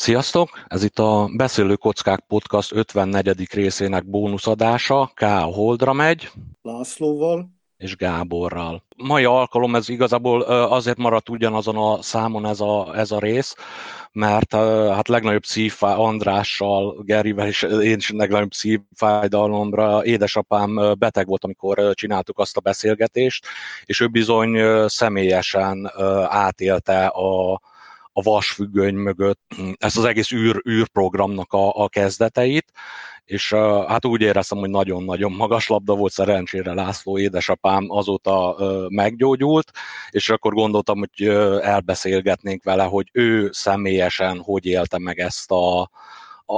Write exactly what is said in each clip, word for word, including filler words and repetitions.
Sziasztok! Ez itt a Beszélő Kockák podcast ötvennegyedik részének bónuszadása, K a Holdra megy. Lászlóval. És Gáborral. Mai alkalom, ez igazából azért maradt ugyanazon a számon ez a, ez a rész, mert hát legnagyobb szívfáj, Andrással, Gerivel és én is legnagyobb szívfájdalomra édesapám beteg volt, amikor csináltuk azt a beszélgetést, és ő bizony személyesen átélte a a vasfüggöny mögött ezt az egész űr, űrprogramnak a, a kezdeteit, és uh, hát úgy éreztem, hogy nagyon-nagyon magas labda volt, szerencsére László édesapám azóta uh, meggyógyult, és akkor gondoltam, hogy uh, elbeszélgetnénk vele, hogy ő személyesen hogy élte meg ezt a, a,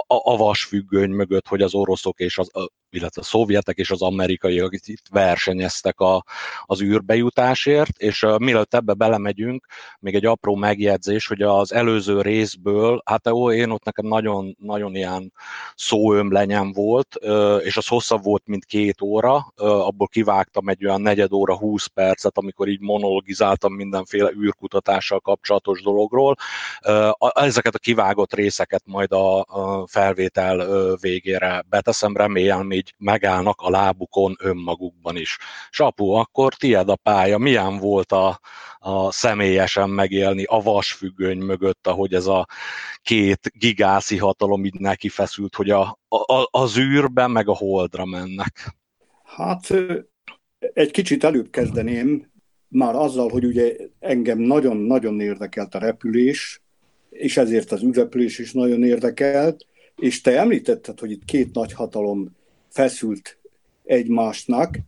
a vasfüggöny mögött, hogy az oroszok és az, illetve a szovjetek és az amerikaiak itt versenyeztek a, az űrbejutásért, és uh, mielőtt ebbe belemegyünk, még egy apró megjegyzés, hogy az előző részből, hát ó, én ott nekem nagyon, nagyon ilyen szóömlenyem volt, uh, és az hosszabb volt, mint két óra, uh, abból kivágtam egy olyan negyed óra, húsz percet, amikor így monologizáltam mindenféle űrkutatással kapcsolatos dologról. Uh, a, ezeket a kivágott részeket majd a, a felvétel uh, végére beteszem, remélem, még így megállnak a lábukon önmagukban is. És apu, akkor tiéd a pálya, milyen volt a, a személyesen megélni a vasfüggöny mögött, ahogy ez a két gigászi hatalom így neki feszült, hogy a, a, az űrben meg a Holdra mennek? Hát egy kicsit előbb kezdeném, már azzal, hogy ugye engem nagyon-nagyon érdekelt a repülés, és ezért az űrrepülés is nagyon érdekelt, és te említetted, hogy itt két nagy hatalom feszült egymásnak,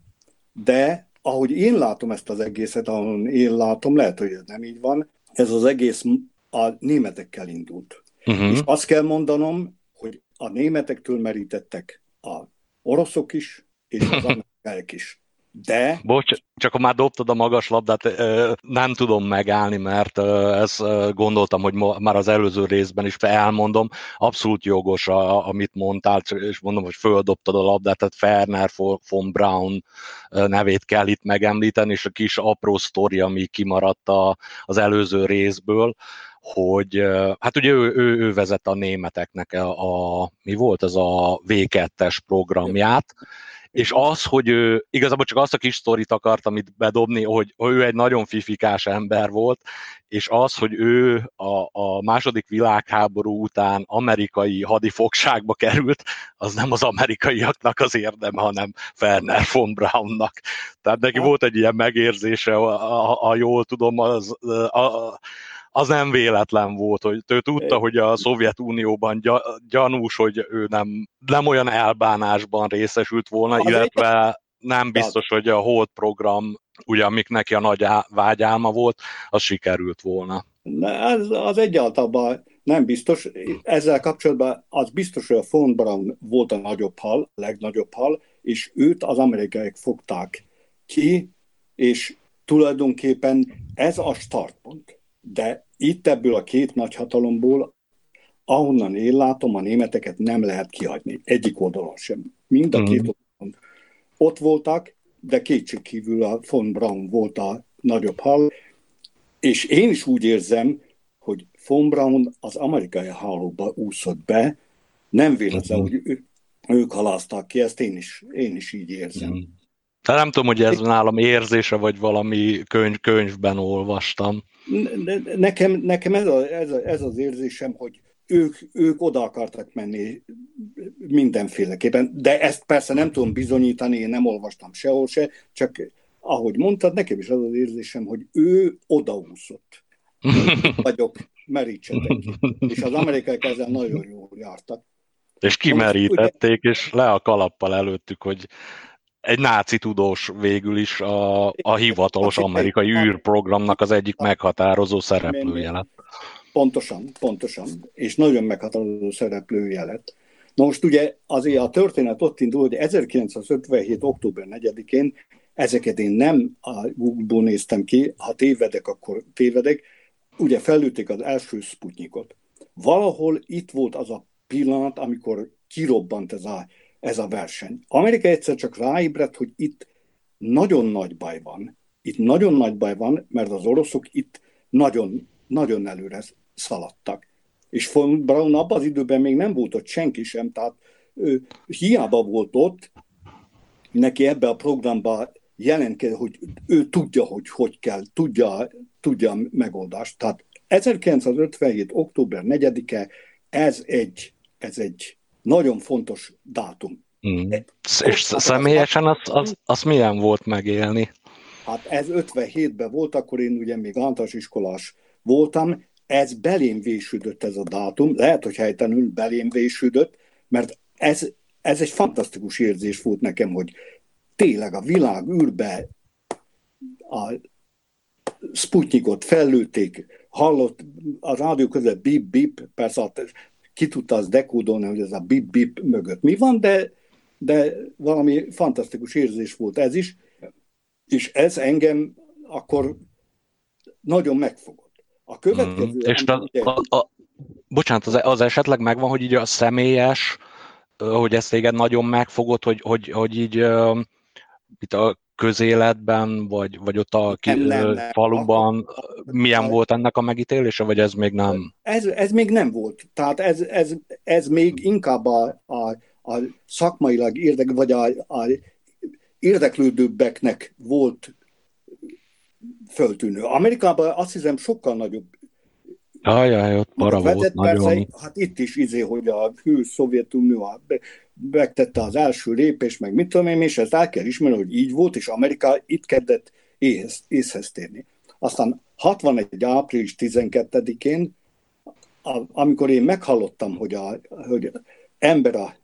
de ahogy én látom ezt az egészet, ahol én látom, lehet, hogy ez nem így van, ez az egész a németekkel indult. Uh-huh. És azt kell mondanom, hogy a németektől merítettek a oroszok is, és az amerikaiak is. De... Bocs, csak már dobtad a magas labdát, nem tudom megállni, mert ezt gondoltam, hogy már az előző részben is elmondom, abszolút jogos, amit mondtál, és mondom, hogy földobtad a labdát, tehát Wernher von Braun nevét kell itt megemlíteni, és a kis apró sztori, ami kimaradt az előző részből, hogy hát ugye ő, ő, ő vezet a németeknek a, a, mi volt ez a vé kettes programját, és az, hogy ő, igazából csak azt a kis sztorit akartam itt bedobni, hogy ő egy nagyon fifikás ember volt, és az, hogy ő a, a második világháború után amerikai hadifogságba került, az nem az amerikaiaknak az érdeme, hanem Wernher von Braunnak. Tehát neki volt egy ilyen megérzése, ha jól tudom, az... A, a, Az nem véletlen volt, hogy ő tudta, hogy a Szovjetunióban gyanús, hogy ő nem, nem olyan elbánásban részesült volna, illetve nem biztos, hogy a Hold program, ugye, amik neki a nagy vágyálma volt, az sikerült volna. Ez, az egyáltalában nem biztos. Ezzel kapcsolatban az biztos, hogy a von Braun volt a nagyobb hal, legnagyobb hal, és őt az amerikaiak fogták ki, és tulajdonképpen ez a startpont. De itt ebből a két nagyhatalomból, ahonnan én látom, a németeket nem lehet kihagyni. Egyik oldalon sem. Mind a mm. két oldalon ott voltak, de kétségkívül a von Braun volt a nagyobb hal. És én is úgy érzem, hogy von Braun az amerikai hálóba úszott be. Nem véletlen, mm. hogy ő, ők halázták ki, ezt én is, én is így érzem. Mm. Tehát nem tudom, hogy ez nálam érzése, vagy valami könyv, könyvben olvastam. Nekem, nekem ez, a, ez, a, ez az érzésem, hogy ők, ők oda akartak menni mindenféleképpen, de ezt persze nem tudom bizonyítani, én nem olvastam sehol se, csak ahogy mondtad, nekem is az az érzésem, hogy ő odaúszott. Én vagyok, merítsetek. És az amerikaiak ezzel nagyon jól jártak. És kimerítették, és le a kalappal előttük, hogy egy náci tudós végül is a, a hivatalos amerikai űrprogramnak az egyik meghatározó szereplője lett. Pontosan, pontosan. És nagyon meghatározó szereplője lett. Na most ugye azért a történet ott indul, hogy ezerkilencszázötvenhét. október negyedikén, ezeket én nem a Google-ból néztem ki, ha tévedek, akkor tévedek, ugye fellőtték az első Sputnyikot. Valahol itt volt az a pillanat, amikor kirobbant ez a ez a verseny. Amerika egyszer csak ráébredt, hogy itt nagyon nagy baj van. Itt nagyon nagy baj van, mert az oroszok itt nagyon, nagyon előre szaladtak. és von Braun abban az időben még nem volt ott senki sem, tehát ő, hiába volt ott, neki ebbe a programba jelentkezik, hogy ő tudja, hogy hogy kell, tudja, tudja a megoldást. Tehát ezerkilencszázötvenhét. október negyedike, ez egy, ez egy nagyon fontos dátum. Mm. És hát személyesen az, az, az milyen volt megélni? Hát ez ötvenhétben volt, akkor én ugye még általános iskolás voltam, ez belém vésődött ez a dátum, lehet, hogy helytelenül belém vésődött, mert ez, ez egy fantasztikus érzés volt nekem, hogy tényleg a világ űrbe a Sputnyikot fellőtték, hallott a rádió között bip-bip, persze ki tudta az dekódolni, hogy ez a bip-bip mögött mi van, de, de valami fantasztikus érzés volt ez is, és ez engem akkor nagyon megfogott. A következő... Mm, és a, a, a, bocsánat, az, az esetleg megvan, hogy így a személyes, hogy ez téged nagyon megfogott, hogy, hogy, hogy így uh, itt a közéletben, vagy, vagy ott a nem, nem, nem. faluban akkor, milyen volt ennek a megítélése, vagy ez még nem? Ez, ez még nem volt. Tehát ez, ez, ez még inkább a, a, a szakmailag érdek, vagy a, a érdeklődőbbeknek volt föltűnő. Amerikában azt hiszem sokkal nagyobb. Ajaj, ott para vezet, volt persze, nagyon. Hát itt is izé, hogy a hű Szovjetunió megtette az első lépést, meg mit tudom én, és ezt el kell ismerni, hogy így volt, és Amerika itt kezdett éhez, észhez térni. Aztán hatvanegy. április tizenkettedikén, amikor én meghallottam, hogy, a, hogy ember a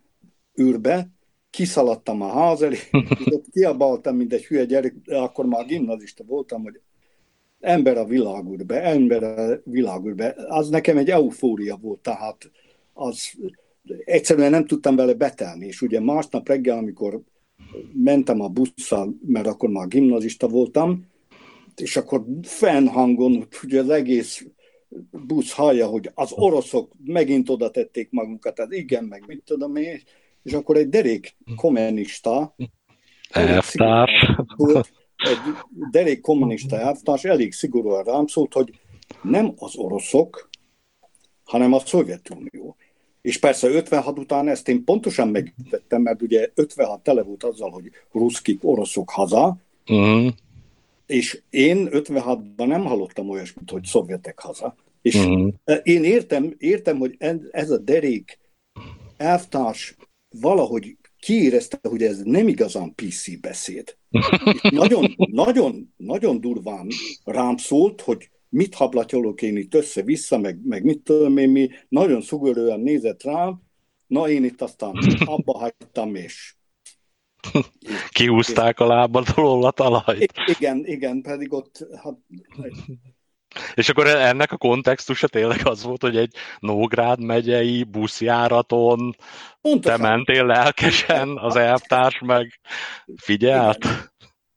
űrbe, kiszaladtam a ház elé, és ott kiabáltam, mint egy hülye gyerek, akkor már gimnazista voltam, hogy ember a világűrbe, ember a világűrbe. Az nekem egy eufória volt, tehát az egyszerűen nem tudtam vele betelni, és ugye másnap reggel, amikor mentem a busszal, mert akkor már gimnazista voltam, és akkor fennhangon, hogy az egész busz hallja, hogy az oroszok megint oda tették magukat, hát igen, meg mit tudom én, és akkor egy derék kommunista elvtárs volt, egy derék kommunista elvtárs elég szigorúan rám szólt, hogy nem az oroszok, hanem a Szovjetunió. És persze ötvenhat után ezt én pontosan megtettem, mert ugye ötvenhat tele volt azzal, hogy ruszkik, oroszok haza, mm. és én ötvenhatban nem hallottam olyasmit, hogy szovjetek haza. És mm. én értem, értem, hogy ez a derék elvtárs valahogy kiérezte, hogy ez nem igazán pé cé beszéd. Nagyon, nagyon, nagyon durván rám szólt, hogy mit hablatyolok én itt össze-vissza, meg, meg mit tudom én mi, nagyon szugorúan nézett rám, na én itt aztán abba hagytam, és... Kiúzták a lábadról a talajt. Igen, igen, pedig ott... Hát, és akkor ennek a kontextusa tényleg az volt, hogy egy Nógrád megyei buszjáraton pontosan. Te mentél lelkesen, az elvtárs meg figyelt?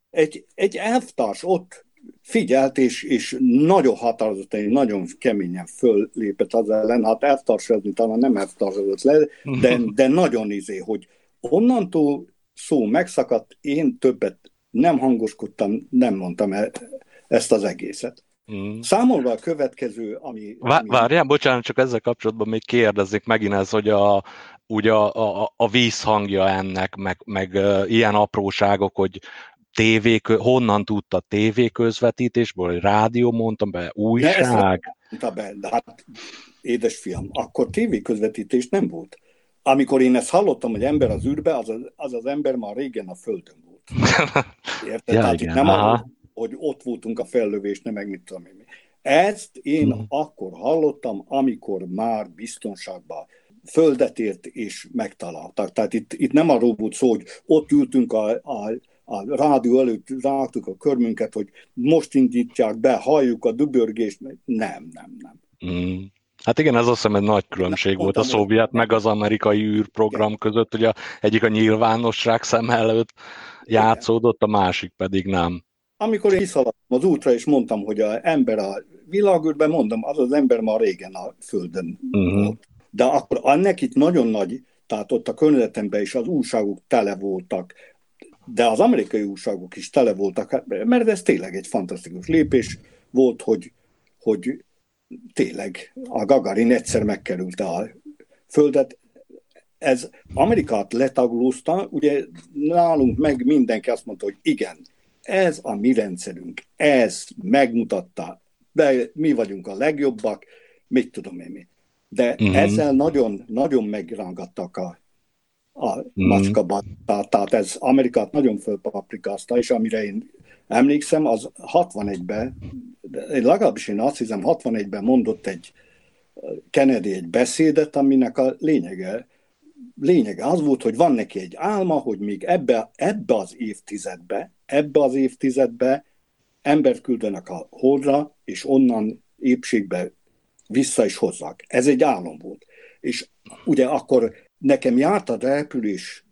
Egy, egy elvtárs ott figyelt, és, és nagyon határozottan, nagyon keményen föllépett az ellen. Hát elvtársadni talán nem elvtársadott le, de, de nagyon izé, hogy onnantól szó megszakadt, én többet nem hangoskodtam, nem mondtam el ezt az egészet. Mm. Számomra a következő, ami... ami... Várjál, bocsánat, csak ezzel kapcsolatban még kérdezik megint ez, hogy a, ugye a, a, a vízhangja ennek, meg, meg uh, ilyen apróságok, hogy tévé, honnan tudta tévéközvetítésből, hogy rádió, mondtam be, újság? De be, de hát, édesfiam, akkor tévéközvetítés nem volt. Amikor én ezt hallottam, hogy ember az űrbe, az az, az, az ember már régen a földön volt. Érted? Ja, tehát igen, nem a... hogy ott voltunk a fellövésnél, meg mit tudom én. Ezt én hmm. akkor hallottam, amikor már biztonságban földet ért és megtaláltak. Tehát itt, itt nem arról volt szó, hogy ott ültünk a, a, a rádió előtt, rágtuk a körmünket, hogy most indítják be, halljuk a dübörgést. Nem, nem, nem. Hmm. Hát igen, ez azt hiszem egy nagy különbség nem, volt a szovjet, meg az amerikai űrprogram igen. között, hogy a, egyik a nyilvánosság szem előtt játszódott, a másik pedig nem. Amikor én kiszaladtam az útra, és mondtam, hogy az ember a világűrben, mondom, az az ember már régen a Földön uh-huh. volt. De akkor annak itt nagyon nagy, tehát ott a környezetemben is az újságok tele voltak, de az amerikai újságok is tele voltak, mert ez tényleg egy fantasztikus lépés volt, hogy, hogy tényleg a Gagarin egyszer megkerülte a Földet. Ez Amerikát letagolózta, ugye nálunk meg mindenki azt mondta, hogy igen, ez a mi rendszerünk, ez megmutatta, de mi vagyunk a legjobbak, mit tudom én mi. De uh-huh. ezzel nagyon, nagyon megrángattak a, a uh-huh. macskabattát, tehát ez Amerikát nagyon fölpaprikázta, és amire én emlékszem, az hatvanegyben, legalábbis én azt hiszem, hatvanegyben mondott egy Kennedy egy beszédet, aminek a lényege, lényege az volt, hogy van neki egy álma, hogy még ebbe, ebbe az évtizedbe, ebbe az évtizedbe embert küldenek a Holdra, és onnan épségbe vissza is hozzák. Ez egy álom volt. És ugye akkor nekem járt a repülés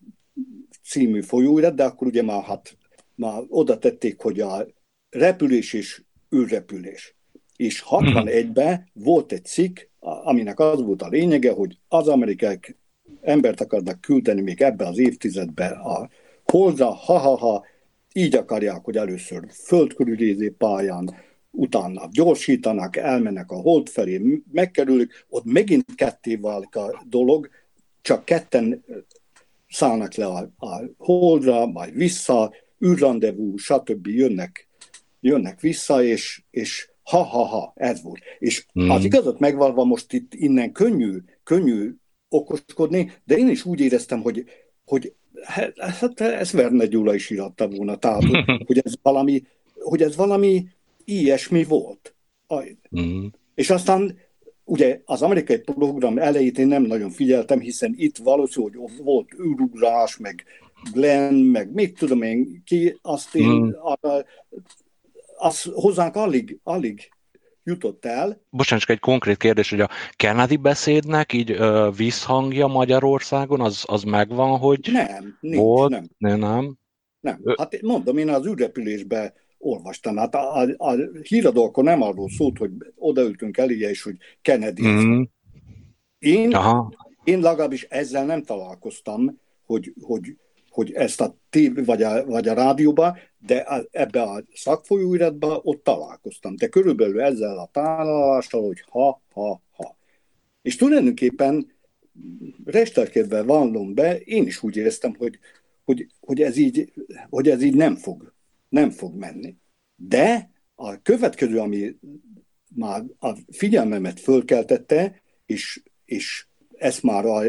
című folyóira, de akkor ugye már, hát, már oda tették, hogy a repülés és űrrepülés. És hatvanegyben volt egy cikk, aminek az volt a lényege, hogy az amerikák embert akarnak küldeni még ebbe az évtizedben a Holdra, ha-ha-ha, így akarják, hogy először földkörülézi pályán, utána gyorsítanak, elmennek a Hold felé, megkerülik, ott megint ketté válik a dolog, csak ketten szállnak le a, a Holdra, majd vissza, űrrandevú, stb. jönnek, jönnek vissza, és, és ha-ha-ha, ez volt. És mm. az igazat megvalva most itt innen könnyű, könnyű okoskodni, de én is úgy éreztem, hogy, hogy hát ez Verne Gyula is íratta volna, tehát, hogy ez valami, hogy ez valami ilyesmi volt. Mm. És aztán ugye az amerikai program elejét én nem nagyon figyeltem, hiszen itt valószínű, hogy volt űrugrás, meg Glenn, meg mit tudom én ki, azt én mm. arra, az hozzánk alig, alig jutott el. Bocsánat, csak egy konkrét kérdés, hogy a Kennedy beszédnek így ö, visszhangja Magyarországon, az, az megvan, hogy nem, nincs, volt? Nem. Nem, nem. nem. Hát mondom, én az űrrepülésben olvastam. Hát a, a, a híradókon nem arról szólt, hogy odaültünk eléje, és hogy Kennedy. Mm. Én, én legalábbis ezzel nem találkoztam, hogy, hogy, hogy ezt a té vé vagy a, vagy a rádióba, de ebbe a szakfolyóiratban ott találkoztam. De körülbelül ezzel a tálalással, hogy ha-ha-ha. És tulajdonképpen restelkedve vallom be, én is úgy éreztem, hogy, hogy, hogy, ez így, hogy ez így nem fog, nem fog menni. De a következő, ami már a figyelmemet fölkeltette, és, és ezt már a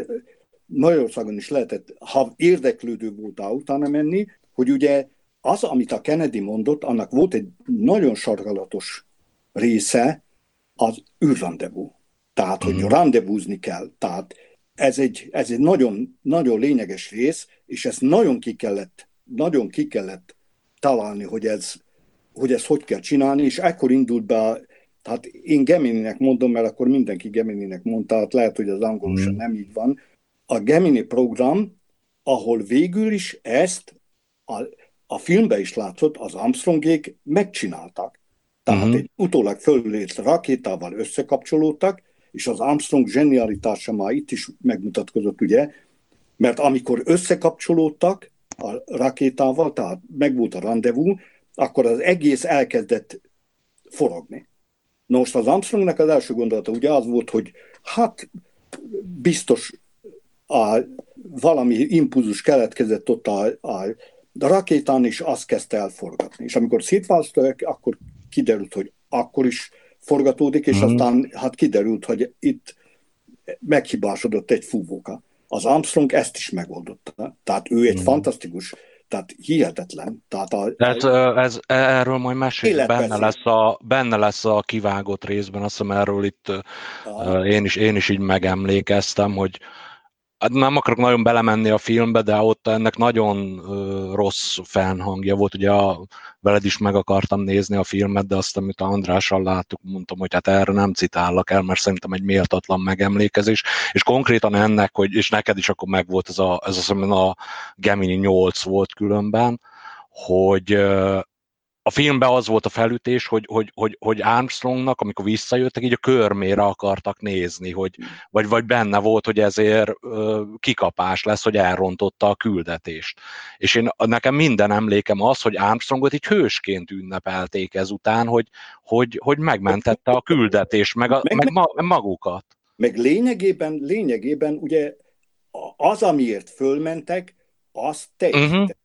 Magyarországon is lehetett, ha érdeklődő voltál utána menni, hogy ugye az, amit a Kennedy mondott, annak volt egy nagyon sarkalatos része, az űrrandevú. Tehát, hogy mm. randevúzni kell. Tehát ez egy, ez egy nagyon, nagyon lényeges rész, és ezt nagyon ki kellett, nagyon ki kellett találni, hogy ez, hogy ez hogy kell csinálni, és ekkor indult be, tehát én Gemininek mondom, mert akkor mindenki Gemininek mondta, hát lehet, hogy az angolosan mm. nem így van, a Gemini program, ahol végül is ezt a A filmben is látszott, az Armstrongék megcsináltak. Tehát uh-huh. egy utólag fölülért rakétával összekapcsolódtak, és az Armstrong zsenialitása már itt is megmutatkozott, ugye? Mert amikor összekapcsolódtak a rakétával, tehát megvolt a rendezvú, akkor az egész elkezdett forogni. Na most az Armstrongnak az első gondolata ugye az volt, hogy hát biztos a, valami impulzus keletkezett ott a, a de a rakétán is azt kezdte elforgatni. És amikor szétválasztották, akkor kiderült, hogy akkor is forgatódik, és mm. aztán hát kiderült, hogy itt meghibásodott egy fúvóka. Az Armstrong ezt is megoldotta. Tehát ő egy mm. fantasztikus, tehát hihetetlen. Tehát a, tehát ez, erről majd mesélj, benne lesz, a, benne lesz a kivágott részben, azt hiszem erről itt ah. én, is, én is így megemlékeztem, hogy nem akarok nagyon belemenni a filmbe, de ott ennek nagyon uh, rossz fennhangja volt. Ugye a, veled is meg akartam nézni a filmet, de azt, amit a Andrással láttuk, mondtam, hogy hát erre nem citállak el, mert szerintem egy méltatlan megemlékezés. És konkrétan ennek, hogy, és neked is akkor megvolt ez a, ez a Gemini nyolc volt különben, hogy uh, a filmben az volt a felütés, hogy, hogy, hogy, hogy Armstrongnak, amikor visszajöttek, így a körmére akartak nézni, hogy, vagy, vagy benne volt, hogy ezért kikapás lesz, hogy elrontotta a küldetést. És én, nekem minden emlékem az, hogy Armstrongot így hősként ünnepelték ezután, hogy, hogy, hogy megmentette a küldetést, meg, a, meg, meg magukat. Meg lényegében, lényegében ugye az, amiért fölmentek, az teljesen.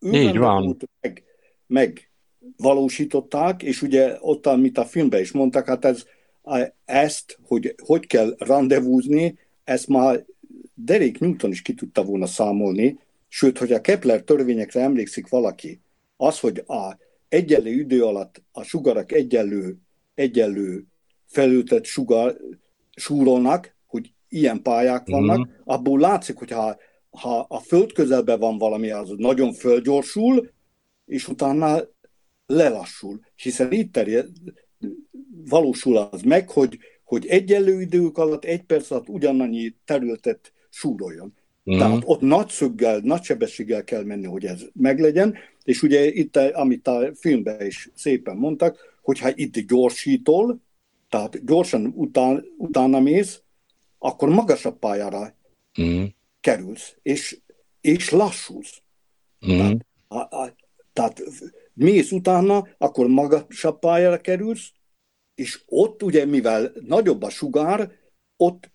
Uh-huh. Így van. Meg, meg valósították, és ugye ott, amit a filmben is mondtak, hát ez, ezt, hogy hogy kell rendezvúzni, ezt már derék Newton is ki tudta volna számolni, sőt, hogy a Kepler törvényekre emlékszik valaki, az, hogy a egyenlő idő alatt a sugarak egyenlő, egyenlő felültett sugar súrolnak, hogy ilyen pályák vannak, mm-hmm. abból látszik, hogy ha, ha a föld közelben van valami, az nagyon fölgyorsul, és utána lelassul, hiszen itt terjed, valósul az meg, hogy, hogy egyenlő idők alatt, egy perc alatt ugyanannyi területet súroljon. Mm-hmm. Tehát ott nagy szöggel, nagy sebességgel kell menni, hogy ez meglegyen, és ugye itt, amit a filmben is szépen mondtak, hogyha itt gyorsítol, tehát gyorsan után, utána mész, akkor magasabb pályára mm. kerülsz, és, és lassulsz. Mm. Tehát, a, a, tehát mész utána, akkor magasabb pályára kerülsz, és ott ugye, mivel nagyobb a sugár, ott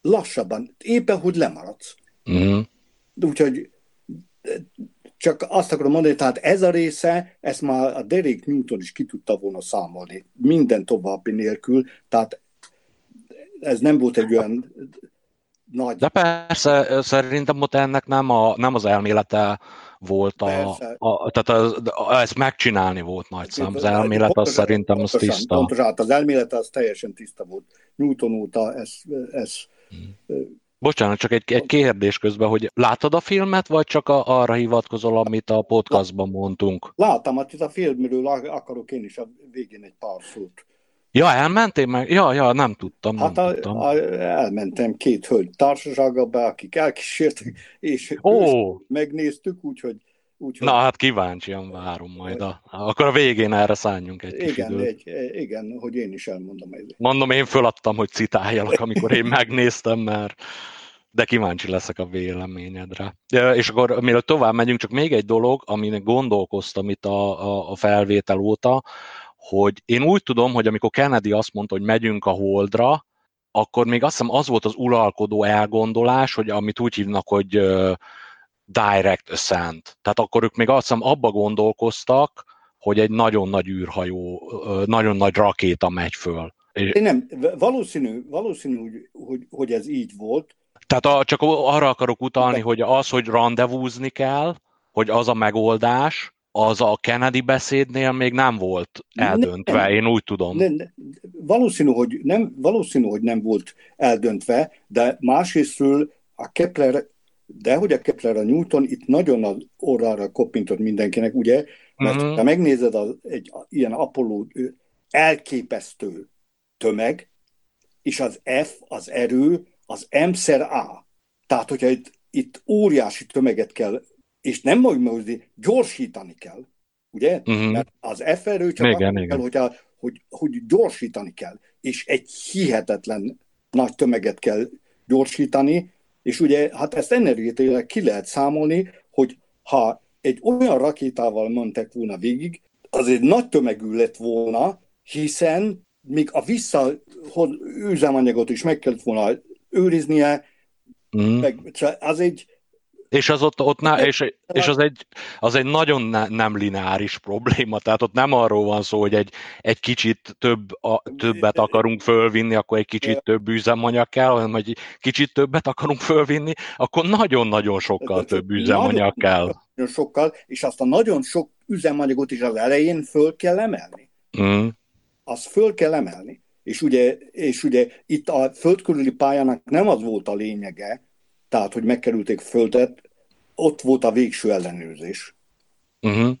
lassabban, éppen hogy lemaradsz. Mm. Úgyhogy csak azt akarom mondani, tehát ez a része, ezt már a derék Newton is ki tudta volna számolni, minden további nélkül, tehát ez nem volt egy olyan nagy... De persze, szerintem ott ennek nem, a, nem az elmélete volt, a, a, tehát az, a, ezt megcsinálni volt nagy szám, az elmélet az szerintem az tiszta. Pontosan, az elmélet az teljesen tiszta volt. Newton óta ez... ez hmm. Bocsánat, csak egy, egy kérdés közben, hogy látod a filmet, vagy csak a, arra hivatkozol, amit a podcastban mondtunk? Láttam, hát itt a filmről akarok én is a végén egy pár szót. Ja, elmentél meg? Ja, ja, nem tudtam. Hát nem a, tudtam. A, elmentem két hölgy társaságába, akik elkísértek, és oh. megnéztük, úgyhogy... Úgy, Na, hát kíváncsian várom majd. A, akkor a végén erre szálljunk egy kis igen, időt. Egy, igen, hogy én is elmondom. Ezért. Mondom, én föladtam, hogy citáljalak, amikor én megnéztem már, de kíváncsi leszek a véleményedre. És akkor, mielőtt tovább megyünk, csak még egy dolog, amin gondolkoztam itt a, a, a felvétel óta, hogy én úgy tudom, hogy amikor Kennedy azt mondta, hogy megyünk a Holdra, akkor még azt hiszem az volt az uralkodó elgondolás, hogy amit úgy hívnak, hogy... Direct Ascent. Tehát akkor ők még azt hiszem abba gondolkoztak, hogy egy nagyon nagy űrhajó, nagyon nagy rakéta megy föl. Én nem, valószínű, valószínű hogy, hogy, hogy ez így volt. Tehát a, csak arra akarok utalni, de... hogy az, hogy rendezvúzni kell, hogy az a megoldás, az a Kennedy beszédnél még nem volt eldöntve, nem, én úgy tudom. Nem, valószínű, hogy nem, valószínű, hogy nem volt eldöntve, de másrésztről a Kepler De hogy a Kepler a Newton itt nagyon az orrára koppintott mindenkinek, ugye? Mert uh-huh. ha megnézed az, egy ilyen Apollo elképesztő tömeg, és az F, az erő, az M-szer A. Tehát, hogyha itt, itt óriási tömeget kell, és nem majd gyorsítani kell, ugye? Uh-huh. Mert az F erő csak igen, akkor igen. kell, hogy, a, hogy, hogy gyorsítani kell, és egy hihetetlen nagy tömeget kell gyorsítani, és ugye, hát ezt energiailag ki lehet számolni, hogy ha egy olyan rakétával mentek volna végig, az egy nagy tömegű lett volna, hiszen még a vissza üzemanyagot is meg kellett volna őriznie, mm. meg, az egy... És az ott, ott ná, és, és az egy, az egy nagyon nem lineáris probléma, tehát ott nem arról van szó, hogy egy, egy kicsit több, a, többet akarunk fölvinni, akkor egy kicsit több üzemanyag kell, hanem egy kicsit többet akarunk fölvinni, akkor nagyon-nagyon sokkal több üzemanyag kell. Nagyon sokkal, és azt a nagyon sok üzemanyagot is az elején föl kell emelni. Mm. Azt föl kell emelni. És ugye, és ugye itt a földkörüli pályának nem az volt a lényege, tehát, hogy megkerülték Földet, ott volt a végső ellenőrzés. Uh-huh.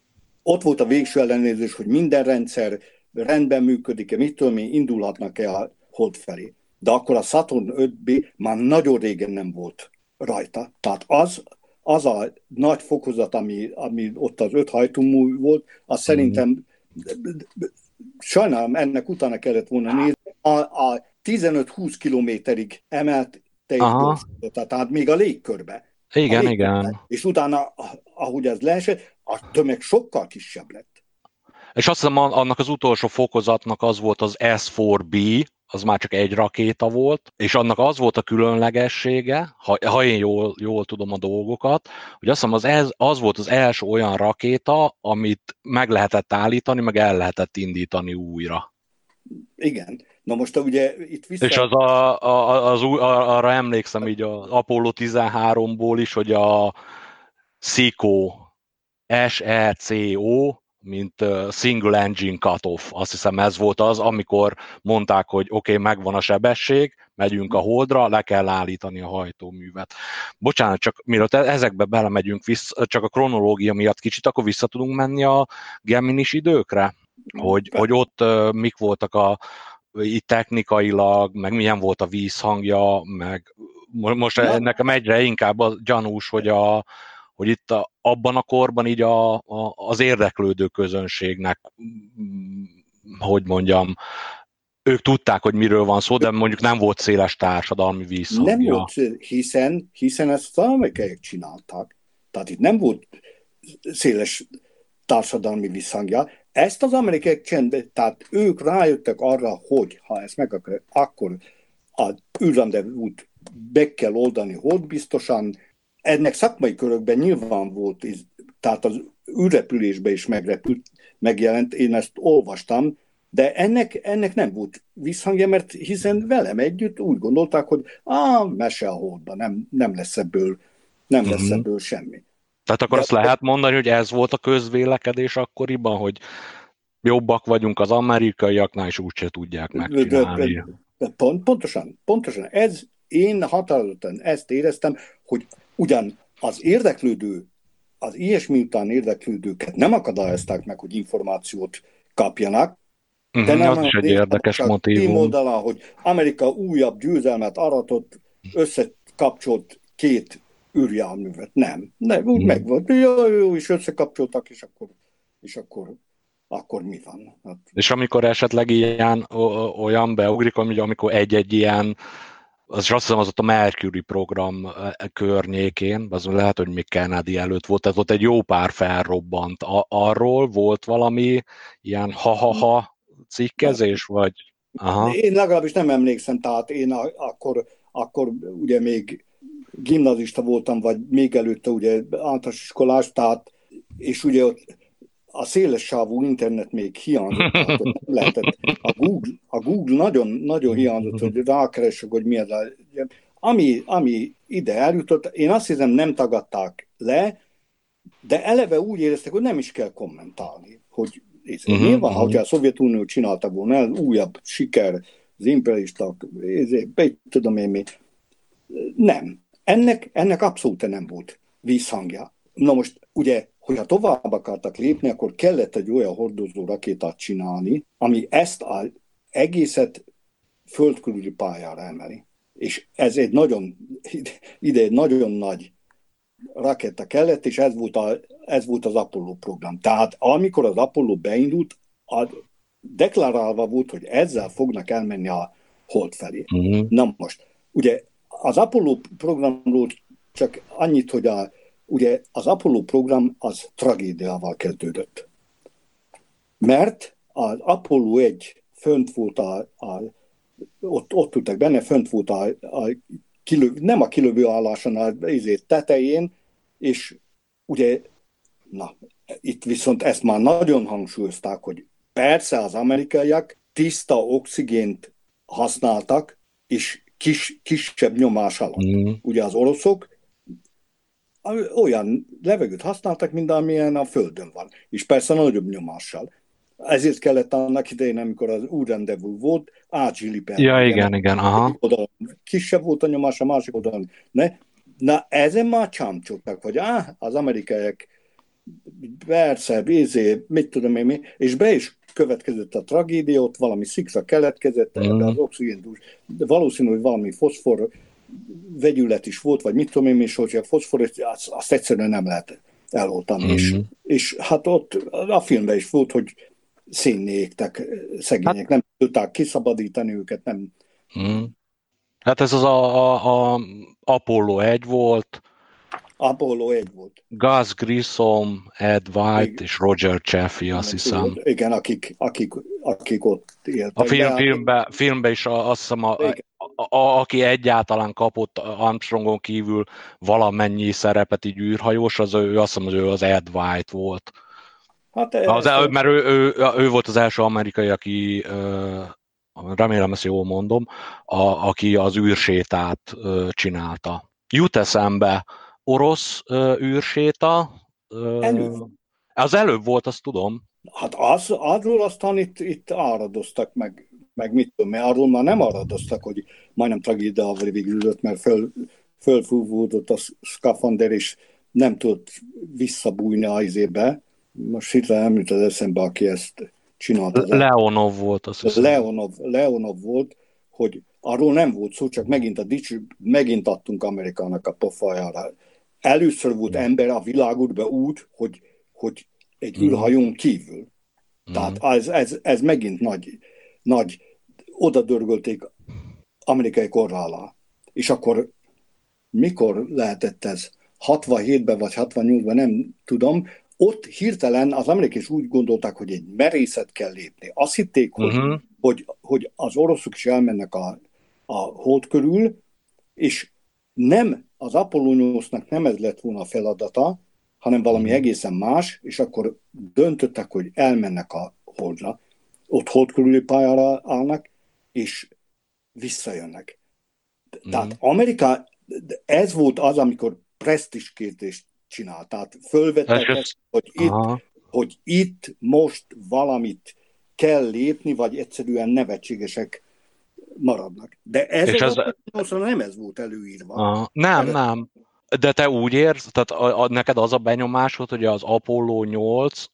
Ott volt a végső ellenőrzés, hogy minden rendszer rendben működik-e, mitől mi indulhatnak-e a Hold felé. De akkor a Saturn öt B már nagyon régen nem volt rajta. Tehát az, az a nagy fokozat, ami, ami ott az öt hajtómű volt, az szerintem sajnálom, ennek utána kellett volna nézni. A, a tizenöt-húsz kilométerig emelt teljesen, tehát még a légkörbe. Igen, a légkörbe. igen. És utána, ahogy ez leesett, a tömeg sokkal kisebb lett. És azt hiszem, annak az utolsó fokozatnak az volt az S négy B, az már csak egy rakéta volt, és annak az volt a különlegessége, ha, ha én jól, jól tudom a dolgokat, hogy azt hiszem, az, ez, az volt az első olyan rakéta, amit meg lehetett állítani, meg el lehetett indítani újra. Igen. Na most ugye itt vissza... És az a, a, az új, arra emlékszem így az Apollo tizenháromból is, hogy a SECO, S-E-C-O, mint single engine cut-off. Azt hiszem ez volt az, amikor mondták, hogy oké, okay, megvan a sebesség, megyünk a Holdra, le kell állítani a hajtóművet. Bocsánat, csak mielőtt ezekbe belemegyünk vissza, csak a kronológia miatt kicsit, akkor vissza tudunk menni a Geminis időkre? Hogy, hogy ott mik voltak a így technikailag, meg milyen volt a vízhangja, meg most nekem egyre inkább a gyanús, hogy a hogy itt a, abban a korban így a, a, az érdeklődő közönségnek, hogy mondjam, ők tudták, hogy miről van szó, de mondjuk nem volt széles társadalmi visszhangja. Nem volt, hiszen, hiszen ezt az amerikaiak csinálták. Tehát itt nem volt széles társadalmi visszhangja. Ezt az amerikaiak csinálták, tehát ők rájöttek arra, hogy ha ezt meg akarják, akkor az űrrendezvút be kell oldani holdbiztosan. Ennek szakmai körökben nyilván volt, tehát az űrrepülésben is megrepült, megjelent, én ezt olvastam, de ennek, ennek nem volt visszhangja, mert hiszen velem együtt úgy gondolták, hogy á, mese a Holdba, nem, nem lesz ebből, nem mm-hmm. lesz ebből semmi. Tehát akkor de azt lehet mondani, hogy ez volt a közvélekedés akkoriban, hogy jobbak vagyunk az amerikaiaknál, és úgyse tudják megcsinálni. De, de, de pont, pontosan, pontosan. Ez, én határozottan ezt éreztem, hogy ugyan az érdeklődő, az ilyesmi után érdeklődőket nem akadályozták meg, hogy információt kapjanak. Uh-huh, de nem az is egy érdekes motívum. Oldala, hogy Amerika újabb győzelmet aratott, összekapcsolt két űrjárművet. Nem. Nem, úgy hmm. megvolt. Jó, jó, és összekapcsoltak, és akkor, és akkor, akkor mi van? Hát... És amikor esetleg ilyen, olyan beugrik, amikor egy-egy ilyen az, azt hiszem, az ott a Mercury program környékén, az lehet, hogy még Kennedy előtt volt, tehát ott egy jó pár felrobbant. A, arról volt valami ilyen ha-ha-ha cikkezés, vagy? Aha. Én legalábbis nem emlékszem, tehát én a, akkor, akkor ugye még gimnazista voltam, vagy még előtte ugye általános iskolás, tehát, és ugye ott a szélessávú internet még hiányzott, tehát nem lehetett. A Google, a Google nagyon, nagyon hiányzott, hogy rákeresek, hogy mi ez a... Ami, ami ide eljutott, én azt hiszem nem tagadták le, de eleve úgy éreztek, hogy nem is kell kommentálni. Hogy uh-huh, nyilván, uh-huh. hogyha a Szovjetunió csinálta volna el, újabb siker, az imperialisták, tudom én mi. Nem. Ennek, ennek abszolút nem volt vízhangja. Na most ugye hogyha tovább akartak lépni, akkor kellett egy olyan hordozó rakétát csinálni, ami ezt az egészet földkörüli pályára emeli. És ez egy nagyon, ide egy nagyon nagy rakéta kellett, és ez volt, a, ez volt az Apollo program. Tehát amikor az Apollo beindult, a, deklarálva volt, hogy ezzel fognak elmenni a Hold felé. Mm-hmm. Na most, ugye az Apollo programról csak annyit, hogy a ugye az Apollo program az tragédiával kezdődött. Mert az Apollo egy fönt volt, a, a, ott, ott tudtak benne, fönt volt a, a kilöv, nem a kilövő álláson, a tetején, és ugye, na, itt viszont ezt már nagyon hangsúlyozták, hogy persze az amerikaiak tiszta oxigént használtak, és kis, kisebb nyomás alatt. Mm. Ugye az oroszok olyan levegőt használtak, mint amilyen a Földön van, és persze nagyobb nyomással. Ezért kellett annak idején, amikor az úrrendezvú volt, átzsilipelni. Ja, igen, igen, aha. Oda kisebb volt a nyomás, a másik oldalon. Ne? Na, ezen már csámcsoltak, hogy áh, az amerikaiak persze, vízé, mit tudom én mi, és be is következett a tragédia, ott valami szikra keletkezett, mm. az oxigéntús, valószínű, hogy valami foszfor vegyület is volt, vagy mit tudom én is, hogy a foszfor, azt, azt egyszerűen nem lehet eloltani. Mm-hmm. És, és hát ott a filmben is volt, hogy szénné égtek szegények, hát, nem tudták kiszabadítani őket, nem... Mm. Hát ez az a, a, a Apollo egy volt, Apollo egy volt. Gus Grissom, Ed White igen. és Roger Chaffee, azt hiszem. Igen, akik, akik, akik ott éltek. A film, filmben filmbe is azt hiszem, a, a, a, aki egyáltalán kapott Armstrongon kívül valamennyi szerepet így űrhajós, az ő, azt hiszem, az ő az Ed White volt. Hát, az, ez mert ő, ő, ő volt az első amerikai, aki... remélem ezt jól mondom, a, aki az űrsétát ö, csinálta. Jut eszembe orosz ö, űrséta. Ö, előbb. Az előbb volt, azt tudom. Hát az, arról aztán itt, itt áradoztak, meg, meg mit tudom, mert arról már nem áradoztak, hogy majdnem tragédiával végződött, mert föl, fölfúvódott a szkafander, és nem tudott visszabújni a izébe. Most itt nem jut az eszembe, aki ezt csinálta. Leonov volt, azt hiszem. Leonov, Leonov volt, hogy arról nem volt szó, csak megint, a dicső, megint adtunk Amerikának a pofájára. Először volt ember a világútban úgy, hogy, hogy egy mm. űrhajón kívül. Mm. Tehát ez, ez, ez megint nagy, nagy odadörgölték amerikai kor alá. És akkor mikor lehetett ez? hatvanhétben vagy hatvannyolcban, nem tudom. Ott hirtelen az amerikai is úgy gondolták, hogy egy merészet kell lépni. Azt hitték, hogy, uh-huh. hogy, hogy az oroszok is elmennek a, a hold körül, és nem, az Apollo nyolcnak nem ez lett volna a feladata, hanem valami egészen más, és akkor döntöttek, hogy elmennek a holdra. Ott hold körüli pályára állnak, és visszajönnek. Uh-huh. Tehát Amerika, ez volt az, amikor presztízs kérdést csinál. Tehát fölvetettek, hogy itt, hogy itt most valamit kell lépni, vagy egyszerűen nevetségesek maradnak. De ez az az... nem ez volt előírva. Aha. Nem, Erre... nem. De te úgy érzed, tehát a, a, neked az a benyomásod, hogy az Apollo nyolc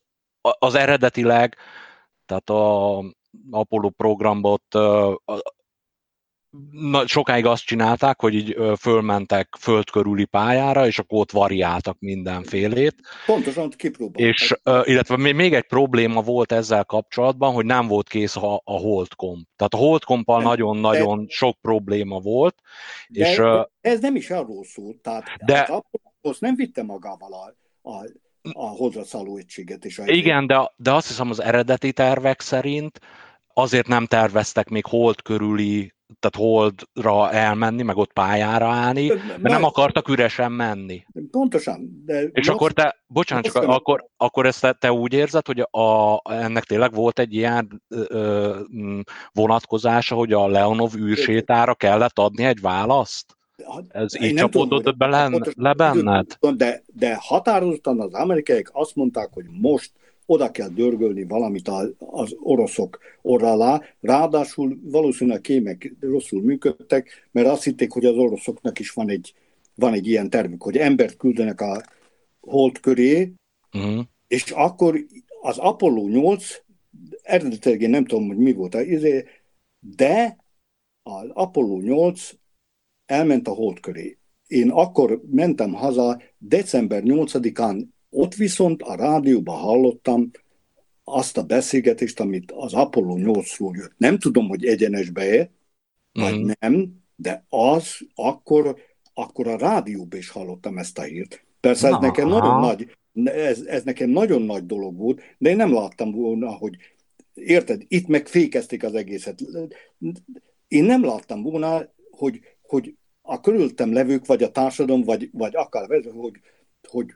az eredetileg, tehát a Apollo programban ott a, Na, sokáig azt csinálták, hogy így fölmentek föld körüli pályára, és akkor ott variáltak mindenfélét. Pontosan kipróbálták. És, illetve még egy probléma volt ezzel kapcsolatban, hogy nem volt kész a, a holdkomp. Tehát a holdkompal nagyon-nagyon sok probléma volt. De és, ez, ez nem is arról szól. Tehát de, az Apollo nem vitte magával a, a, a holdra szálló egységet. És a igen, de, de azt hiszem az eredeti tervek szerint azért nem terveztek még hold körüli, tehát holdra elmenni, meg ott pályára állni, mert nem akartak üresen menni. Pontosan. De és akkor te, bocsánat, csak akkor, akkor ezt te, te úgy érzed, hogy a, ennek tényleg volt egy ilyen ö, vonatkozása, hogy a Leonov űrsétára kellett adni egy választ? Ez én így csapódott le benned? De, de határozottan az amerikaiak azt mondták, hogy most oda kell dörgölni valamit az oroszok orra alá. Ráadásul valószínűleg a kémek rosszul működtek, mert azt hitték, hogy az oroszoknak is van egy, van egy ilyen tervük, hogy embert küldenek a hold köré, uh-huh. és akkor az Apollo nyolc, eredetileg én nem tudom, hogy mi volt az izé, de az Apollo nyolc elment a hold köré. Én akkor mentem haza december nyolcadikán, ott viszont a rádióban hallottam azt a beszélgetést, amit az Apollo nyolcról jött. Nem tudom, hogy egyenesbe-e, vagy mm. nem, de az akkor, akkor a rádióban is hallottam ezt a hírt. Persze ez aha. nekem nagyon nagy, ez, ez nekem nagyon nagy dolog volt, de én nem láttam volna, hogy érted, itt megfékezték az egészet. Én nem láttam volna, hogy, hogy a körülöttem levők, vagy a társadalom, vagy, vagy akár, hogy, hogy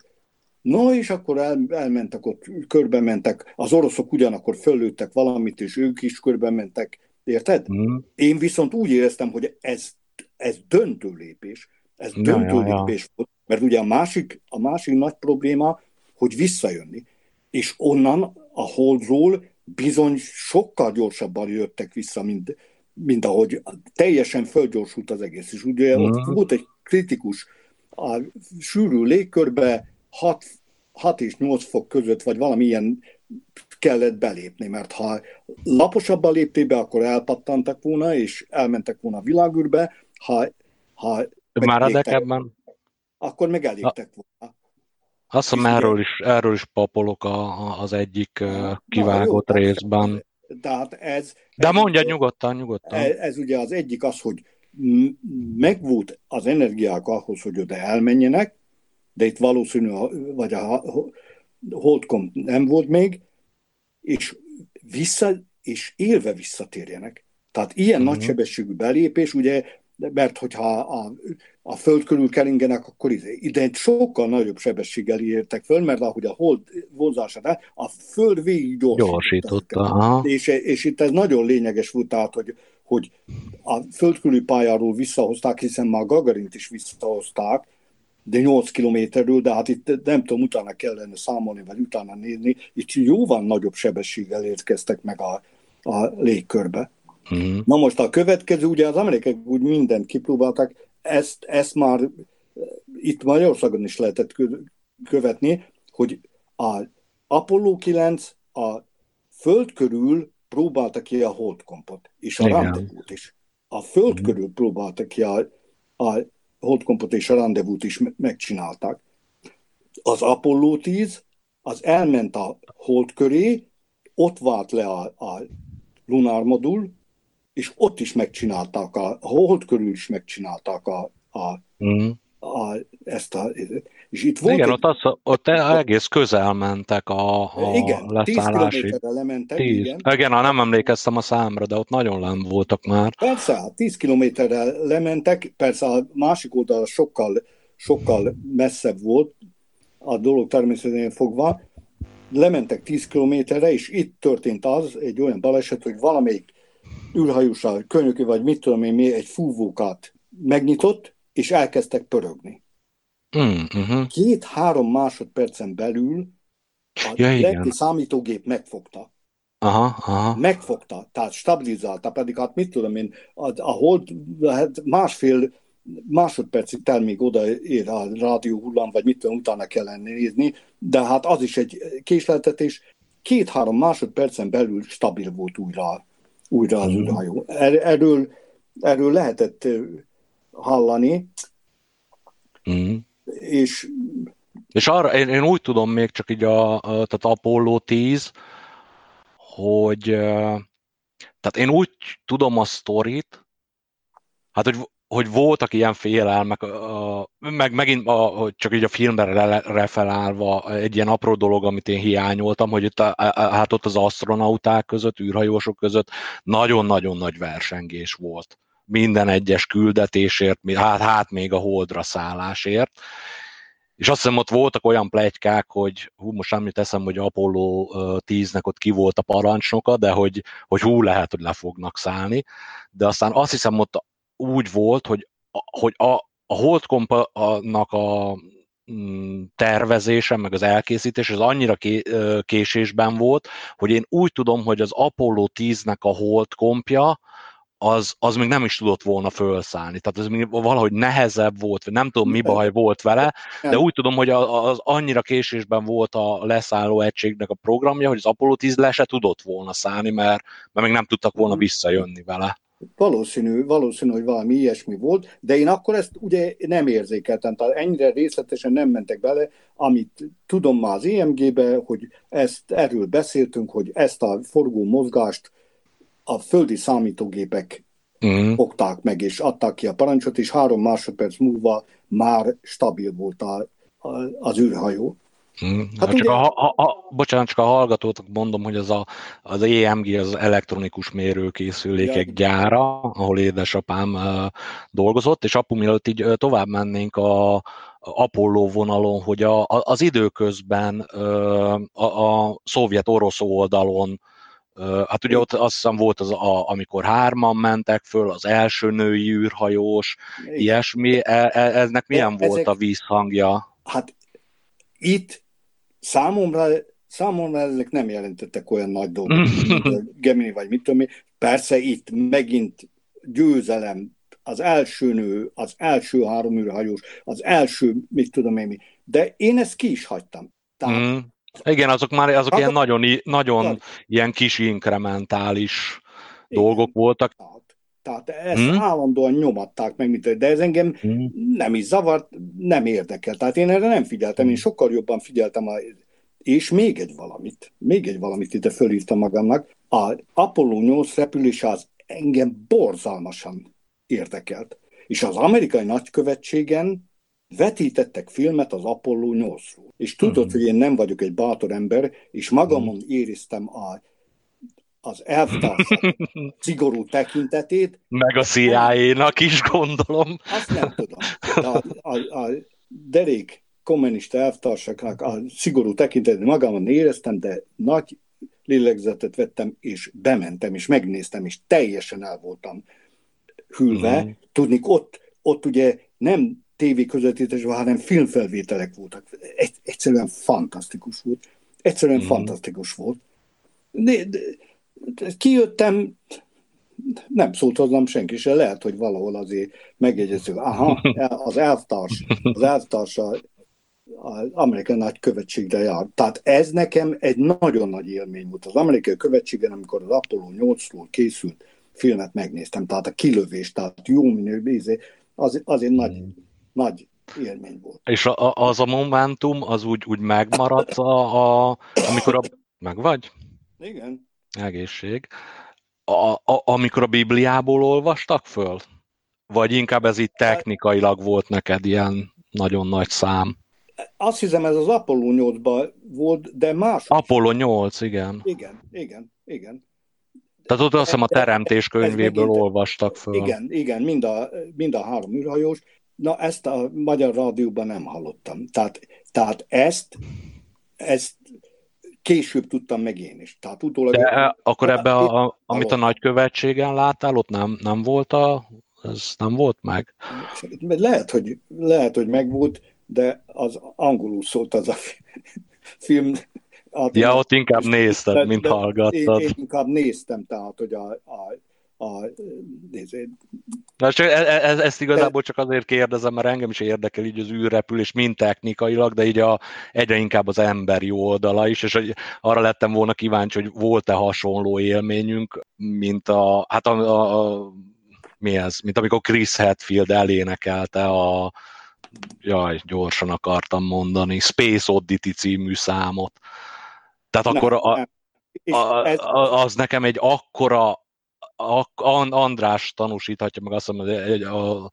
no, és akkor el, elmentek ott, körbe mentek, az oroszok ugyanakkor föllőttek valamit, és ők is körbe mentek, érted? Mm. Én viszont úgy éreztem, hogy ez, ez döntő lépés, ez ja, döntő ja, lépés ja. volt, mert ugye a másik, a másik nagy probléma, hogy visszajönni, és onnan a holdról bizony sokkal gyorsabban jöttek vissza, mint, mint ahogy teljesen fölgyorsult az egész, és ugye mm. ott volt egy kritikus, a sűrű légkörbe, hat és nyolc fok között, vagy valami ilyen kellett belépni, mert ha laposabban lépték be, akkor elpattantak volna, és elmentek volna a világűrbe, ha, Ha maradékában, akkor meg elégtek volna. Azt hiszem, erről is, erről is papolok a, az egyik kivágott Na, jó, részben. Tehát ez, de mondja nyugodtan, nyugodtan. Ez, ez ugye az egyik az, hogy megvolt az energiák ahhoz, hogy oda elmenjenek, de itt valószínű, vagy a holdkom nem volt még, és, vissza, és élve visszatérjenek. Tehát ilyen uh-huh. nagysebességű belépés, ugye, mert hogyha a, a föld körül keringenek, akkor ide sokkal nagyobb sebességgel értek föl, mert ahogy a hold vonzását a föld végig gyorsította. gyorsította. És, és itt ez nagyon lényeges volt, tehát, hogy, hogy a föld körüli pályáról visszahozták, hiszen már Gagarint is visszahozták, de nyolc kilométerről, de hát itt nem tudom, utána kellene számolni, vagy utána nézni, itt jóval nagyobb sebességgel érkeztek meg a, a légkörbe. Mm. Na most a következő, ugye az amerikaiak úgy mindent kipróbálták, ezt, ezt már itt Magyarországon is lehetett követni, hogy a Apollo kilenc a föld körül próbálta ki a holdkompot, és a rendezvút is. A föld mm. körül próbálta ki a, a holdkompot és a rendezvút is megcsinálták. Az Apollo tíz, az elment a hold köré, ott vált le a, a lunár modul, és ott is megcsinálták, a, a hold körül is megcsinálták a, a, mm. a, ezt a... És itt volt igen, egy, ott, az, ott egész közel mentek a, a igen, leszállási... Igen, tíz kilométerre lementek, tíz. igen. Igen, ha nem emlékeztem a számra, de ott nagyon lenn voltak már. Persze, tíz kilométerre lementek, persze a másik oldal sokkal, sokkal messzebb volt a dolog természetesen fogva. Lementek tíz kilométerre, és itt történt az, egy olyan baleset, hogy valamelyik űrhajóssal, könyökű, vagy mit tudom én mi, egy fúvókát megnyitott, és elkezdtek pörögni. Mm, uh-huh. Két-három másodpercen belül a ja, lelki számítógép megfogta. Aha, aha. Megfogta, tehát stabilizálta, pedig hát mit tudom én, a, a hold hát másfél másodpercig tel még odaér a rádióhullám, vagy mit tudom, utána kellene nézni, de hát az is egy késleltetés. Két-három másodpercen belül stabil volt újra újra az űrhajó. Erről, erről lehetett hallani. Mm. És, és arra, én, én úgy tudom még csak így a, a tehát Apollo tíz, hogy tehát én úgy tudom a sztorit, hát hogy, hogy voltak ilyen félelmek, meg megint a, csak így a filmre referálva egy ilyen apró dolog, amit én hiányoltam, hogy itt, hát ott az asztronauták között, űrhajósok között nagyon-nagyon nagy versengés volt. Minden egyes küldetésért, hát, hát még a holdra szállásért. És azt hiszem, ott voltak olyan pletykák, hogy hú, most semmit eszem, hogy Apollo tíznek ott ki volt a parancsnoka, de hogy, hogy hú, lehet, hogy le fognak szállni. De aztán azt hiszem, ott úgy volt, hogy, hogy a, a holdkompnak a tervezése, meg az elkészítés, az annyira késésben volt, hogy én úgy tudom, hogy az Apollo tíznek a holdkompja, Az, az még nem is tudott volna felszállni. Tehát ez még valahogy nehezebb volt, nem tudom mi baj volt vele, de úgy tudom, hogy az annyira késésben volt a leszálló egységnek a programja, hogy az Apollo tíz le se tudott volna szállni, mert, mert még nem tudtak volna visszajönni vele. Valószínű, valószínű, hogy valami ilyesmi volt, de én akkor ezt ugye nem érzékeltem, tehát ennyire részletesen nem mentek bele, amit tudom már az E M G-be, hogy ezt, erről beszéltünk, hogy ezt a forgó mozgást a földi számítógépek mm. fogták meg, és adták ki a parancsot, és három másodperc múlva már stabil volt a, a, az űrhajó. Mm. Hát hát ugye... csak a, a, a, bocsánat, csak a hallgatóknak mondom, hogy az, a, az E M G, az elektronikus mérőkészülékek ja. gyára, ahol édesapám uh, dolgozott, és apu, mielőtt így uh, tovább mennénk a Apollo vonalon, hogy a, a, az időközben uh, a, a szovjet-orosz oldalon hát ugye ott azt hiszem volt, az a, amikor hárman mentek föl, az első női űrhajós, igen. ilyesmi, e, e, eznek milyen de volt ezek, a vízhangja? Hát itt számomra, számomra ezek nem jelentettek olyan nagy dolgot, Gemini vagy mit tudom én. Persze itt megint győzelem, az első nő, az első három űrhajós, az első mit tudom én mi, de én ezt ki is hagytam. Tehát... Mm. Igen, azok már azok ilyen nagyon, nagyon ilyen kis inkrementális dolgok voltak. Tehát ezt hmm. állandóan nyomatták meg, mint, de ez engem hmm. nem is zavart, nem érdekel. Tehát én erre nem figyeltem, én sokkal jobban figyeltem, a, és még egy valamit, még egy valamit ide fölírtam magamnak. A Apollo nyolc repülés az engem borzalmasan érdekelt. És az amerikai nagykövetségen vetítettek filmet az Apollo nyolcról. És tudod, uh-huh. hogy én nem vagyok egy bátor ember, és magamon uh-huh. éreztem a, az elvtársak szigorú tekintetét. Meg a C I A-nak is, gondolom. Azt nem tudom. De a, a, a derék kommunista elvtársaknak a szigorú tekintetét magamon éreztem, de nagy lélegzetet vettem, és bementem, és megnéztem, és teljesen el voltam hűlve. Uh-huh. Tudnék, ott, ott ugye nem tévéközvetítésben, hanem filmfelvételek voltak. Egy, egyszerűen fantasztikus volt. Egyszerűen mm-hmm. fantasztikus volt. De, de, de, kijöttem, nem szólt hozzám senki se, lehet, hogy valahol azért megjegyező. Aha, az elvtárs, az elvtárs az amerikai nagykövetségre jár. Tehát ez nekem egy nagyon nagy élmény volt. Az amerikai követségen, amikor az Apollo nyolcról készült filmet megnéztem, tehát a kilövés, tehát jó minőbízé, az, az egy nagy, mm. nagy élmény volt. És a, az a momentum, az úgy, úgy megmaradt, a, a, amikor a... Meg vagy? Igen. Egészség. A, a, amikor a Bibliából olvastak föl? Vagy inkább ez így technikailag volt neked ilyen nagyon nagy szám? Azt hiszem, ez az Apollo nyolcban volt, de más... Apollo nyolc, igen. Igen, igen, igen. Tehát ott azt hiszem a teremtés könyvéből megint, olvastak föl. Igen, igen, mind a, mind a három űrhajós. Na, ezt a Magyar Rádióban nem hallottam. Tehát, tehát ezt, ezt később tudtam meg én is. Tehát utólag... De akkor ebben, amit a nagykövetségen láttál, ott nem, nem volt a... Ez nem volt meg? Lehet, hogy, lehet, hogy megvolt, de az angolul szólt az a film... A, ja, ott inkább nézted, de, mint de hallgattad. Én, én inkább néztem, tehát, hogy a... a, a Na, csak ez, ezt igazából de, csak azért kérdezem, mert engem is érdekel így az űrrepülés, mind technikailag, de így a, egyre inkább az emberi oldala is, és hogy arra lettem volna kíváncsi, hogy volt-e hasonló élményünk, mint a... Hát a, a, a mi ez? Mint amikor Chris Hadfield elénekelte a... Jaj, gyorsan akartam mondani. Space Oddity című számot. Tehát nem, akkor a, a, a, az nekem egy akkora, a, András tanúsíthatja, meg azt hiszem, hogy a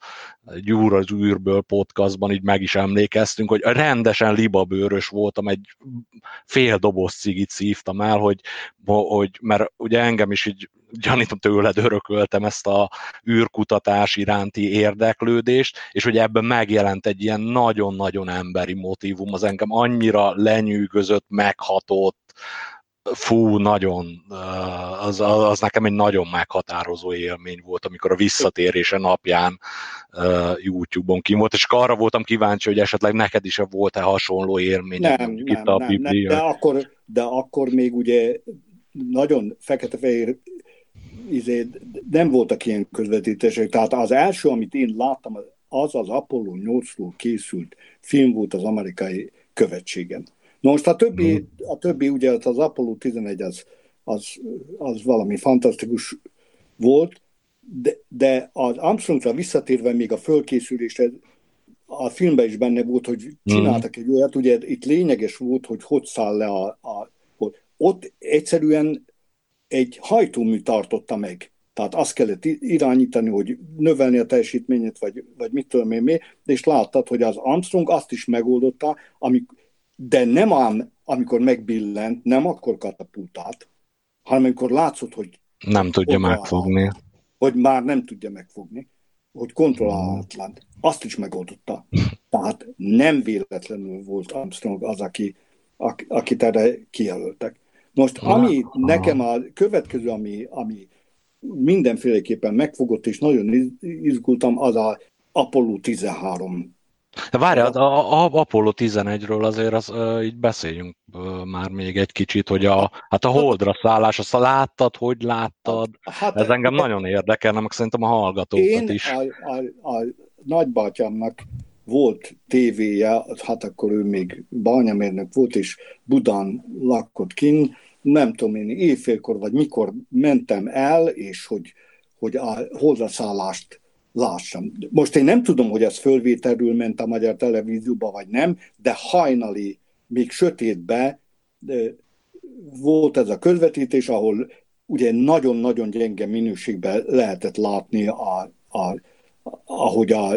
Gyúr az űrből podcastban így meg is emlékeztünk, hogy rendesen libabőrös voltam, egy fél doboz cigit szívtam el, hogy, hogy, mert ugye engem is így gyanítom, tőled örököltem ezt a űrkutatás iránti érdeklődést, és hogy ebben megjelent egy ilyen nagyon-nagyon emberi motívum, az engem annyira lenyűgözött, meghatott, fú, nagyon, az, az nekem egy nagyon meghatározó élmény volt, amikor a visszatérése napján YouTube-on kim volt, és arra voltam kíváncsi, hogy esetleg neked is volt-e hasonló élmény. Nem, nem, itt a nem, nem de, akkor, de akkor még ugye nagyon fekete-fehér izé, nem voltak ilyen közvetítések, tehát az első, amit én láttam, az az Apollo nyolcról készült film volt az amerikai követségen. Na most a többi, hmm. a többi ugye az Apollo tizenegy az, az, az valami fantasztikus volt, de, de az Armstrongra visszatérve még a fölkészülésre, a filmben is benne volt, hogy csináltak hmm. egy olyat, ugye itt lényeges volt, hogy hogy száll le a, a ott egyszerűen egy hajtómű tartotta meg. Tehát azt kellett irányítani, hogy növelni a teljesítményet, vagy, vagy mit tudom én mi, és láttad, hogy az Armstrong azt is megoldotta, amik, de nem ám, amikor megbillent, nem akkor katapultált, hanem amikor látszott, hogy nem tudja megfogni. Hogy már nem tudja megfogni, hogy kontrollálhatatlan. Azt is megoldotta. Tehát nem véletlenül volt Armstrong az, aki, akit erre kijelöltek. Most, ami nekem a következő, ami, ami mindenféleképpen megfogott, és nagyon izgultam, az a Apollo tizenhárom. Várj, a, a, a Apollo tizenegyről azért az, e, így beszéljünk e, már még egy kicsit, hogy a, hát a Holdra szállás, azt láttad, hogy láttad? Hát, ez engem de, nagyon érdekelne, meg szerintem a hallgatókat is. Én a, a, a nagybátyámnak volt tévéje, hát akkor ő még bányamérnök volt, és Budán lakott kint, nem tudom én, éjfélkor vagy mikor mentem el, és hogy, hogy a holdaszállást lássam. Most én nem tudom, hogy ez fölvételről ment a magyar televízióba, vagy nem, de hajnali, még sötétben volt ez a közvetítés, ahol ugye nagyon-nagyon gyenge minőségben lehetett látni, a, a, ahogy a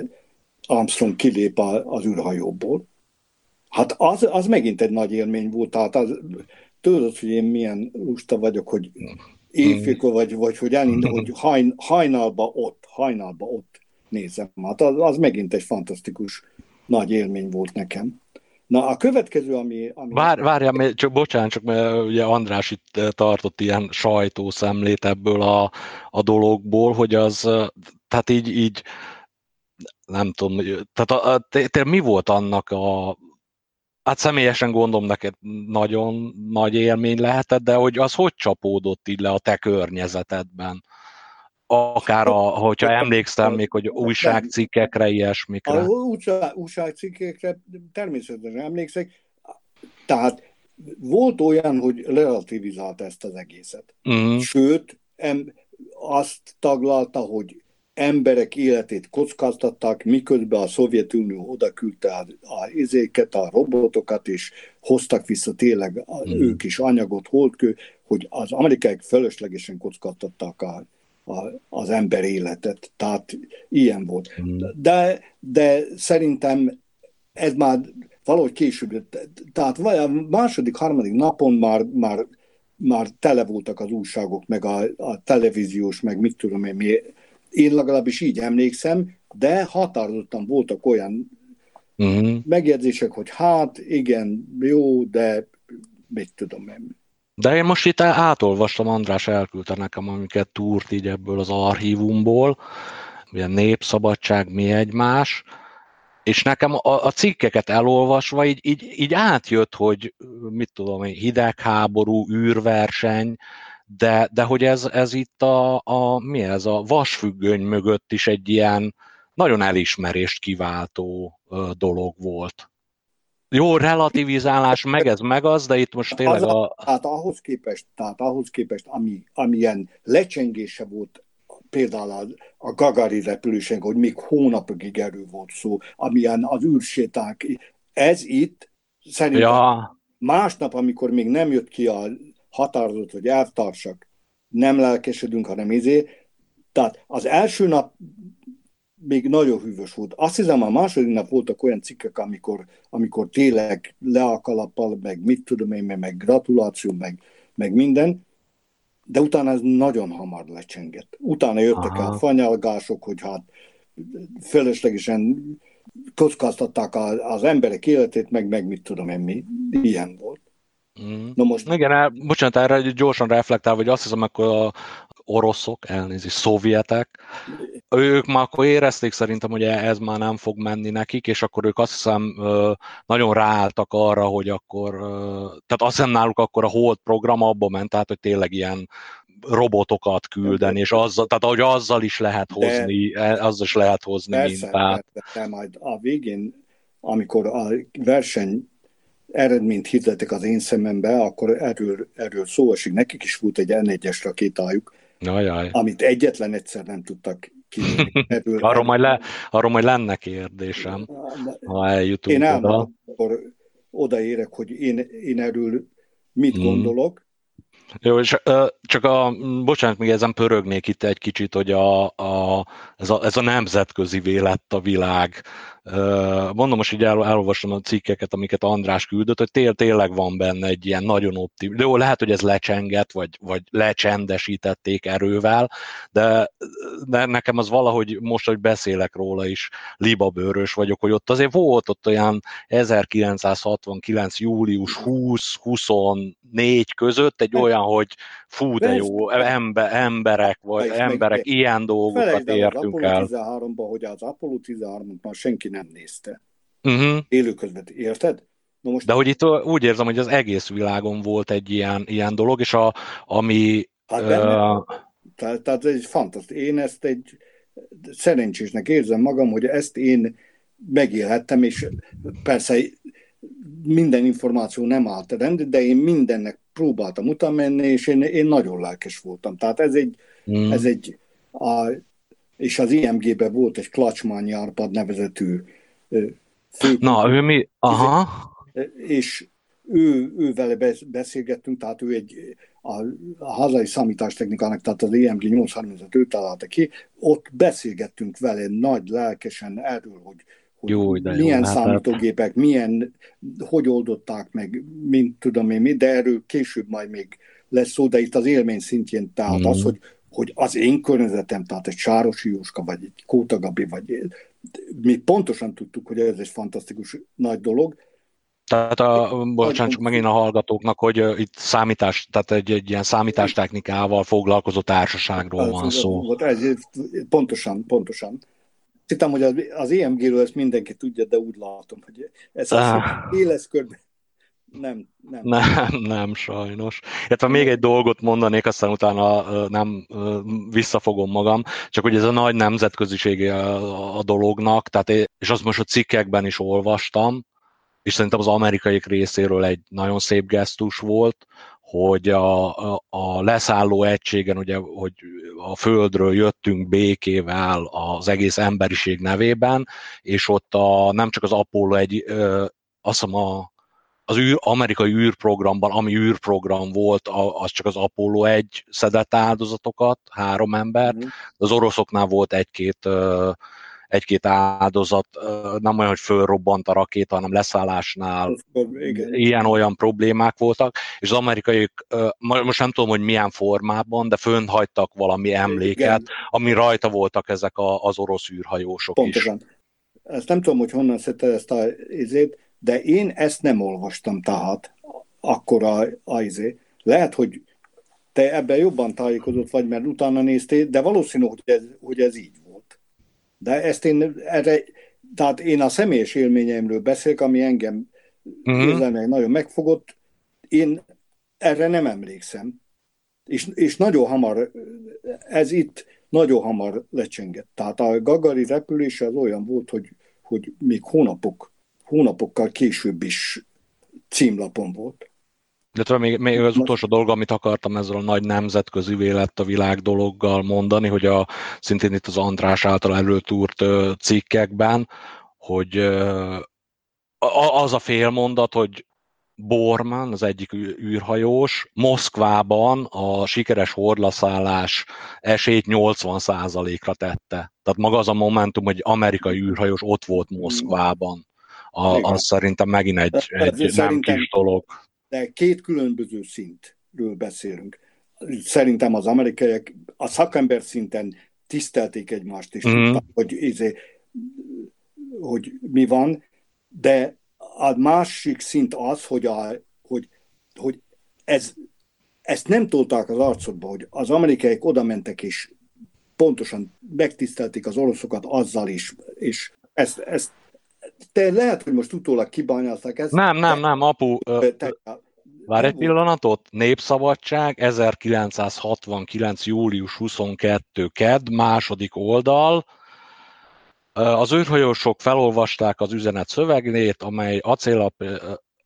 Armstrong kilép az űrhajóból. Hát az, az megint egy nagy élmény volt, hát az, tudod, hogy én milyen lusta vagyok, hogy éjfélkor, vagy, vagy hogy elindul, hogy haj, hajnalba ott, hajnalba ott nézem. Hát az, az megint egy fantasztikus nagy élmény volt nekem. Na, a következő, ami... ami... Vár, várjál, mert csak, bocsánat, csak mert ugye András itt tartott ilyen sajtószemlét ebből a, a dologból, hogy az, tehát így, így nem tudom, tehát a, a, te, te mi volt annak a... Hát személyesen gondolom, neked nagyon nagy élmény lehetett, de hogy az hogy csapódott így le a te környezetedben? Akár, a, hogyha emlékszem még, hogy újságcikkekre, ilyesmikre. A újságcikkekre természetesen emlékszek. Tehát volt olyan, hogy relativizált ezt az egészet. Mm. Sőt, em, azt taglalta, hogy emberek életét kockáztatták, miközben a Szovjetunió odaküldte a, a izéket, a robotokat, és hoztak vissza tényleg a, mm. ők is anyagot, holdkő, hogy az amerikaiak fölöslegesen kockáztatták a az ember életet. Tehát ilyen volt. De, de szerintem ez már valahogy később, tehát a második, harmadik napon már, már, már tele voltak az újságok, meg a, a televíziós, meg mit tudom én, mi, én legalábbis így emlékszem, de határozottan voltak olyan uh-huh. megjegyzések, hogy hát igen, jó, de mit tudom én. De én most itt átolvastam, András elküldte nekem, amiket túrt így ebből az archívumból, ugye Népszabadság, Mi egymás, és nekem a, a cikkeket elolvasva így, így, így átjött, hogy mit tudom én, hidegháború, űrverseny, de, de hogy ez, ez itt a, a, mi ez, a vasfüggöny mögött is egy ilyen nagyon elismerést kiváltó dolog volt. Jó, relativizálás, meg ez, meg az, de itt most tényleg a... a... Tehát ahhoz képest, tehát ahhoz képest ami, amilyen lecsengése volt például a, a Gagarin repülésen, hogy még hónapokig erről volt szó, amilyen az űrséták, ez itt szerintem ja. másnap, amikor még nem jött ki a határozat, hogy elvtársak, nem lelkesedünk, hanem izé, tehát az első nap még nagyon hűvös volt. Azt hiszem, a második nap voltak olyan cikkek, amikor, amikor tényleg le a kalappal, meg mit tudom én, meg gratuláció, meg, meg minden, de utána ez nagyon hamar lecsengett. Utána jöttek Aha. el fanyalgások, hogy hát fölöslegesen kockáztatták az emberek életét, meg, meg mit tudom én, mi ilyen volt. Mm. Na most... Igen, el, bocsánat, erre gyorsan reflektál, hogy azt hiszem, akkor a oroszok, elnézést, szovjetek, ők már akkor érezték szerintem, hogy ez már nem fog menni nekik, és akkor ők azt hiszem nagyon ráálltak arra, hogy akkor, tehát azt hiszem náluk akkor a Hold program abba ment, tehát hogy tényleg ilyen robotokat küldeni, és azzal, tehát ahogy azzal is lehet hozni, de, azzal is lehet hozni persze, mintát. Persze, de majd a végén, amikor a verseny eredményt hirdetek az én szemembe, akkor erről, erről szó esik. Nekik is volt egy en egyes rakétájuk, Ajaj. amit egyetlen egyszer nem tudtak kívülni. arról, majd le, arról majd lenne kérdésem, ha eljutunk én oda. Én akkor odaérek, hogy én, én erről mit hmm. gondolok. Jó, és csak a, bocsánat, még ezen pörögnék itt egy kicsit, hogy a, a, ez, a, ez a nemzetközivé lett a világ. Mondom, most így el, elolvastam a cikkeket, amiket András küldött, hogy té- tényleg van benne egy ilyen nagyon optim. Jó, lehet, hogy ez lecsengett, vagy, vagy lecsendesítették erővel, de, de nekem az valahogy most, hogy beszélek róla is, libabőrös vagyok, hogy ott azért volt ott olyan ezerkilencszázhatvankilenc. július húsz huszonnégy között egy olyan, hogy fú, de jó, ember, emberek, vagy emberek, ilyen dolgokat értünk el. Az Apollo tizenháromban, hogy az Apollo tizenhármat már senki nem nézte. Uh-huh. Élő közvet, érted? Na most de hogy itt úgy érzem, hogy az egész világon volt egy ilyen, ilyen dolog, és a, ami... Hát benne, uh... tehát, tehát ez egy fantasztikus. Én ezt egy szerencsésnek érzem magam, hogy ezt én megélhettem, és persze minden információ nem állt rend, de én mindennek próbáltam utána menni, és én, én nagyon lelkes voltam. Tehát ez egy, hmm. ez egy a, és az i em gé-ben volt egy Klacsmányi Árpád nevezetű fő. Na, ő mi? Aha. És ő, ővele beszélgettünk, tehát ő egy a, a hazai számítástechnikának, tehát az i em gé nyolcszázharmincöt ő találta ki, ott beszélgettünk vele nagy lelkesen erről, hogy hogy jó, milyen jó, számítógépek, hát... milyen, hogy oldották meg, mint tudom én, de erről később majd még lesz szó, de itt az élmény szintjén, tehát mm. az, hogy, hogy az én környezetem, tehát egy Sárosi Jóska, vagy egy Kóta Gabi, vagy mi pontosan tudtuk, hogy ez egy fantasztikus nagy dolog. Tehát, a, bocsánat, csak megint a hallgatóknak, hogy itt számítás, tehát egy, egy ilyen számítástechnikával foglalkozó társaságról van szó. Pontosan, pontosan. Hittem, hogy az, az i em gé-ről ezt mindenki tudja, de úgy látom, hogy ez az ah. éles körben nem, nem. Nem, nem, sajnos. Hát, ha még egy dolgot mondanék, aztán utána nem visszafogom magam, csak hogy ez a nagy nemzetközisége a, a dolognak, tehát, és azt most a cikkekben is olvastam, és szerintem az amerikaiak részéről egy nagyon szép gesztus volt, hogy a, a, a leszálló egységen, ugye, hogy a Földről jöttünk békével az egész emberiség nevében, és ott a, nem csak az Apollo egy, ö, azt hiszem a, az űr, amerikai űrprogramban, ami űrprogram volt, a, az csak az Apollo egy szedett áldozatokat, három embert, mm. az oroszoknál volt egy-két ö, egy-két áldozat, nem olyan, hogy fölrobbant a rakéta, hanem leszállásnál ilyen-olyan problémák voltak, és az amerikaiak, most nem tudom, hogy milyen formában, de fönn hagytak valami emléket, igen. ami rajta voltak ezek az orosz űrhajósok pontosan. Is. Ezt nem tudom, hogy honnan szedte ezt a izét, de én ezt nem olvastam, tehát akkor a, a izé. Lehet, hogy te ebben jobban tájékozott vagy, mert utána néztél, de valószínű, hogy ez, hogy ez így. De ezt én, erre, tehát én a személyes élményeimről beszélek, ami engem uh-huh. nagyon megfogott, én erre nem emlékszem. És, és nagyon hamar, ez itt nagyon hamar lecsengett. Tehát a Gagari repülése az olyan volt, hogy, hogy még hónapok, hónapokkal később is címlapon volt. De tudom, még, még az utolsó dolog, amit akartam ezzel a nagy nemzetközi vélet a világ dologgal mondani, hogy a, szintén itt az András által előtúrt cikkekben, hogy az a félmondat, hogy Borman, az egyik űrhajós, Moszkvában a sikeres hordleszállás esélyt nyolcvan százalékra tette. Tehát maga az a momentum, hogy amerikai űrhajós ott volt Moszkvában. A, az szerintem megint egy, egy nem kis dolog. De két különböző szintről beszélünk. Szerintem az amerikaiak a szakember szinten tisztelték egymást, és mm. tudták, hogy, izé, hogy mi van, de a másik szint az, hogy, a, hogy, hogy ez, ezt nem tolták az arcodba, hogy az amerikaiak oda mentek, és pontosan megtisztelték az oroszokat azzal is, és ezt, ezt te lehet, hogy most utólag kibányázták ezt. Nem, nem, nem, apu. Te... Várj egy pillanatot. Népszabadság, ezerkilencszázhatvankilenc. július huszonkettő. kedd, második oldal. Az űrhajósok felolvasták az üzenet szövegét, amely acéllap,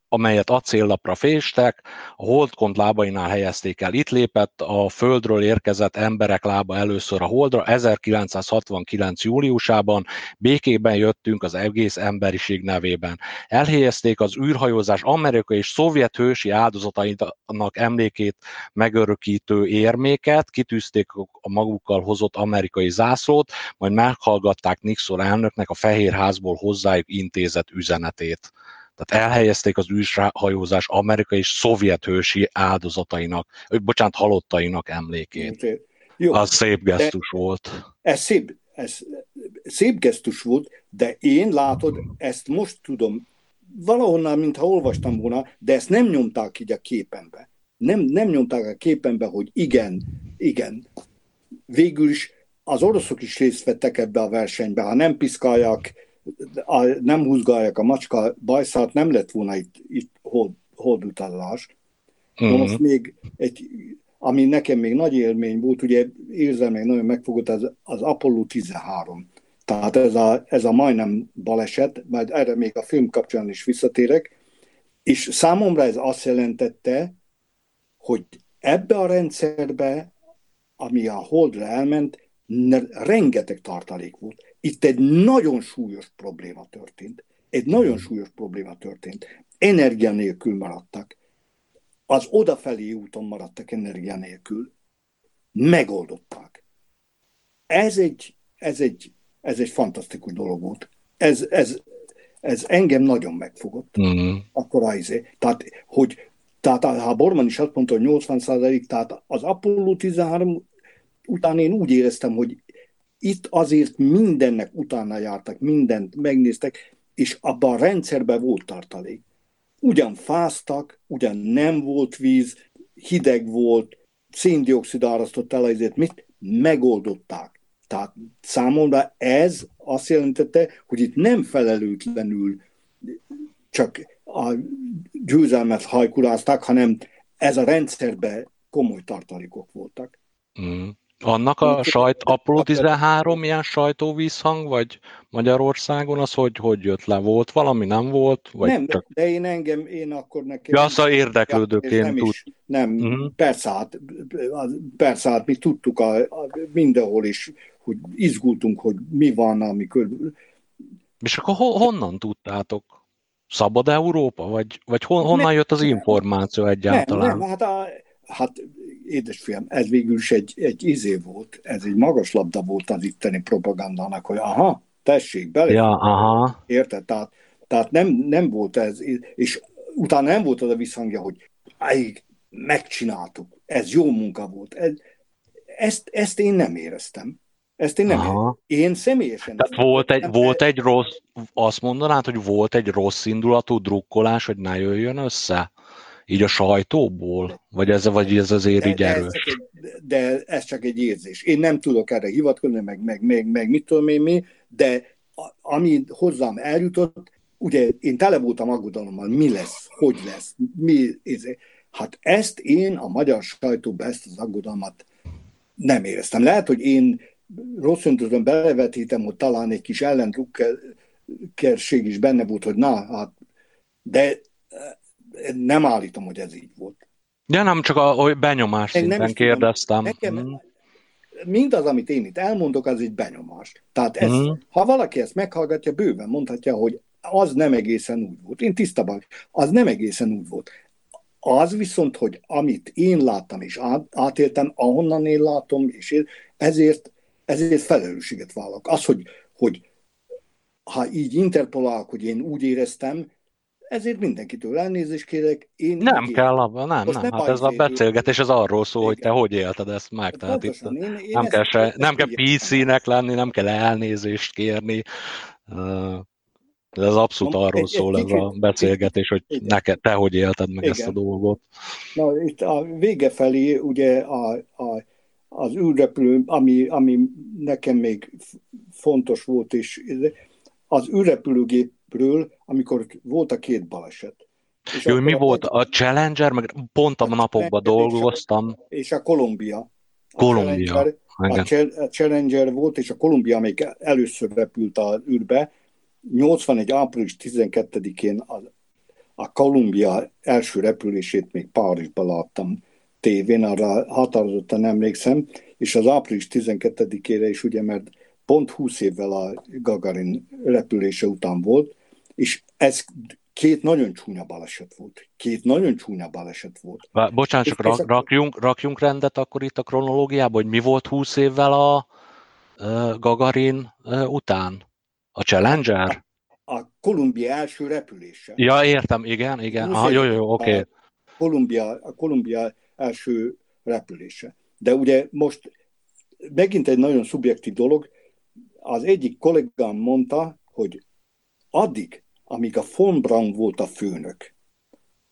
amelyet acéllapra féstek, a holdkont lábainál helyezték el. Itt lépett a Földről érkezett emberek lába először a Holdra, ezerkilencszázhatvankilenc. júliusában békében jöttünk az egész emberiség nevében. Elhelyezték az űrhajózás amerikai és szovjet hősi áldozatainak emlékét megörökítő érméket, kitűzték a magukkal hozott amerikai zászlót, majd meghallgatták Nixon elnöknek a Fehér Házból hozzájuk intézett üzenetét. Tehát elhelyezték az űrhajózás amerikai és szovjet hősi áldozatainak, bocsánat, halottainak emlékét. Jó, az szép gesztus volt. Ez szép, ez szép gesztus volt, de én látod, ezt most tudom, valahonnan, mintha olvastam volna, de ezt nem nyomták így a képenbe. Nem, nem nyomták a képenbe, hogy igen, igen. Végül is az oroszok is részt vettek ebbe a versenybe, ha nem piszkálják, A, nem húzgálják a macska bajszát, nem lett volna itt, itt hold, holdutallás. Mm. De most még egy, ami nekem még nagy élmény volt, ugye érzelmény nagyon megfogott, az, az Apollo tizenhárom. Tehát ez a, ez a majdnem baleset, majd erre még a film kapcsán is visszatérek, és számomra ez azt jelentette, hogy ebbe a rendszerbe, ami a Holdra elment, rengeteg tartalék volt. Itt egy nagyon súlyos probléma történt. Egy nagyon súlyos probléma történt. Energia nélkül maradtak. Az odafelé úton maradtak energia nélkül. Megoldották. Ez egy, ez egy, ez egy fantasztikus dolog volt. Ez, ez, ez engem nagyon megfogott. Mm-hmm. Akkor az, tehát, hogy, tehát a Borman is azt mondta, hogy nyolcvan százalék, tehát az Apollo tizenhárom után én úgy éreztem, hogy itt azért mindennek utána jártak, mindent megnéztek, és abban a rendszerben volt tartalék. Ugyan fáztak, ugyan nem volt víz, hideg volt, szén-dioxid árasztott el, ezért mit megoldották. Tehát számomra ez azt jelentette, hogy itt nem felelőtlenül csak a győzelmet hajkulázták, hanem ez a rendszerben komoly tartalékok voltak. Mm. Annak a sajt, Apollo tizenhárom ilyen sajtóvízhang, vagy Magyarországon az hogy, hogy jött le? Volt valami, nem volt? Vagy nem, csak... de én engem, én akkor nekem... Ja, szóval érdeklődőként nem tud. Is, nem, mm-hmm. persze, hát, persze, hát mi tudtuk a, a, mindenhol is, hogy izgultunk, hogy mi van, amikor... És akkor honnan tudtátok? Szabad Európa? Vagy, vagy hon, honnan nem, jött az információ egyáltalán? Nem, nem hát a... Hát, édesfiam, ez végül is egy, egy izé volt, ez egy magas labda volt az itteni propagandának, hogy aha, tessék, belé. Ja, aha. Érted? Tehát, tehát nem, nem volt ez, és utána nem volt az a visszhangja, hogy megcsináltuk, ez jó munka volt. Ez, ezt, ezt én nem éreztem. Ezt én nem éreztem. Én személyesen... Tehát volt egy, volt egy rossz, azt mondanád, hogy volt egy rossz indulatú drukkolás, hogy ne jöjjön össze? Így a sajtóból? Vagy ez, vagy ez azért így erős? De, de ez csak egy érzés. Én nem tudok erre hivatkozni, meg, meg, meg, meg mit tudom én mi, de ami hozzám eljutott, ugye én tele voltam aggodalommal, mi lesz, hogy lesz, mi, ez, hát ezt én a magyar sajtóban ezt az aggodalmat nem éreztem. Lehet, hogy én rossz öntözön belevetítem, hogy talán egy kis ellendrukkerség is benne volt, hogy na, hát, de nem állítom, hogy ez így volt. De nem csak a benyomás szinten kérdeztem. Nekem, mm. Mindaz, amit én itt elmondok, az egy benyomás. Tehát ez, mm. ha valaki ezt meghallgatja, bőven mondhatja, hogy az nem egészen úgy volt. Én tisztában, az nem egészen úgy volt. Az viszont, hogy amit én láttam és át, átéltem, ahonnan én látom, és én, ezért, ezért felelősséget vállalok. Az, hogy, hogy ha így interpolálok, hogy én úgy éreztem, ezért mindenkitől elnézést kérek. Én nem kell abban, nem, nem. nem. Hát ez a beszélgetés az arról szól, hogy te hogy élted ezt meg. Tehát pontosan, itt én, én nem, ezt kell ezt se, nem kell pé cének lenni, nem kell elnézést kérni. Ez abszolút arról egy, szól egy, ez egy, a beszélgetés, hogy egy, neked, te hogy élted meg igen. ezt a dolgot. Na, itt a vége felé ugye a, a, az űrrepülő, ami, ami nekem még fontos volt is, az űrrepülőgépről, amikor volt a két baleset. És Jó, mi a volt? A Challenger, meg pont a, a napokban dolgoztam. És a Kolumbia. Kolumbia. A Challenger, a Challenger volt, és a Kolumbia, amelyik először repült az űrbe, nyolcvanegy április tizenkettedikén a, a Kolumbia első repülését még Párizsban láttam tévén, arra határozottan emlékszem, és az április tizenkettedikére is, ugye, mert pont húsz évvel a Gagarin repülése után volt, és ez két nagyon csúnya baleset volt. Két nagyon csúnya baleset volt. Bá, bocsánat, csak rak, rakjunk, rakjunk rendet akkor itt a kronológiában, hogy mi volt húsz évvel a uh, Gagarin uh, után? A Challenger? A, a Kolumbia első repülése. Ja, értem, igen, igen. Aha, jó, jó, oké. Okay. A Kolumbia, a Kolumbia első repülése. De ugye most megint egy nagyon szubjektív dolog, az egyik kollégám mondta, hogy addig, amíg a von Braun volt a főnök,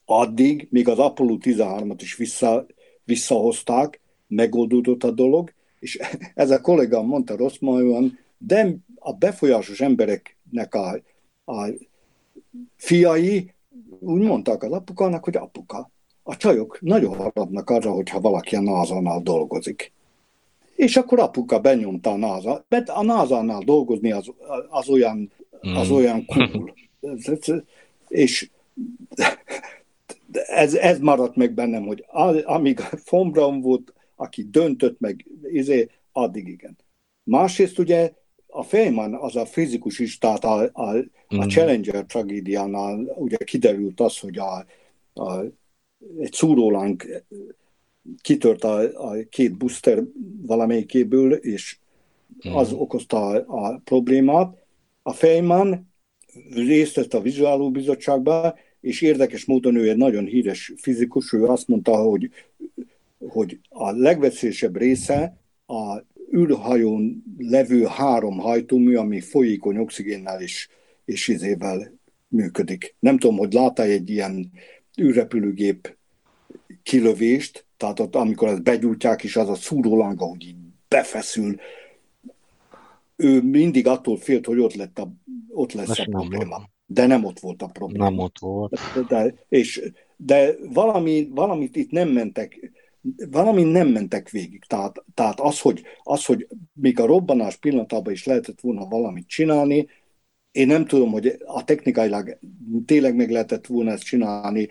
addig, még az Apollo tizenhármat is vissza, visszahozták, megoldódott a dolog, és ez a kollégám mondta rosszmájúan, de a befolyásos embereknek a, a fiai úgy mondták az apukának, hogy apuka. A csajok nagyon harapnak arra, hogyha valaki a nászánál dolgozik. És akkor apuka benyomta a NASA, mert a NASA-nál dolgozni az, az olyan, az olyan cool. És ez, ez maradt meg bennem, hogy amíg von Braun volt, aki döntött meg, izé, addig igen. Másrészt ugye a Feynman az a fizikus is, tehát a, a, mm. a Challenger tragédiánál ugye kiderült az, hogy a, a, egy szúrólánk kitört a, a két booster valamelyikéből, és az mm. okozta a, a problémát. A Feynman részt vett a vizsgáló bizottságban, és érdekes módon ő egy nagyon híres fizikus, ő azt mondta, hogy, hogy a legveszélyesebb része a űrhajón levő három hajtómű, ami folyékony oxigénnel és, és izével működik. Nem tudom, hogy láttál egy ilyen űrrepülőgép kilövést, tehát ott, amikor ezt begyújtják, és az a szúróláng, ahogy így befeszül, ő mindig attól félt, hogy ott, lett a, ott lesz a probléma. De nem ott volt a probléma. Nem ott volt. De, és, de valami, valamit itt nem mentek, valami nem mentek végig. Tehát, tehát az, hogy, az, hogy még a robbanás pillanatában is lehetett volna valamit csinálni, én nem tudom, hogy a technikailag tényleg meg lehetett volna ezt csinálni,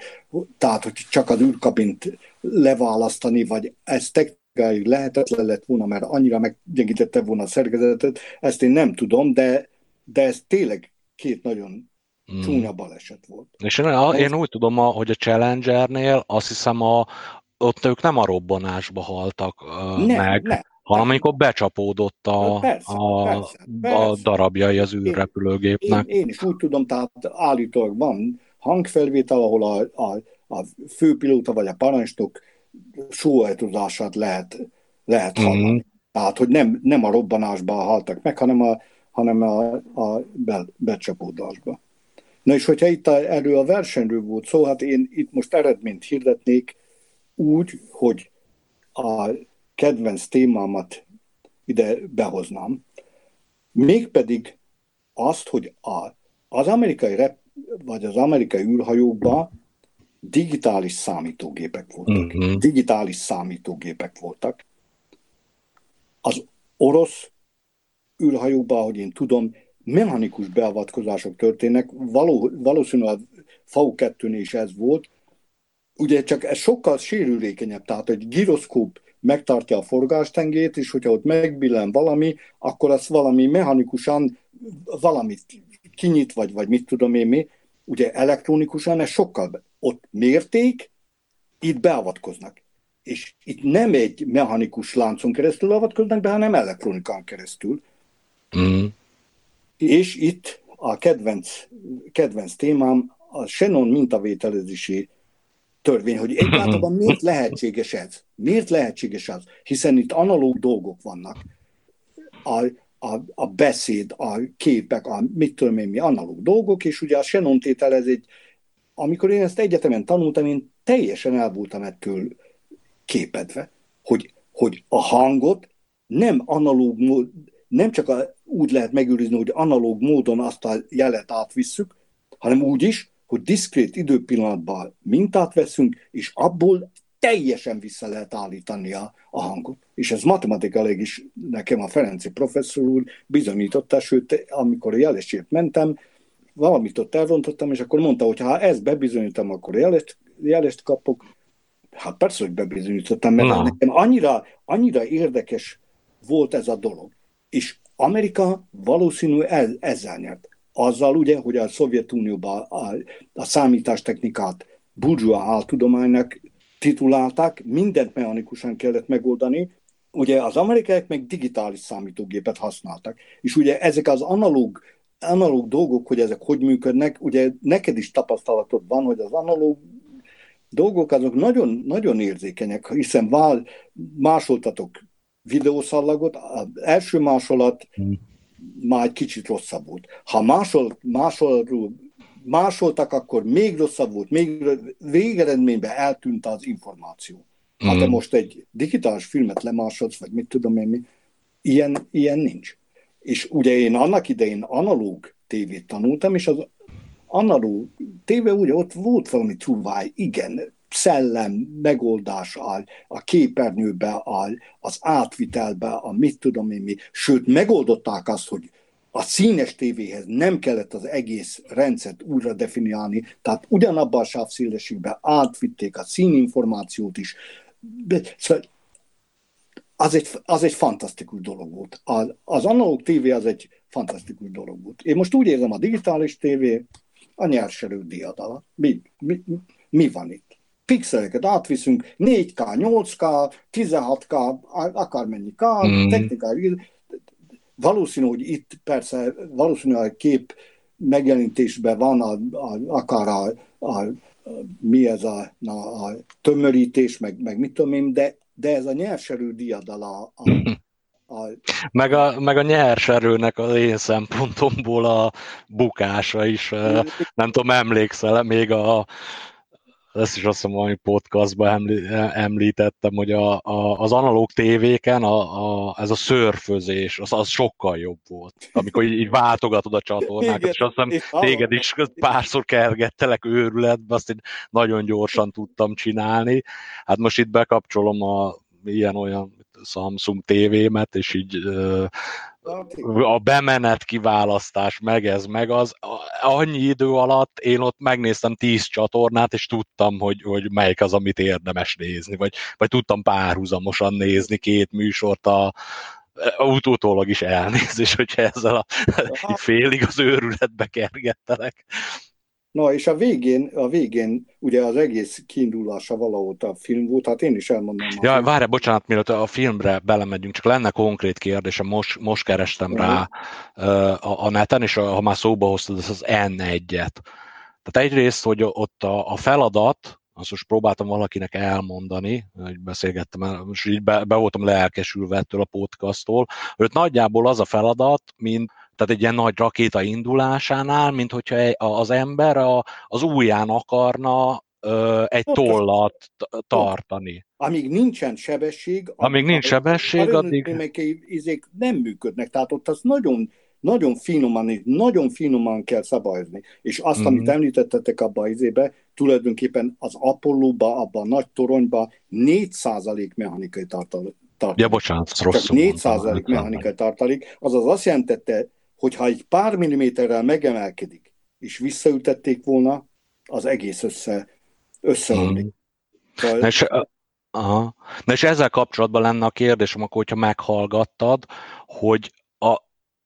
tehát, hogy csak az űrkabint leválasztani, vagy ez technikailag lehetetlen lett volna, mert annyira meggyengítette volna a szerkezetet, ezt én nem tudom, de, de ez tényleg két nagyon hmm. csúnya baleset volt. És én, a, én úgy tudom, hogy a Challengernél azt hiszem a ott ők nem a robbanásba haltak uh, nem, meg, nem, hanem nem. Amikor becsapódott a, persze, a, persze, persze. a darabjai az űrrepülőgépnek. Én, én, én is úgy tudom, tehát állítólag van hangfelvétel, ahol a, a, a főpilóta vagy a parancsnok sóhajtozását lehet, lehet hallani. Mm-hmm. Tehát, hogy nem, nem a robbanásba haltak meg, hanem a, hanem a, a be, becsapódásba. Na és hogyha itt a, erről a versenyről volt szó, hát én itt most eredményt hirdetnék, úgy, hogy a kedvenc témámat ide behoznám. Mégpedig azt, hogy a, az amerikai rep, vagy az amerikai űrhajókban digitális számítógépek voltak. Mm-hmm. Digitális számítógépek voltak. Az orosz űrhajókban, ahogy én tudom, mechanikus beavatkozások történnek. Való, valószínűleg a F kettőn is ez volt. Ugye csak ez sokkal sérülékenyebb, tehát egy giroszkóp megtartja a forgástengét, és hogyha ott megbillen valami, akkor az valami mechanikusan valamit kinyit, vagy, vagy mit tudom én mi, ugye elektronikusan ez sokkal, ott mérték, itt beavatkoznak. És itt nem egy mechanikus láncon keresztül avatkoznak be, hanem elektronikán keresztül. Mm. És itt a kedvenc, kedvenc témám a Shannon mintavételezési törvény, hogy egyáltalán miért lehetséges ez? Miért lehetséges ez? Hiszen itt analóg dolgok vannak. A, a, a beszéd, a képek, a mit tudom én mi, analóg dolgok, és ugye a Shannon tétel ez egy, amikor én ezt egyetemen tanultam, én teljesen el voltam ettől képedve, hogy, hogy a hangot nem analóg mód, nem csak a, úgy lehet megőrizni, hogy analóg módon azt a jelet átvisszük, hanem úgy is, hogy diszkrét időpillanatban mintát veszünk, és abból teljesen vissza lehet állítani a, a hangot. És ez matematikailag is nekem a Ferenci professzor úr bizonyította, sőt, amikor jelesért mentem, valamit ott elrontottam, és akkor mondta, hogy ha ezt bebizonyítom, akkor jelest, jelest kapok. Hát persze, hogy bebizonyítottam, mert Na. nekem annyira, annyira érdekes volt ez a dolog. És Amerika valószínű el, ezzel nyert. Azzal ugye, hogy a Szovjetunióban a, a számítástechnikát burzsua áltudománynak titulálták, mindent mechanikusan kellett megoldani, ugye az amerikaiak meg digitális számítógépet használtak. És ugye ezek az analóg, analóg dolgok, hogy ezek hogy működnek, ugye neked is tapasztalatod van, hogy az analóg dolgok azok nagyon, nagyon érzékenyek, hiszen vál, másoltatok videószallagot, az első másolat, mm. már egy kicsit rosszabb volt. Ha másol, másol, másoltak, akkor még rosszabb volt, még végeredményben eltűnt az információ. Ha mm. te most egy digitális filmet lemásolsz, vagy mit tudom én, mi, ilyen, ilyen nincs. És ugye én annak idején analóg tévét tanultam, és az analóg tévé, ugye ott volt valami trúváj, igen, szellem, megoldás áll, a képernyőbe áll, az átvitelbe, a mit tudom én mi. Sőt, megoldották azt, hogy a színes tévéhez nem kellett az egész rendszert újra definiálni, tehát ugyanabban a sávszélességben átvitték a színinformációt is. Szóval az egy, az egy fantasztikus dolog volt. Az, az analóg tévé az egy fantasztikus dolog volt. Én most úgy érzem, a digitális tévé a nyerselő diadala. Mi, mi, mi van itt? Pixeleket átviszünk, négy ká, nyolc ká, tizenhat ká, akármennyi ká, mm. technikai. Valószínű, hogy itt persze valószínűleg a kép megjelenítésben van a, a, akár a, a, a, mi ez a, a, a tömörítés, meg, meg mit tudom én, de, de ez a nyerserő diadala a, a... Meg a, meg a nyers erőnek az én szempontomból a bukása is. Nem tudom, emlékszel, még a ezt is azt mondom, hogy podcastban említettem, hogy a, a, az analóg tévéken a, a, ez a szörfözés, az, az sokkal jobb volt. Amikor így, így váltogatod a csatornákat, és azt hiszem, téged is párszor kergettelek őrületbe, azt így nagyon gyorsan tudtam csinálni. Hát most itt bekapcsolom a ilyen-olyan Samsung tévémet, és így a bemenet kiválasztás, meg ez, meg az. Annyi idő alatt én ott megnéztem tíz csatornát, és tudtam, hogy, hogy melyik az, amit érdemes nézni, vagy, vagy tudtam párhuzamosan nézni két műsort a utólag is elnézés, hogyha ezzel a félig az őrületbe kergettelek. Na, és a végén, a végén ugye az egész kiindulása valahol a film volt, hát én is elmondom. Ja, várj, bocsánat, mielőtt a filmre belemegyünk, csak lenne konkrét kérdésem, most, most kerestem uh-huh. rá a, a neten, és a, ha már szóba hoztad, ez az en egyet. Tehát egyrészt, hogy ott a, a feladat, azt most próbáltam valakinek elmondani, hogy beszélgettem, és így be, be voltam lelkesülve ettől a podcasttól, hogy nagyjából az a feladat, mint tehát egy ilyen nagy rakéta indulásánál, mint hogyha az ember a, az ujján akarna ö, egy tollat tartani. Amíg nincsen sebesség, amíg nincs sebesség, a aerodinamikai izék nem működnek, tehát ott az nagyon, nagyon finoman, nagyon finoman kell szabályozni. És azt, mm-hmm. amit említettetek abban az izébe, tulajdonképpen az Apollo-ba, abban a nagy toronyban négy százalék mechanikai tartalék. Ja, bocsánat, rosszul mondtam. Csak négy százalék mechanikai tartalék, azaz azt jelentette, hogyha egy pár milliméterrel megemelkedik, és visszaültették volna, az egész össze, összeomlik. Hmm. Na, és, aha. Na és ezzel kapcsolatban lenne a kérdésem, akkor, hogyha meghallgattad, hogy a,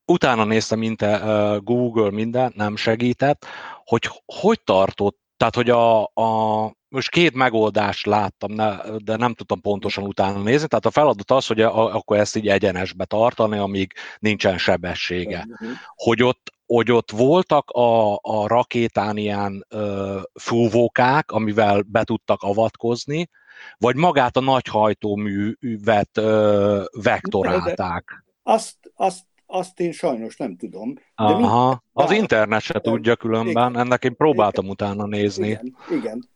utána néztem inter, Google minden, nem segített, hogy hogy tartott, tehát hogy a, a most két megoldást láttam, de nem tudtam pontosan utána nézni. Tehát a feladat az, hogy akkor ezt így egyenesbe tartani, amíg nincsen sebessége. Hogy ott, hogy ott voltak a, a rakétán ilyen ö, fúvókák, amivel be tudtak avatkozni, vagy magát a nagy hajtóművet ö, vektorálták? Azt, azt, azt én sajnos nem tudom. De aha, mind... az internet se tudja különben, igen, ennek én próbáltam igen, utána nézni. Igen, igen.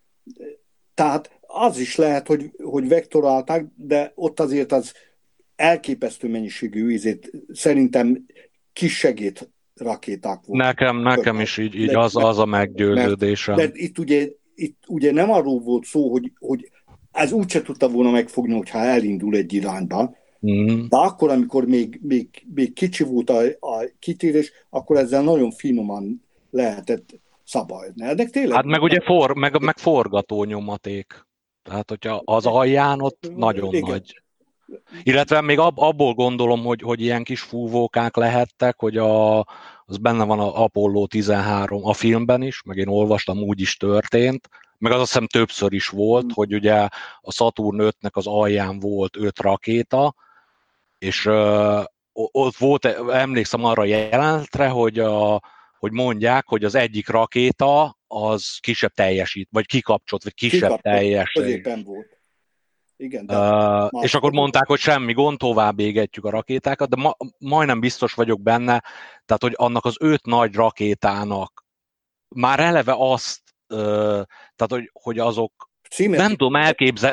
Tehát az is lehet, hogy, hogy vektorálták, de ott azért az elképesztő mennyiségű ízét szerintem kis segéd rakéták voltak. Nekem, nekem is így, így de, az, az a meggyőződésem. De itt ugye, itt ugye nem arról volt szó, hogy, hogy ez úgyse tudta volna megfogni, hogyha elindul egy irányba, mm. de akkor, amikor még, még, még kicsi volt a, a kitérés, akkor ezzel nagyon finoman lehetett szabályozni. Ennek tényleg... Hát meg ugye for, meg, meg forgató nyomaték. Tehát, hogyha az alján ott nagyon igen. nagy. Illetve még ab, abból gondolom, hogy, hogy ilyen kis fúvókák lehettek, hogy a, az benne van a Apollo tizenhárom a filmben is, meg én olvastam, úgy is történt, meg az azt hiszem többször is volt, hmm. hogy ugye a Saturn ötnek az alján volt öt rakéta, és ö, ott volt, emlékszem arra jelenetre, hogy a hogy mondják, hogy az egyik rakéta az kisebb teljesít, vagy kikapcsolt, vagy kisebb kikapcsolt, teljesít. Középen volt. Igen, de uh, és akkor mondták, hogy semmi gond, tovább égetjük a rakétákat, de ma, majdnem biztos vagyok benne, tehát, hogy annak az öt nagy rakétának már eleve azt, uh, tehát, hogy, hogy azok nem tudom,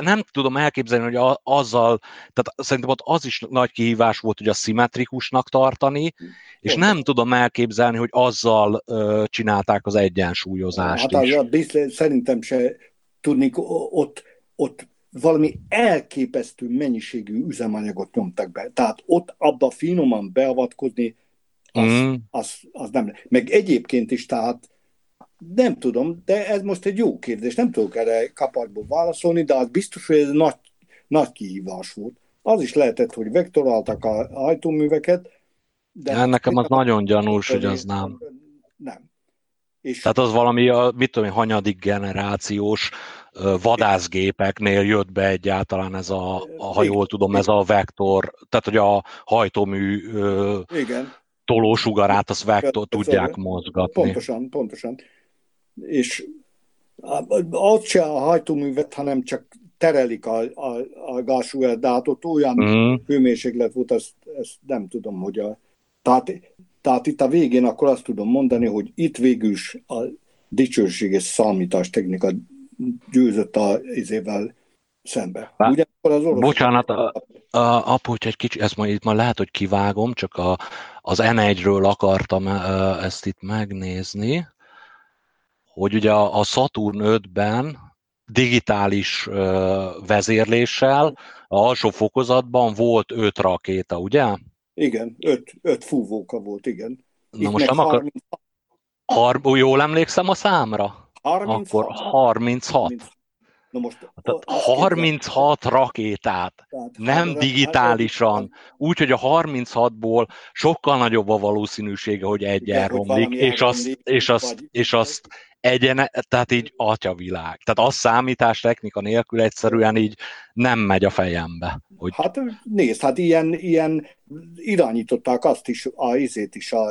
nem tudom elképzelni, hogy a, azzal, tehát szerintem ott az is nagy kihívás volt, hogy a szimmetrikusnak tartani, és nem tudom elképzelni, hogy azzal ö, csinálták az egyensúlyozást hát, is. Hát biztos, szerintem se tudni, ott, ott valami elképesztő mennyiségű üzemanyagot nyomtak be. Tehát ott abba finoman beavatkozni, az, mm. az, az nem lehet. Meg egyébként is, tehát nem tudom, de ez most egy jó kérdés. Nem tudok erre kapásból válaszolni, de az biztos, hogy ez nagy, nagy kihívás volt. Az is lehetett, hogy vektoráltak a hajtóműveket. De ja, nekem az nagyon gyanús, hogy az nem. Nem. És tehát az valami, a, mit tudom én, hanyadik generációs vadászgépeknél jött be egyáltalán ez a, a ha jól tudom, igen. ez a vektor, tehát hogy a hajtómű ö, tolósugarát, azt vektor tudják mozgatni. Pontosan, pontosan. És ott se a hajtóművet, hanem csak terelik a, a, a gázsugárdát, olyan mm. hőmérséklet volt, ezt, ezt nem tudom, hogy a... Tehát, tehát itt a végén akkor azt tudom mondani, hogy itt végül is a dicsőséges számítástechnika győzött az izével szembe. Az orosz... Bocsánat, a, a, apu, hogyha egy kicsit, ezt ma, itt ma lehet, hogy kivágom, csak a, az en egyről akartam ezt itt megnézni, hogy ugye a, a Saturn ötben digitális ö, vezérléssel a alsó fokozatban volt öt rakéta, ugye? Igen, öt, öt fúvóka volt, igen. Na itt most nem akar... harminc... Har... Jól emlékszem a számra? harminchat Akkor harminchat Na most, tehát harminchat rakétát, nem digitálisan, úgyhogy a harminchatból sokkal nagyobb a valószínűsége, hogy egy elromlik, és azt, és azt, és azt egyen, tehát így atyavilág. Tehát az számítás technika nélkül egyszerűen így nem megy a fejembe. Hogy... Hát nézd, hát ilyen, ilyen irányították azt is, a izét is, a,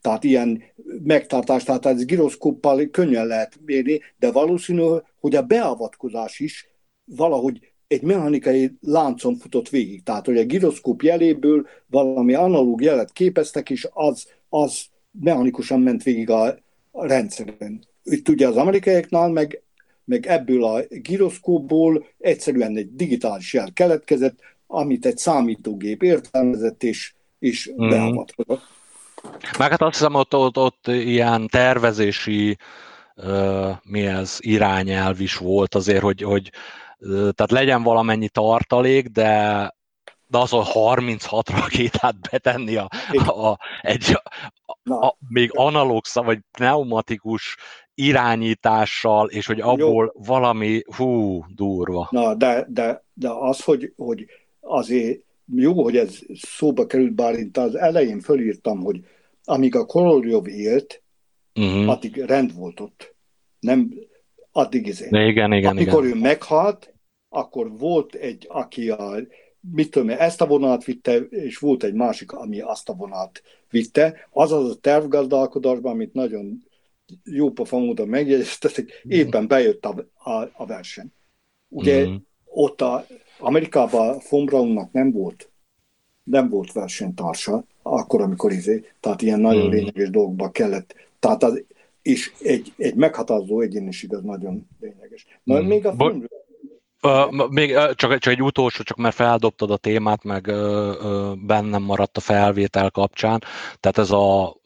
tehát ilyen megtartást, tehát ez gyroszkóppal könnyen lehet mérni, de valószínű, hogy a beavatkozás is valahogy egy mechanikai láncon futott végig. Tehát, hogy a gyroszkóp jeléből valami analóg jelet képeztek, és az, az mechanikusan ment végig a rendszeren. Itt ugye az amerikaiaknál, meg, meg ebből a gyroszkópból egyszerűen egy digitális jel keletkezett, amit egy számítógép értelmezett, és, és mm. beavatkozott. Meg hát azt hiszem, ott, ott, ott ilyen tervezési uh, mi ez, irányelv is volt azért, hogy, hogy uh, tehát legyen valamennyi tartalék, de, de azon harminchat rakétát betenni a, a, a, egy, a, a, a még analóg szám, vagy pneumatikus irányítással, és hogy abból jó. valami, hú, durva. Na, de, de, de az, hogy, hogy azért jó, hogy ez szóba került, bár én az elején fölírtam, hogy amíg a Koroljov élt, uh-huh. addig rend volt ott. Nem, addig izén. Igen, igen, Amikor igen. ő meghalt, akkor volt egy, aki a, mit tudom, ezt a vonalat vitte, és volt egy másik, ami azt a vonalat vitte. Azaz a tervgazdálkodásban, amit nagyon jó pofa módon megjegyeztetek, éppen bejött a, a, a verseny. Ugye uh-huh. ott a Amerikában von Braunnak nem volt, nem volt versenytársa, akkor, amikor izé, tehát ilyen nagyon lényeges dolgokba kellett, tehát az, és egy, egy meghatározó egyéniség az nagyon lényeges. Na, mm. még a von Braun... Uh, még, uh, csak, csak egy utolsó, csak mert feldobtad a témát, meg uh, uh, bennem maradt a felvétel kapcsán, tehát ez a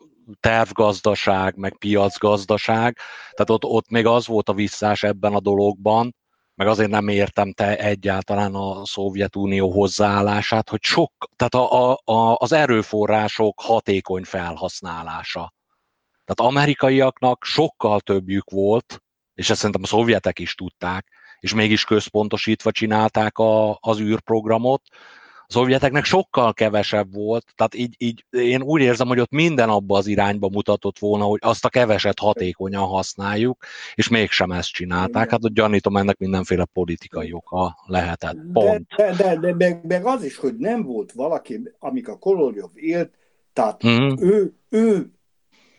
tervgazdaság, meg piacgazdaság, tehát ott, ott még az volt a visszás ebben a dologban, meg azért nem értem te egyáltalán a Szovjetunió hozzáállását, hogy sok, tehát a, a, a, az erőforrások hatékony felhasználása. Tehát amerikaiaknak sokkal többjük volt, és ezt szerintem a szovjetek is tudták, és mégis központosítva csinálták a, az űrprogramot. A szovjeteknek sokkal kevesebb volt, tehát így, így én úgy érzem, hogy ott minden abba az irányba mutatott volna, hogy azt a keveset hatékonyan használjuk, és mégsem ezt csinálták. Hát ott gyanítom, ennek mindenféle politikai oka lehetett. Pont. De, de, de, de meg, meg az is, hogy nem volt valaki, amik a Koroljov élt, tehát mm. ő, ő,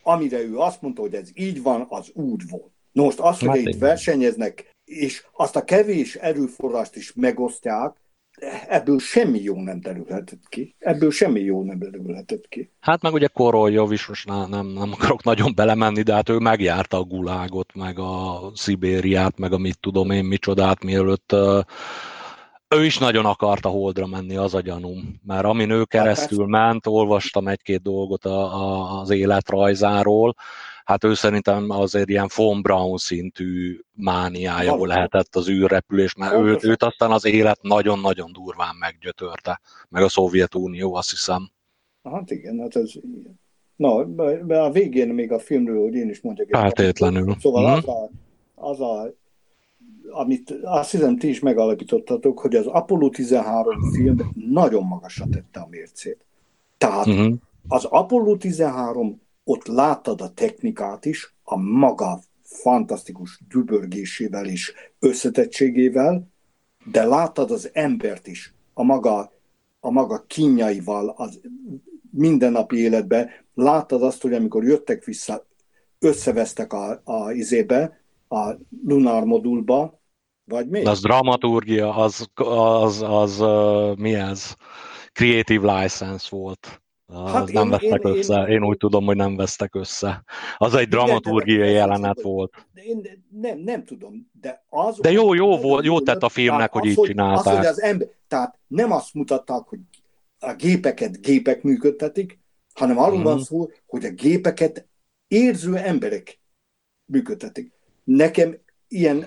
amire ő azt mondta, hogy ez így van, az úgy volt. Na most azt, hogy itt versenyeznek, és azt a kevés erőforrást is megosztják, ebből semmi jó nem derülhetett ki. Ebből semmi jó nem derülhetett ki. Hát meg ugye Koroljov is, most nem, nem akarok nagyon belemenni, de hát ő megjárta a gulágot, meg a Szibériát, meg a mit tudom én, micsodát, mielőtt ő is nagyon akarta Holdra menni, az a gyanúm. Mert amin ő keresztül ment, olvastam egy-két dolgot a, a, az életrajzáról, hát ő szerintem azért ilyen von Braun szintű mániája valószínű. Lehetett az űrrepülés, mert őt, őt aztán az élet nagyon-nagyon durván meggyötörte, meg a Szovjetunió, azt hiszem. Hát igen, hát ez ilyen. Na, a végén még a filmről, hogy én is mondjak. Feltétlenül. Szóval mm. az, a, az a amit azt hiszem ti is megalapítottatok, hogy az Apollo tizenhárom film nagyon magasra tette a mércét. Tehát uh-huh. az Apollo tizenhárom, ott láttad a technikát is, a maga fantasztikus dübörgésével és összetettségével, de láttad az embert is, a maga, a maga kínjaival, az mindennapi életben. Láttad azt, hogy amikor jöttek vissza, összevesztek a, a izébe, a lunar modulba, vagy mi? Az dramaturgia, az, az, az, az mi ez? Creative license volt. Hát nem én, vesztek én, össze. Én, én úgy tudom, hogy nem vesztek össze. Az egy dramaturgiai jelenet volt. De én nem, nem tudom. De, az, de jó, jó volt, jó tett a filmnek, hogy az, így csinálták. Az, hogy az ember, tehát nem azt mutatták, hogy a gépeket gépek működtetik, hanem arról van szó, hogy a gépeket érző emberek működtetik. Nekem ilyen,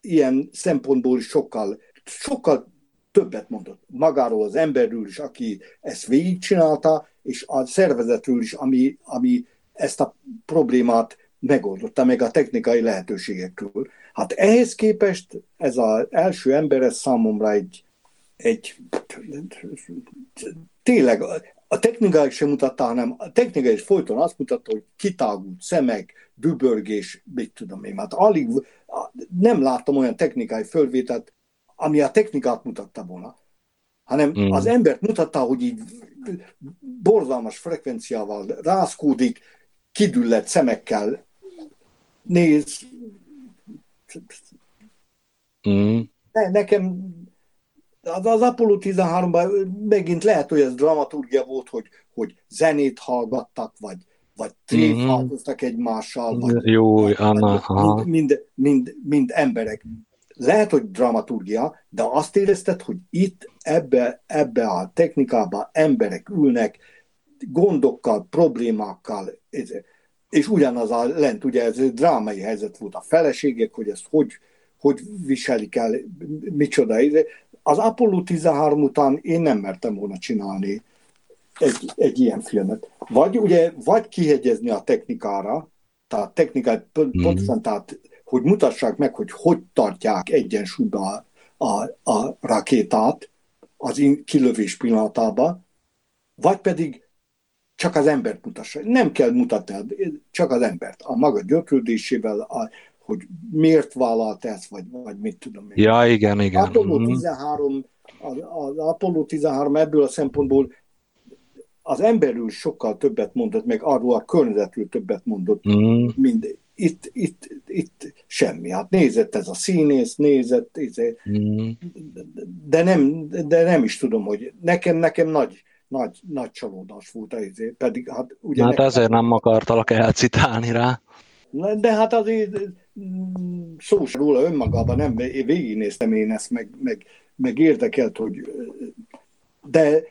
ilyen szempontból sokkal, sokkal többet mondott magáról az emberről is, aki ezt végigcsinálta, és a szervezetről is, ami, ami ezt a problémát megoldotta, meg a technikai lehetőségekről. Hát ehhez képest ez az első ember, ez számomra egy, egy tényleg a technikai sem mutatta, hanem a technikai is folyton azt mutatta, hogy kitágult szemek, dübörgés, mit tudom én, hát alig nem láttam olyan technikai fölvételt, ami a technikát mutatta volna, hanem mm. az embert mutatta, hogy így borzalmas frekvenciával rázkódik, kidüllett szemekkel néz. Mm. Ne, nekem az, az Apollo tizenháromban megint lehet, hogy ez dramaturgia volt, hogy, hogy zenét hallgattak, vagy vagy tréfálkoztak mm-hmm. egymással, vagy, Jó, vagy, Anna, vagy mind, mind, mind emberek. Lehet, hogy dramaturgia, de azt érezted, hogy itt ebbe, ebbe a technikában emberek ülnek gondokkal, problémákkal, és ugyanaz a lent, ugye ez egy drámai helyzet volt, a feleségek, hogy ezt hogy, hogy viselik el, micsoda. Az Apollo tizenhárom után én nem mertem volna csinálni egy, egy ilyen filmet. Vagy ugye, vagy kihegyezni a technikára, tehát technikát mm. pontosan, tehát hogy mutassák meg, hogy hogy tartják egyensúlyban a, a, a rakétát az in, kilövés pillanatában, vagy pedig csak az embert mutassák. Nem kell mutatni, csak az embert. A maga gyötrődésével, a, hogy miért vállalt ezt, vagy, vagy mit tudom én. Ja, igen, igen. Apollo tizenhárom, az, az Apollo tizenhárom ebből a szempontból az emberről sokkal többet mondott, meg arról a környezetről többet mondott, mm. mindegy. Itt, itt, itt semmi. Hát nézett ez a színész, nézett, mm. de, nem, de nem is tudom, hogy nekem, nekem nagy, nagy, nagy csalódás volt ezért. Pedig, hát ugye hát nekem... ezért nem akartalak elcitálni rá. De hát azért szó sem róla önmagában, nem, én végignéztem én ezt, meg, meg, meg érdekelt, hogy de,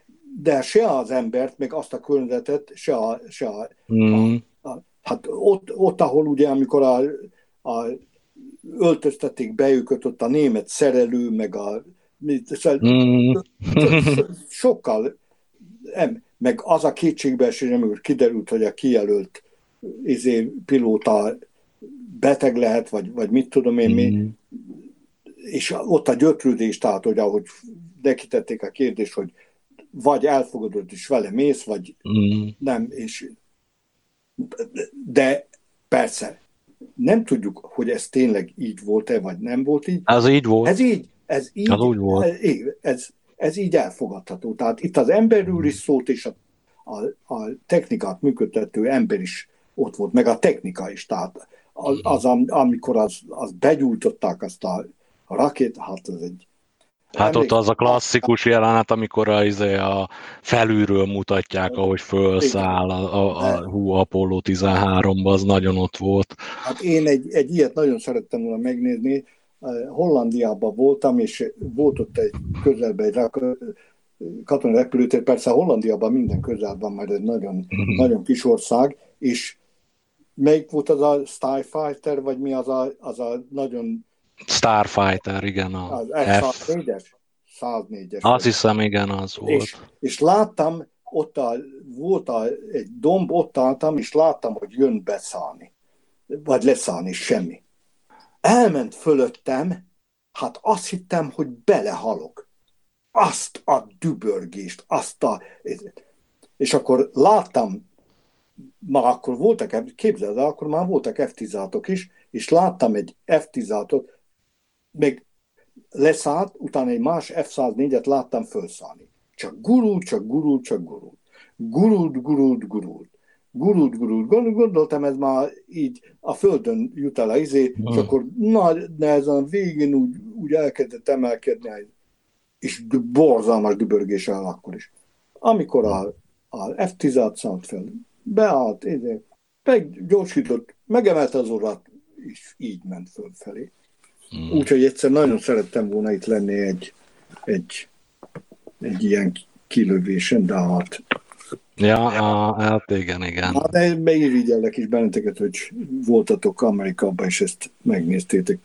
de se az embert, meg azt a környezetet, se a, se a, mm. a, a hát ott, ott, ahol ugye, amikor a, a öltöztették be őket, ott a német szerelő, meg a... Mm. Sokkal... Nem, meg az a kétségbeesés, amikor kiderült, hogy a kijelölt izé, pilóta beteg lehet, vagy, vagy mit tudom én mi. Mm. És ott a gyötrődés, tehát, hogy ahogy nekitették a kérdést, hogy vagy elfogadod és vele mész, vagy mm. nem, és... De persze, nem tudjuk, hogy ez tényleg így volt-e, vagy nem volt így. Ez így volt. Ez így, ez így, ez úgy volt. Ez, ez, ez így elfogadható. Tehát itt az emberről is szólt, és a, a, a technikát működtető ember is ott volt, meg a technika is. Tehát az, az amikor az, az begyújtották azt a rakétát, hát ez egy... Hát emlék... ott az a klasszikus jelenet, amikor a, a felülről mutatják, ahogy fölszáll a, a, a hú, Apollo tizenháromba, az nagyon ott volt. Hát én egy, egy ilyet nagyon szerettem volna megnézni. Hollandiában voltam, és volt ott egy közelben egy katonai repülőtér. Persze Hollandiában minden közel van, mert egy nagyon, nagyon kis ország, és melyik volt az a Starfighter, vagy mi az a, az a nagyon... Starfighter, igen, a ef száz négyes száz négyes Azt hiszem, igen, az volt. És, és láttam, ott a, volt a, egy domb, ott álltam, és láttam, hogy jön beszállni. Vagy leszállni, semmi. Elment fölöttem, hát azt hittem, hogy belehalok. Azt a dübörgést, azt a... És akkor láttam, ma akkor voltak, képzeld el, akkor már voltak F tizenhatok is, és láttam egy F tizenhatot, meg leszállt, utána egy más F száznégyet láttam fölszállni. Csak gurult, csak gurult, csak gurult. Gurult, gurult, gurult. Gurult, gurult, gurult. Gondoltam, ez már így a földön jut el a izé, mm. és akkor nagy nehezen végén úgy, úgy elkezdett emelkedni, és borzalmas dübörgés áll akkor is. Amikor a, a F tizenhat szállt fel, beállt, meggyorsított, megemelte az orrát, és így ment fölfelé. Mm. Úgyhogy egyszer nagyon szerettem volna itt lenni egy, egy, egy ilyen kilövésen, de hát... Ja, hát igen, igen. Hát beirigyellek is benneteket, hogy voltatok Amerikában, és ezt megnéztétek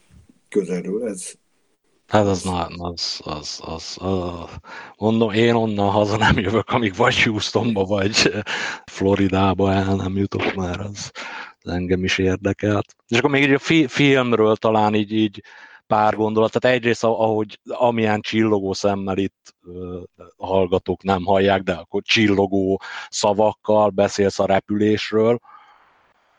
közelről. Ez... Hát az, az, az, az, az... Mondom, én onnan haza nem jövök, amíg vagy Houstonba, vagy Floridába el nem jutok már, az engem is érdekelt. És akkor még így a fi- filmről talán így, így pár gondolat. Tehát egyrészt, ahogy amilyen csillogó szemmel itt uh, hallgatók nem hallják, de akkor csillogó szavakkal beszélsz a repülésről.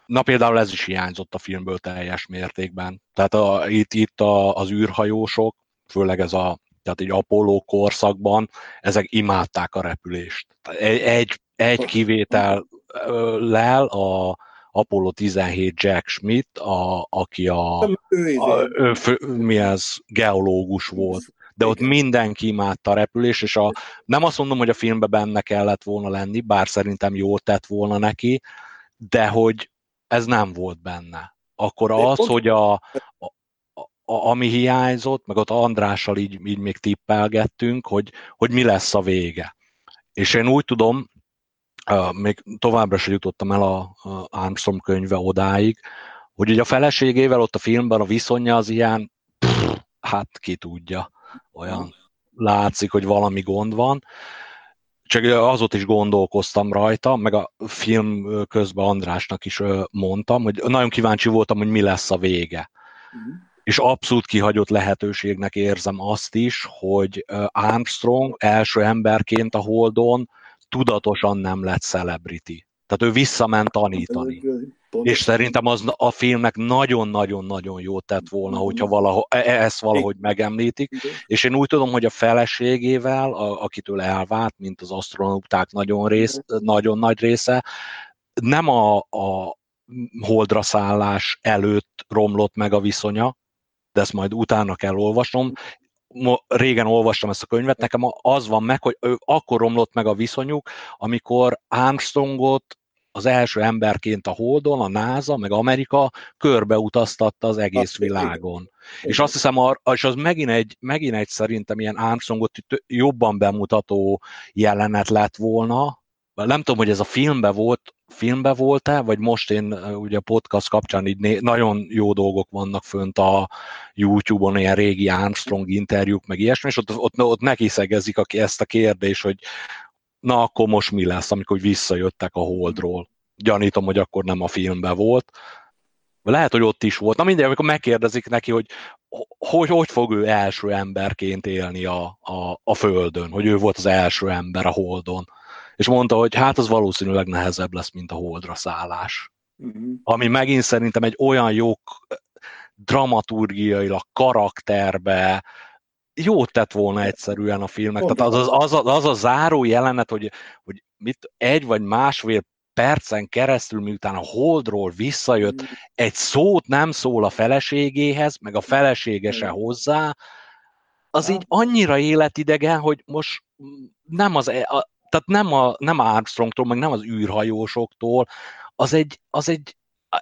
Na például ez is hiányzott a filmből teljes mértékben. Tehát a, itt, itt a, az űrhajósok, főleg ez a tehát egy Apollo korszakban, ezek imádták a repülést. Egy, egy, egy kivétel lel a Apollo tizenhét Jack Schmidt, a, aki a, a ő, fő, mi ez, geológus volt. De ott mindenki imádta a repülés, és a, nem azt mondom, hogy a filmben benne kellett volna lenni, bár szerintem jól tett volna neki, de hogy ez nem volt benne. Akkor az, hogy a, a, a, ami hiányzott, meg ott Andrással így, így még tippelgettünk, hogy, hogy mi lesz a vége. És én úgy tudom, Uh, még továbbra sem jutottam el a, a Armstrong könyve odáig, hogy ugye a feleségével ott a filmben a viszonya az ilyen, pff, hát ki tudja, olyan látszik, hogy valami gond van. Csak azóta is gondolkoztam rajta, meg a film közben Andrásnak is mondtam, hogy nagyon kíváncsi voltam, hogy mi lesz a vége. Uh-huh. És abszolút kihagyott lehetőségnek érzem azt is, hogy Armstrong első emberként a Holdon tudatosan nem lett celebrity. Tehát ő visszament tanítani. És szerintem az a filmnek nagyon-nagyon-nagyon jót tett volna, hogyha valaho, ezt valahogy megemlítik. És én úgy tudom, hogy a feleségével, a, akitől elvált, mint az asztronauták nagyon, rész, nagyon nagy része, nem a, a holdra szállás előtt romlott meg a viszonya, de ezt majd utána kell olvasnom. Régen olvastam ezt a könyvet, nekem az van meg, hogy ő akkor romlott meg a viszonyuk, amikor Armstrongot az első emberként a Holdon, a NASA, meg Amerika körbeutaztatta az egész világon. És azt hiszem, és az megint egy, megint egy szerintem ilyen Armstrongot jobban bemutató jelenet lett volna. Nem tudom, hogy ez a filmben volt, filmbe volt-e, vagy most én ugye a podcast kapcsán így né- nagyon jó dolgok vannak fönt a YouTube-on, ilyen régi Armstrong interjúk, meg ilyesmi, és ott, ott, ott neki szegezik a, ezt a kérdést, hogy na akkor most mi lesz, amikor visszajöttek a Holdról. Gyanítom, hogy akkor nem a filmbe volt. Lehet, hogy ott is volt. Na mindegy, amikor megkérdezik neki, hogy hogy, hogy fog ő első emberként élni a, a, a Földön, hogy ő volt az első ember a Holdon. És mondta, hogy hát az valószínűleg nehezebb lesz, mint a Holdra szállás. Uh-huh. Ami megint szerintem egy olyan jó dramaturgiailag, karakterbe jót tett volna egyszerűen a filmnek. Oh, tehát az, az, az, az a záró jelenet, hogy, hogy mit, egy vagy másfél percen keresztül, miután a Holdról visszajött, uh-huh. egy szót nem szól a feleségéhez, meg a felesége se hozzá, az uh-huh. így annyira életidegen, hogy most nem az... A, Tehát nem, a, nem Armstrongtól, meg nem az űrhajósoktól, az egy, az egy,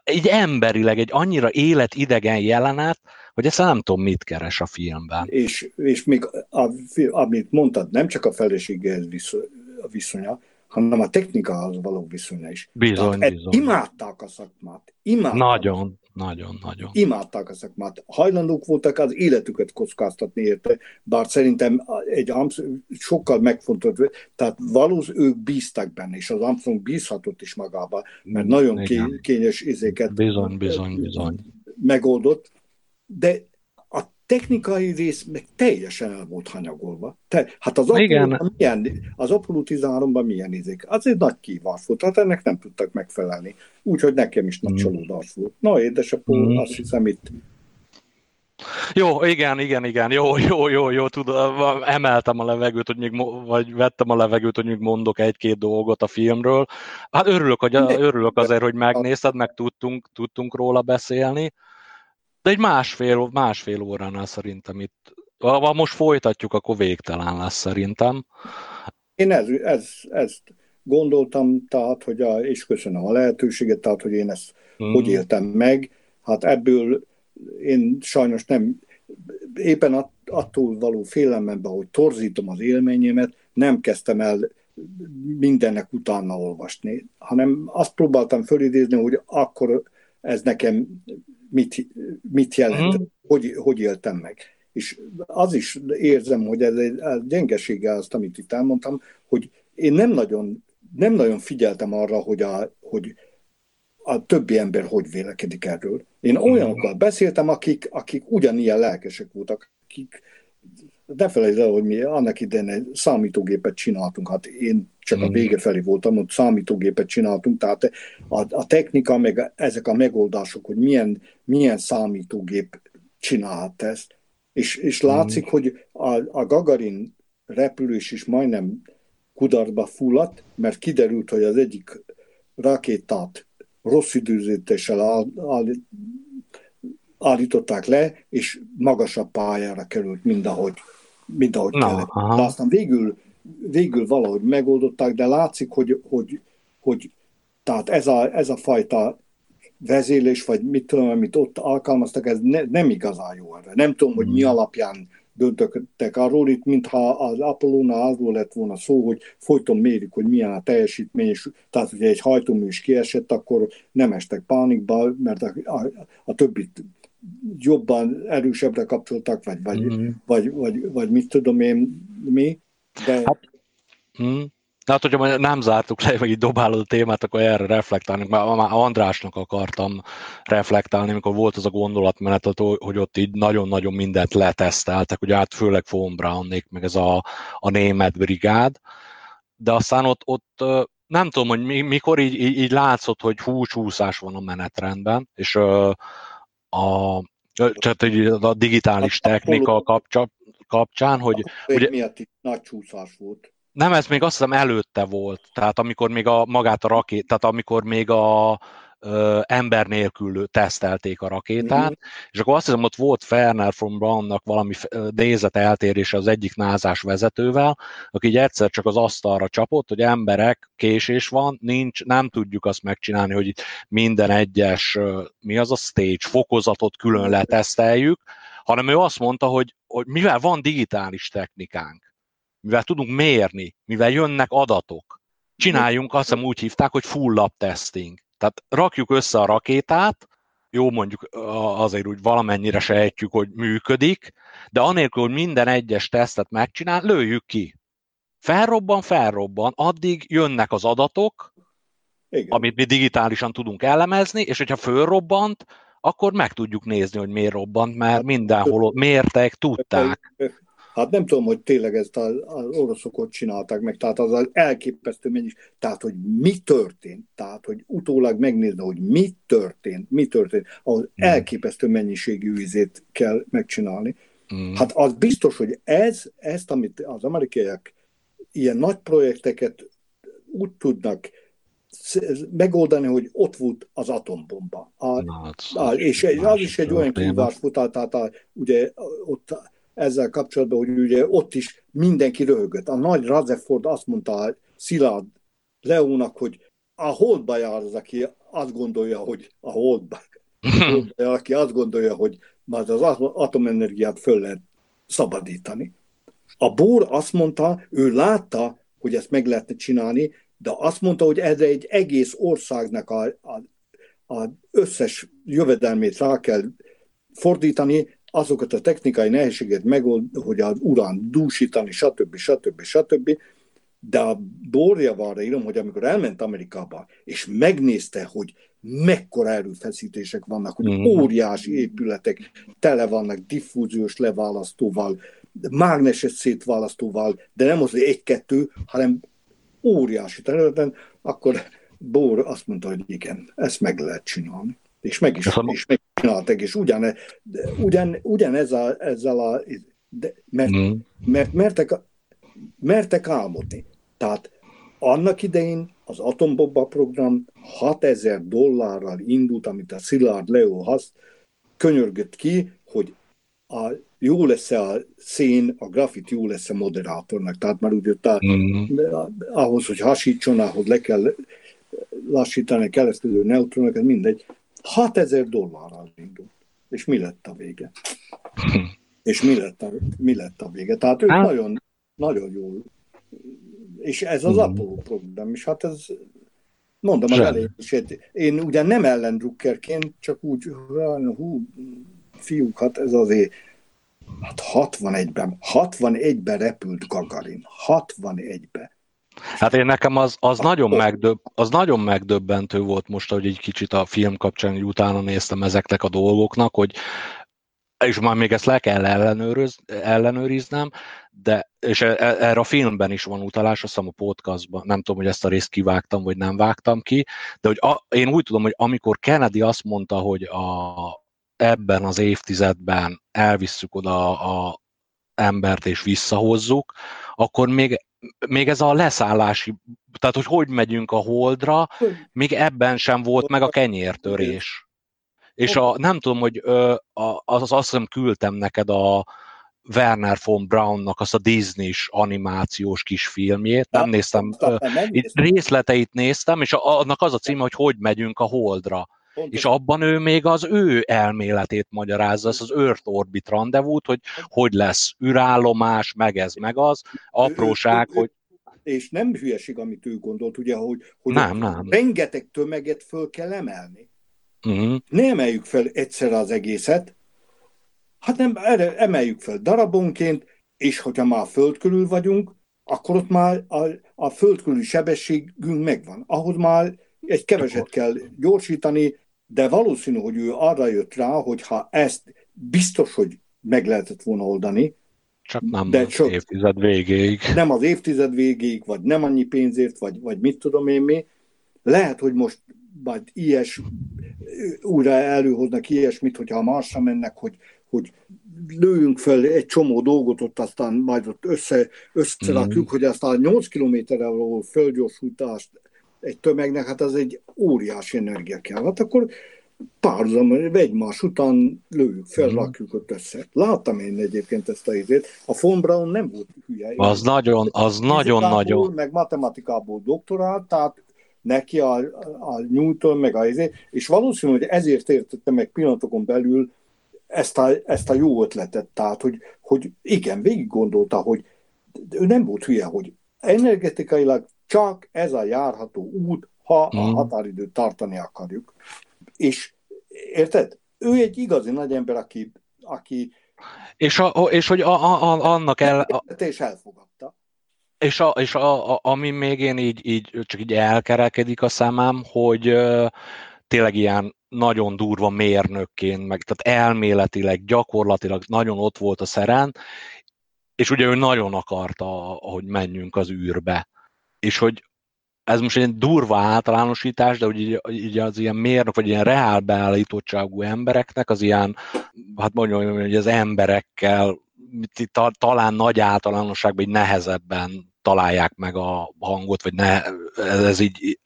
egy emberileg, egy annyira életidegen jelenet, hogy ezt nem tudom, mit keres a filmben. És, és még, a, amit mondtad, nem csak a feleséghez a viszonya, hanem a technikához való viszonya is. Bizony, hát, bizony. Imádták a szakmát. Imádták. Nagyon, nagyon, nagyon. Imádták a szakmát. Hajlandók voltak az életüket kockáztatni érte, bár szerintem egy Armstrong sokkal megfontolt, tehát valószínűleg ők bíztak benne, és az Armstrong bízhatott is magába, mert nagyon kény, kényes izéket bizony, bizony, bizony. megoldott. de a technikai rész meg teljesen el volt hanyagolva. Te, hát az Apollo, milyen, az Apollo tizenháromban milyen izék? Azért nagy kihívás volt, hát ennek nem tudtak megfelelni. Úgyhogy nekem is nagy csalódás volt. Na, édesapó, mm. azt hiszem itt... Jó, igen, igen, igen, jó, jó, jó, jó, tudom, emeltem a levegőt, hogy még, vagy vettem a levegőt, hogy még mondok egy-két dolgot a filmről. Hát örülök, hogy, örülök azért, hogy megnézted, meg tudtunk, tudtunk róla beszélni, de egy másfél, másfél óránál szerintem itt, ha most folytatjuk, akkor végtelen lesz szerintem. Én ez, ez, ezt gondoltam, tehát, hogy a, és köszönöm a lehetőséget, tehát, hogy én ezt hmm. hogy éltem meg, hát ebből én sajnos nem, éppen attól való félelemben, hogy torzítom az élményemet, nem kezdtem el mindennek utána olvasni, hanem azt próbáltam fölidézni, hogy akkor ez nekem mit, mit jelent, mm. hogy, hogy éltem meg. És az is érzem, hogy ez egy gyengesége azt, amit itt elmondtam, hogy én nem nagyon, nem nagyon figyeltem arra, hogy a, hogy a többi ember hogy vélekedik erről. Én olyanokkal beszéltem, akik, akik ugyanilyen lelkesek voltak, akik, ne felejtsd el, hogy mi annak idején egy számítógépet csináltunk, hát én csak a vége felé voltam, hogy számítógépet csináltunk, tehát a, a technika, meg ezek a megoldások, hogy milyen, milyen számítógép csinálhat ezt, és, és látszik, mm. hogy a, a Gagarin repülés is majdnem kudarba fulladt, mert kiderült, hogy az egyik rakétát rossz időzítéssel áll, áll, állították le, és magasabb pályára került mindahogy, mindahogy no, kellett. Aha. De aztán végül, végül valahogy megoldották, de látszik, hogy, hogy, hogy tehát ez a, ez a fajta vezélés, vagy mit tudom, amit ott alkalmaztak, ez ne, nem igazán jó erre. Nem tudom, hogy mi alapján döntöttek arról itt, mintha az Apollónál arról lett volna szó, hogy folyton mérik, hogy milyen a teljesítmény, és tehát, hogyha egy hajtómű is kiesett, akkor nem estek pánikba, mert a, a, a többit jobban, erősebbre kapcsoltak, vagy, vagy, mm-hmm. vagy, vagy, vagy mit tudom én mi, de... Hát, mm. hát hogyha nem zártuk le, vagy így dobálod a témát, akkor erre reflektálnunk, mert már Andrásnak akartam reflektálni, amikor volt az a gondolatmenet, hogy ott így nagyon-nagyon mindent leteszteltek, ugye hát főleg von Braunnék, meg ez a, a német brigád, de aztán ott, ott nem tudom, hogy mikor így, így, így látszott, hogy hú, csúszás van a menetrendben, és a, a, a digitális technika kapcsán, kapcsán hogy... Ugye, miatt itt nagy csúszás volt. Nem, ez még azt hiszem előtte volt, tehát amikor még a magát a rakét, tehát amikor még a ö, ember nélkül tesztelték a rakétát, mm. és akkor azt hiszem, ott volt Wernher von Braunnak valami nézeteltérése az egyik názás vezetővel, aki így egyszer csak az asztalra csapott, hogy emberek, késés van, nincs, nem tudjuk azt megcsinálni, hogy itt minden egyes, mi az a stage, fokozatot külön leteszteljük, hanem ő azt mondta, hogy, hogy mivel van digitális technikánk, mivel tudunk mérni, mivel jönnek adatok, csináljunk, azt hiszem úgy hívták, hogy full lab testing. Tehát rakjuk össze a rakétát, jó, mondjuk azért úgy valamennyire sejtjük, hogy működik, de anélkül, hogy minden egyes tesztet megcsinál, lőjük ki. Felrobban, felrobban, addig jönnek az adatok, igen, amit mi digitálisan tudunk elemezni, és hogyha fölrobbant, akkor meg tudjuk nézni, hogy miért robbant, mert mindenhol mértek, tudták. Hát nem tudom, hogy tényleg ezt az oroszok csinálták meg, tehát az, az elképesztő mennyiség, tehát hogy mi történt, tehát hogy utólag megnézni, hogy mi történt, mi történt, ahhoz mm. elképesztő mennyiségű vizét kell megcsinálni. Mm. Hát az biztos, hogy ez, ezt, amit az amerikaiak ilyen nagy projekteket úgy tudnak megoldani, hogy ott volt az atombomba. A, Na, a, és az, az is egy olyan kívás volt, tehát a, ugye ott ezzel kapcsolatban, hogy ugye ott is mindenki röhögött. A nagy Rutherford azt mondta a Szilárd Leónak, hogy a holdba jár az, aki azt gondolja, hogy a holdba, holdba jár, aki azt gondolja, hogy már az atomenergiát föl lehet szabadítani. A Bohr azt mondta, ő látta, hogy ezt meg lehetne csinálni, de azt mondta, hogy erre egy egész országnak a, a, a összes jövedelmét rá kell fordítani, azokat a technikai nehézséget megold, hogy az urán dúsítani, stb. stb. stb. de a Bohr javára írom, hogy amikor elment Amerikába, és megnézte, hogy mekkora erőfeszítések vannak, hogy mm. óriási épületek tele vannak diffúziós leválasztóval, mágneses szétválasztóval, de nem az, hogy egy-kettő, hanem óriási területen, akkor Bohr azt mondta, hogy igen, ezt meg lehet csinálni. És meg is, is megcsinálták, és ugyan, ugyan, ugyan ez a, ezzel a... De, mert, mm. mert mertek, mertek álmodni. Tehát annak idején az atombomba program hatezer dollárral indult, amit a Szilárd Leó hasz könyörgött ki, hogy a, jó lesz-e a szén, a grafit jó lesz-e moderátornak. Tehát már úgy jött áll, mm. ahhoz, hogy hasítson, ahhoz le kell lassítani a keresztülő neutronokat, mindegy. hatezer dollárral indult. És mi lett a vége? És mi lett a, mi lett a vége? Tehát ők hát. nagyon, nagyon jól. És ez az uh-huh. Apollo program is. Hát ez, mondom az elején is. Én ugyan nem ellendrukkerként, csak úgy, hú, fiúk, hát ez azért, hát hatvanegyben repült Gagarin. hatvanegyben Hát én nekem az, az, nagyon megdöbb, az nagyon megdöbbentő volt most, hogy egy kicsit a film kapcsán, hogy utána néztem ezeknek a dolgoknak, hogy és már még ezt le kell ellenőröz, ellenőriznem, de, és erre a filmben is van utalás, azt hiszem a podcastban, nem tudom, hogy ezt a részt kivágtam, vagy nem vágtam ki, de hogy a, én úgy tudom, hogy amikor Kennedy azt mondta, hogy a, ebben az évtizedben elvisszük oda a embert és visszahozzuk, akkor még még ez a leszállási, tehát hogy hogy megyünk a Holdra, még ebben sem volt meg a kenyértörés. És a, nem tudom, hogy azt az, hiszem küldtem neked a Wernher von Braunnak azt a Disney-s animációs kis filmjét, nem néztem, itt részleteit néztem, és annak az a címe, hogy hogy megyünk a Holdra. És abban ő még az ő elméletét magyarázza, ez az Earth Orbit rendezvút, hogy hogy lesz űrállomás, meg ez, meg az, apróság, ő, ő, ő, hogy... És nem hülyeség, amit ő gondolt, ugye, hogy, hogy nem, nem. rengeteg tömeget föl kell emelni. Uh-huh. Ne emeljük fel egyszerre az egészet, hát nem, emeljük fel darabonként, és hogyha már a föld körül vagyunk, akkor ott már a, a föld körüli sebességünk megvan. Ahhoz már egy keveset kell gyorsítani, de valószínű, hogy ő arra jött rá, hogy ha ezt biztos, hogy meg lehetett volna oldani. Csak nem de az csak évtized végéig. Nem az évtized végéig, vagy nem annyi pénzért, vagy, vagy mit tudom én mi. Lehet, hogy most majd ilyes, újra előhoznak ilyesmit, hogyha a Marsra mennek, hogy, hogy lőjünk fel egy csomó dolgot ott, aztán majd ott össze, összerakjuk, mm. hogy aztán nyolc kilométerre való földgyorsítást egy tömegnek, hát az egy óriási energia kell. Hát akkor párhuzam, egymás után lőjük, felrakjuk ott össze. Láttam én egyébként ezt a izét. A von Braun nem volt hülye. Az nagyon, az nagyon, nagyon. Meg matematikából doktorált, tehát neki a, a Newton, meg a izé, és valószínű, hogy ezért értette meg pillanatokon belül ezt a, ezt a jó ötletet. Tehát, hogy, hogy igen, végig gondolta, hogy ő nem volt hülye, hogy energetikailag csak ez a járható út, ha a határidőt tartani akarjuk. És érted? Ő egy igazi nagy ember, aki... aki és, a, és hogy a, a, annak el... A, és elfogadta. És, a, és a, a, ami még én így, így csak így elkerekedik a szemem, hogy ö, tényleg ilyen nagyon durva mérnökként, meg tehát elméletileg, gyakorlatilag nagyon ott volt a szeren, és ugye ő nagyon akarta, hogy menjünk az űrbe. És hogy ez most egy durva általánosítás, de hogy így, így az ilyen mérnök, vagy ilyen reál beállítottságú embereknek az ilyen, hát mondjam, hogy az emberekkel talán nagy általánosságban így nehezebben találják meg a hangot, vagy ne, ez így,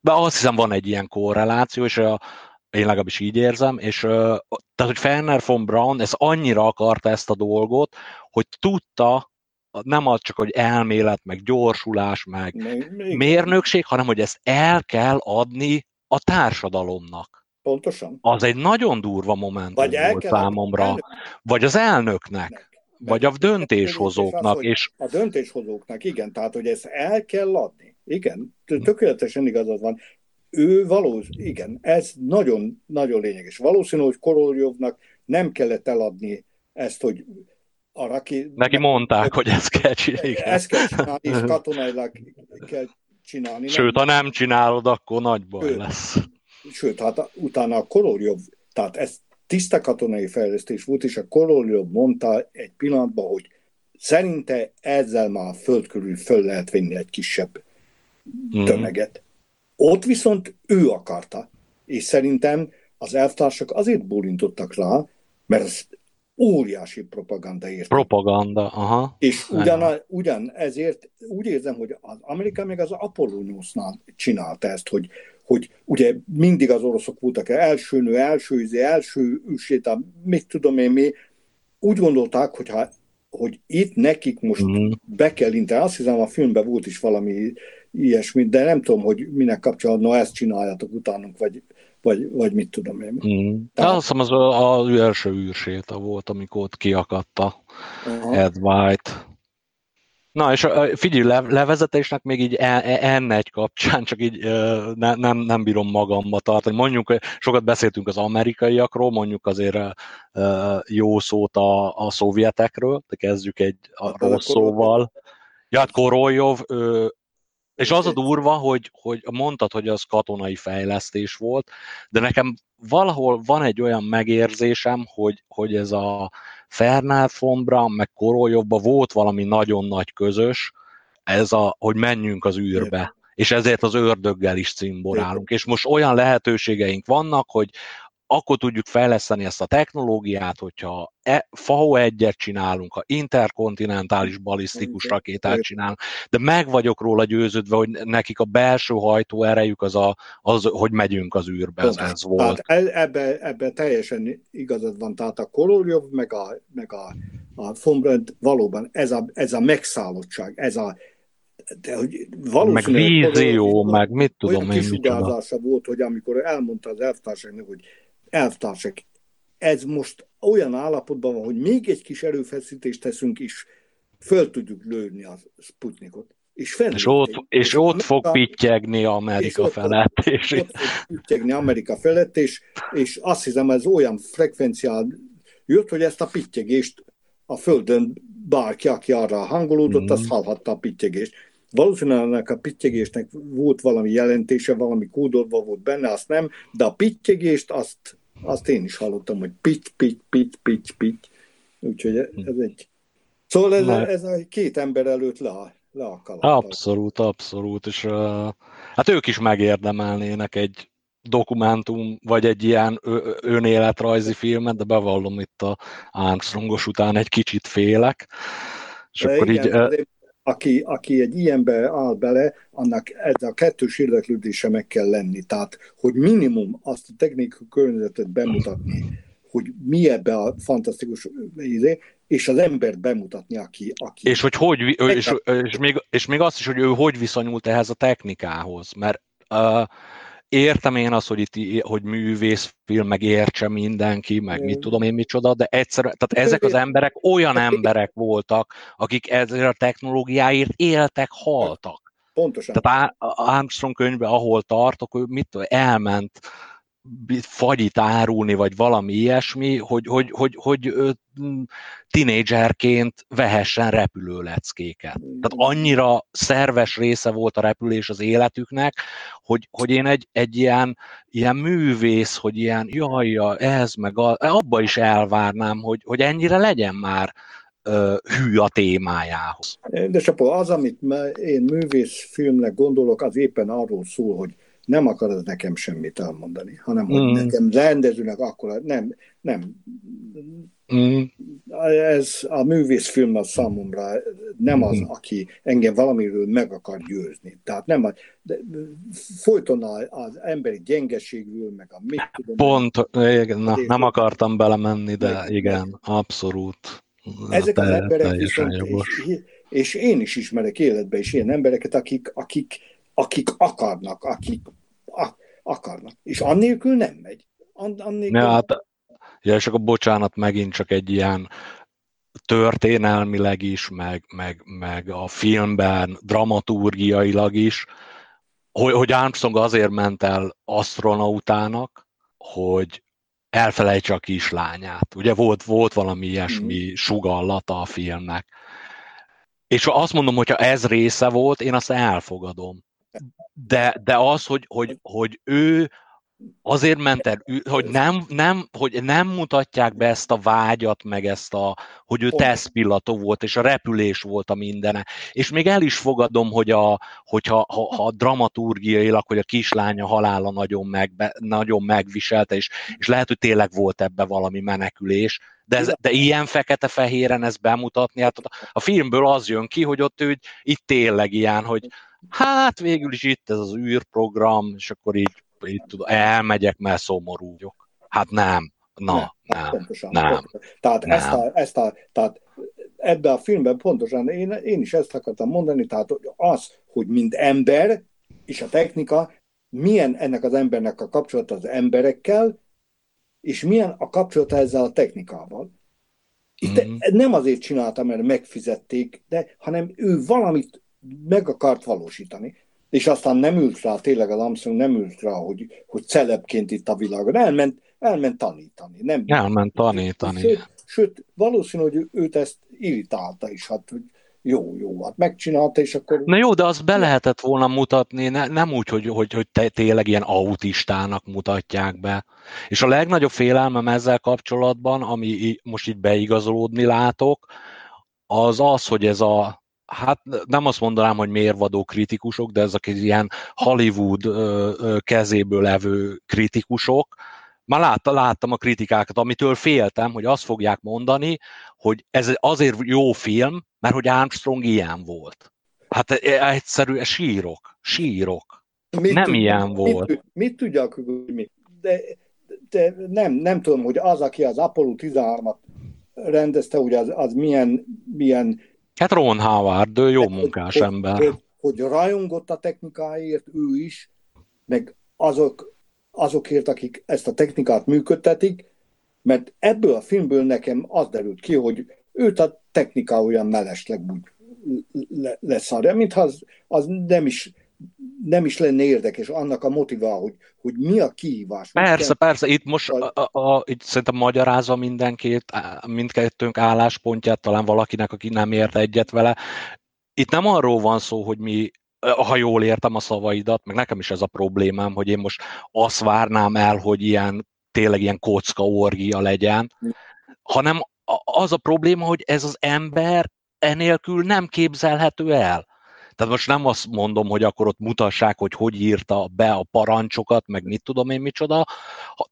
de azt hiszem van egy ilyen korreláció, és a, én legalábbis így érzem, és tehát, hogy Wernher von Braun ez annyira akarta ezt a dolgot, hogy tudta, nem az csak, hogy elmélet, meg gyorsulás, meg még, mérnökség, hanem, hogy ezt el kell adni a társadalomnak. Pontosan. Az egy nagyon durva momentum volt számomra. Vagy az elnöknek, nek. vagy a döntéshozóknak. És az, és... A döntéshozóknak, igen, tehát, hogy ezt el kell adni. Igen, tökéletesen igazad van. Ő valós, igen, ez nagyon-nagyon lényeges. Valószínű, hogy Koroljovnak nem kellett eladni ezt, hogy arra ki... Neki mondták, hogy ezt kell csinálni. Ezt kell csinálni, és katonailag kell csinálni. Sőt, nem, ha nem csinálod, akkor nagy baj sőt, lesz. Sőt, hát utána a Koroljov, tehát ez tiszta katonai fejlesztés volt, és a Koroljov mondta egy pillanatban, hogy szerinte ezzel már a föld körül föl lehet vinni egy kisebb tömeget. Mm. Ott viszont ő akarta, és szerintem az elvtársak azért bólintottak rá, mert az óriási propaganda ért. Propaganda, aha. És ugyan, ugyan ezért úgy érzem, hogy az Amerika még az Apollo nyolcnál csinálta ezt, hogy, hogy ugye mindig az oroszok voltak első nő, első izé, első ősétá, mit tudom én mi. Úgy gondolták, hogy ha hogy itt nekik most mm. be kell inteni. Azt hiszem, a filmben volt is valami ilyesmi, de nem tudom, hogy minek kapcsolatban, na ezt csináljátok utánunk, vagy, vagy, vagy mit tudom én. Mm. Tehát... Azt hiszem, az az első űrséta volt, amikor ott kiakadt a Ed White. Na, és figyelj, levezetésnek még így en egy kapcsán, csak így ne, nem, nem bírom magamba tartani. Mondjuk, sokat beszéltünk az amerikaiakról, mondjuk azért jó szót a, a szovjetekről, de kezdjük egy a rossz szóval. Ja, hát Koroljov, és az a durva, hogy, hogy mondtad, hogy az katonai fejlesztés volt, de nekem valahol van egy olyan megérzésem, hogy, hogy ez a Wernher von Braun, meg Koroljovban volt valami nagyon nagy közös, ez a, hogy menjünk az űrbe, Épp. És ezért az ördöggel is cimborálunk. És most olyan lehetőségeink vannak, hogy akkor tudjuk fejleszteni ezt a technológiát, hogyha e, FAO egyet csinálunk, ha interkontinentális balisztikus Épp. rakétát csinálunk, de meg vagyok róla győződve, hogy nekik a belső hajtóerejük az, a, az hogy megyünk az űrbe. Ez, ez volt. Tehát ebben ebbe teljesen igazad van, tehát a Koroljov, meg a, meg a, a von Braun, valóban ez a, ez a megszállottság, ez a De, hogy meg vízió, meg mit tudom én, mit tudom. Volt, hogy amikor elmondta az elvtársaknak, hogy elvtársak, ez most olyan állapotban van, hogy még egy kis erőfeszítést teszünk, és föl tudjuk lőni a Sputnikot. És, és ott, és és ott fog pittyegni Amerika felett. És ott, ott fog pittyegni Amerika felett, és, és azt hiszem, ez olyan frekvenciál jött, hogy ezt a pittyegést a Földön bárki, aki arra hangolódott, azt hallhatta a pittyegést. Valószínűleg ennek a pittyegésnek volt valami jelentése, valami kódolva volt benne, azt nem, de a pittyegést azt, azt én is hallottam, hogy pitty, pitty, pitty, pitty, pitty. Úgyhogy ez egy... Szóval ez, ez a két ember előtt le, le a kalaptal. Abszolút, abszolút. És, uh, hát ők is megérdemelnének egy dokumentum, vagy egy ilyen ö- önéletrajzi filmet, de bevallom, itt a Armstrongos után egy kicsit félek. És akkor igen, így, de... Aki, aki egy ilyenbe áll bele, annak ez a kettős érdeklődése meg kell lenni. Tehát, hogy minimum azt a technikai környezetet bemutatni, hogy mi ebbe a fantasztikus ízé, és az embert bemutatni, aki... aki és, hogy hogy, és, és, még, és még azt is, hogy ő hogy viszonyult ehhez a technikához. Mert uh, értem én azt, hogy, itt, hogy művészfilm, meg értse mindenki, meg mit tudom én micsoda, de egyszerűen, tehát ezek az emberek olyan emberek voltak, akik ezért a technológiáért éltek, haltak. Pontosan. Tehát Armstrong könyvben, ahol tartok, ő mit tudom, elment fagyit árulni, vagy valami ilyesmi, hogy, hogy, hogy, hogy, hogy tinédzserként vehessen repülőleckéket. Tehát annyira szerves része volt a repülés az életüknek, hogy, hogy én egy, egy ilyen, ilyen művész, hogy ilyen jajja, ez meg a, abba is elvárnám, hogy, hogy ennyire legyen már ö, hű a témájához. De Csapó, az, amit én művészfilmnek gondolok, az éppen arról szól, hogy nem akarod nekem semmit elmondani, hanem hogy mm. nekem rendezőnek akkor nem, nem. Mm. Ez a művészfilm az számomra nem az, aki engem valamiről meg akar győzni. Tehát nem az, de folyton az emberi gyengeségről, meg a mit tudom. Pont, igen, na, nem akartam belemenni, de igen, abszolút. Ezek az emberek viszont, és, és én is ismerek életben is ilyen embereket, akik, akik akik akarnak, akik ak- akarnak. És annélkül nem megy. An- annélkül... Ja, hát, ja, és akkor bocsánat, megint csak egy ilyen történelmileg is, meg, meg, meg a filmben, dramaturgiailag is, hogy, hogy Armstrong azért ment el asztronautának, hogy elfelejtse a kislányát. Ugye volt, volt valami ilyesmi sugallata a filmnek. És azt mondom, hogyha ez része volt, én azt elfogadom. De, de az, hogy, hogy, hogy ő azért ment el, hogy nem, nem, hogy nem mutatják be ezt a vágyat, meg ezt a, hogy ő tesztpillató volt, és a repülés volt a mindene. És még el is fogadom, hogy a, hogyha ha, ha dramaturgiailag, hogy a kislánya halála nagyon, megbe, nagyon megviselte, és, és lehet, hogy tényleg volt ebben valami menekülés, de, ez, de ilyen fekete-fehéren ezt bemutatni, hát a filmből az jön ki, hogy ott ő, itt tényleg ilyen, hogy hát végül is itt ez az űrprogram, és akkor így tudom, elmegyek, mert szomorú vagyok. Hát nem, na, nem, nem. Pontosan, nem, pontosan. Tehát, nem. Ezt a, ezt a, tehát ebben a filmben pontosan én, én is ezt akartam mondani, tehát az, hogy mind ember és a technika, milyen ennek az embernek a kapcsolata az emberekkel, és milyen a kapcsolata ezzel a technikával. Itt mm-hmm. nem azért csináltam, mert megfizették, de, hanem ő valamit meg akart valósítani. És aztán nem ült rá, tényleg az Armstrong nem ült rá, hogy, hogy celebként itt a világon. Elment, elment tanítani. Nem elment tanítani. Sőt, sőt valószínű, hogy őt ezt irritálta is, hát, hogy jó, jó, hát megcsinálta, és akkor... Na jó, de azt be lehetett volna mutatni, ne, nem úgy, hogy, hogy, hogy te, tényleg ilyen autistának mutatják be. És a legnagyobb félelmem ezzel kapcsolatban, ami most itt beigazolódni látok, az az, hogy ez a... Hát nem azt mondanám, hogy mérvadó kritikusok, de ezek ilyen Hollywood kezéből levő kritikusok. Már látta, láttam a kritikákat, amitől féltem, hogy azt fogják mondani, hogy ez azért jó film, mert hogy Armstrong ilyen volt. Hát egyszerűen sírok, sírok. Mit nem tudja, ilyen volt. Mit, mit tudjak, hogy mi? De, de nem, nem tudom, hogy az, aki az Apollo tizenhármat rendezte, ugye az, az milyen... milyen Hát Ron Howard, ő jó hát, munkás hogy, ember. Hogy, hogy rajongott a technikáért ő is, meg azok, azokért, akik ezt a technikát működtetik, mert ebből a filmből nekem az derült ki, hogy őt a technika olyan mellesleg le, leszarja, mintha az, az nem is... nem is lenne érdekes annak a motivál, hogy, hogy mi a kihívás. Persze, kell... persze, itt most a, a, a, itt szerintem magyarázza mindenkét, mindkettőnk álláspontját, talán valakinek, aki nem ért egyet vele. Itt nem arról van szó, hogy mi, ha jól értem a szavaidat, meg nekem is ez a problémám, hogy én most azt várnám el, hogy ilyen, tényleg ilyen kocka orgia legyen, hanem az a probléma, hogy ez az ember enélkül nem képzelhető el. Tehát most nem azt mondom, hogy akkor ott mutassák, hogy hogy írta be a parancsokat, meg mit tudom én micsoda,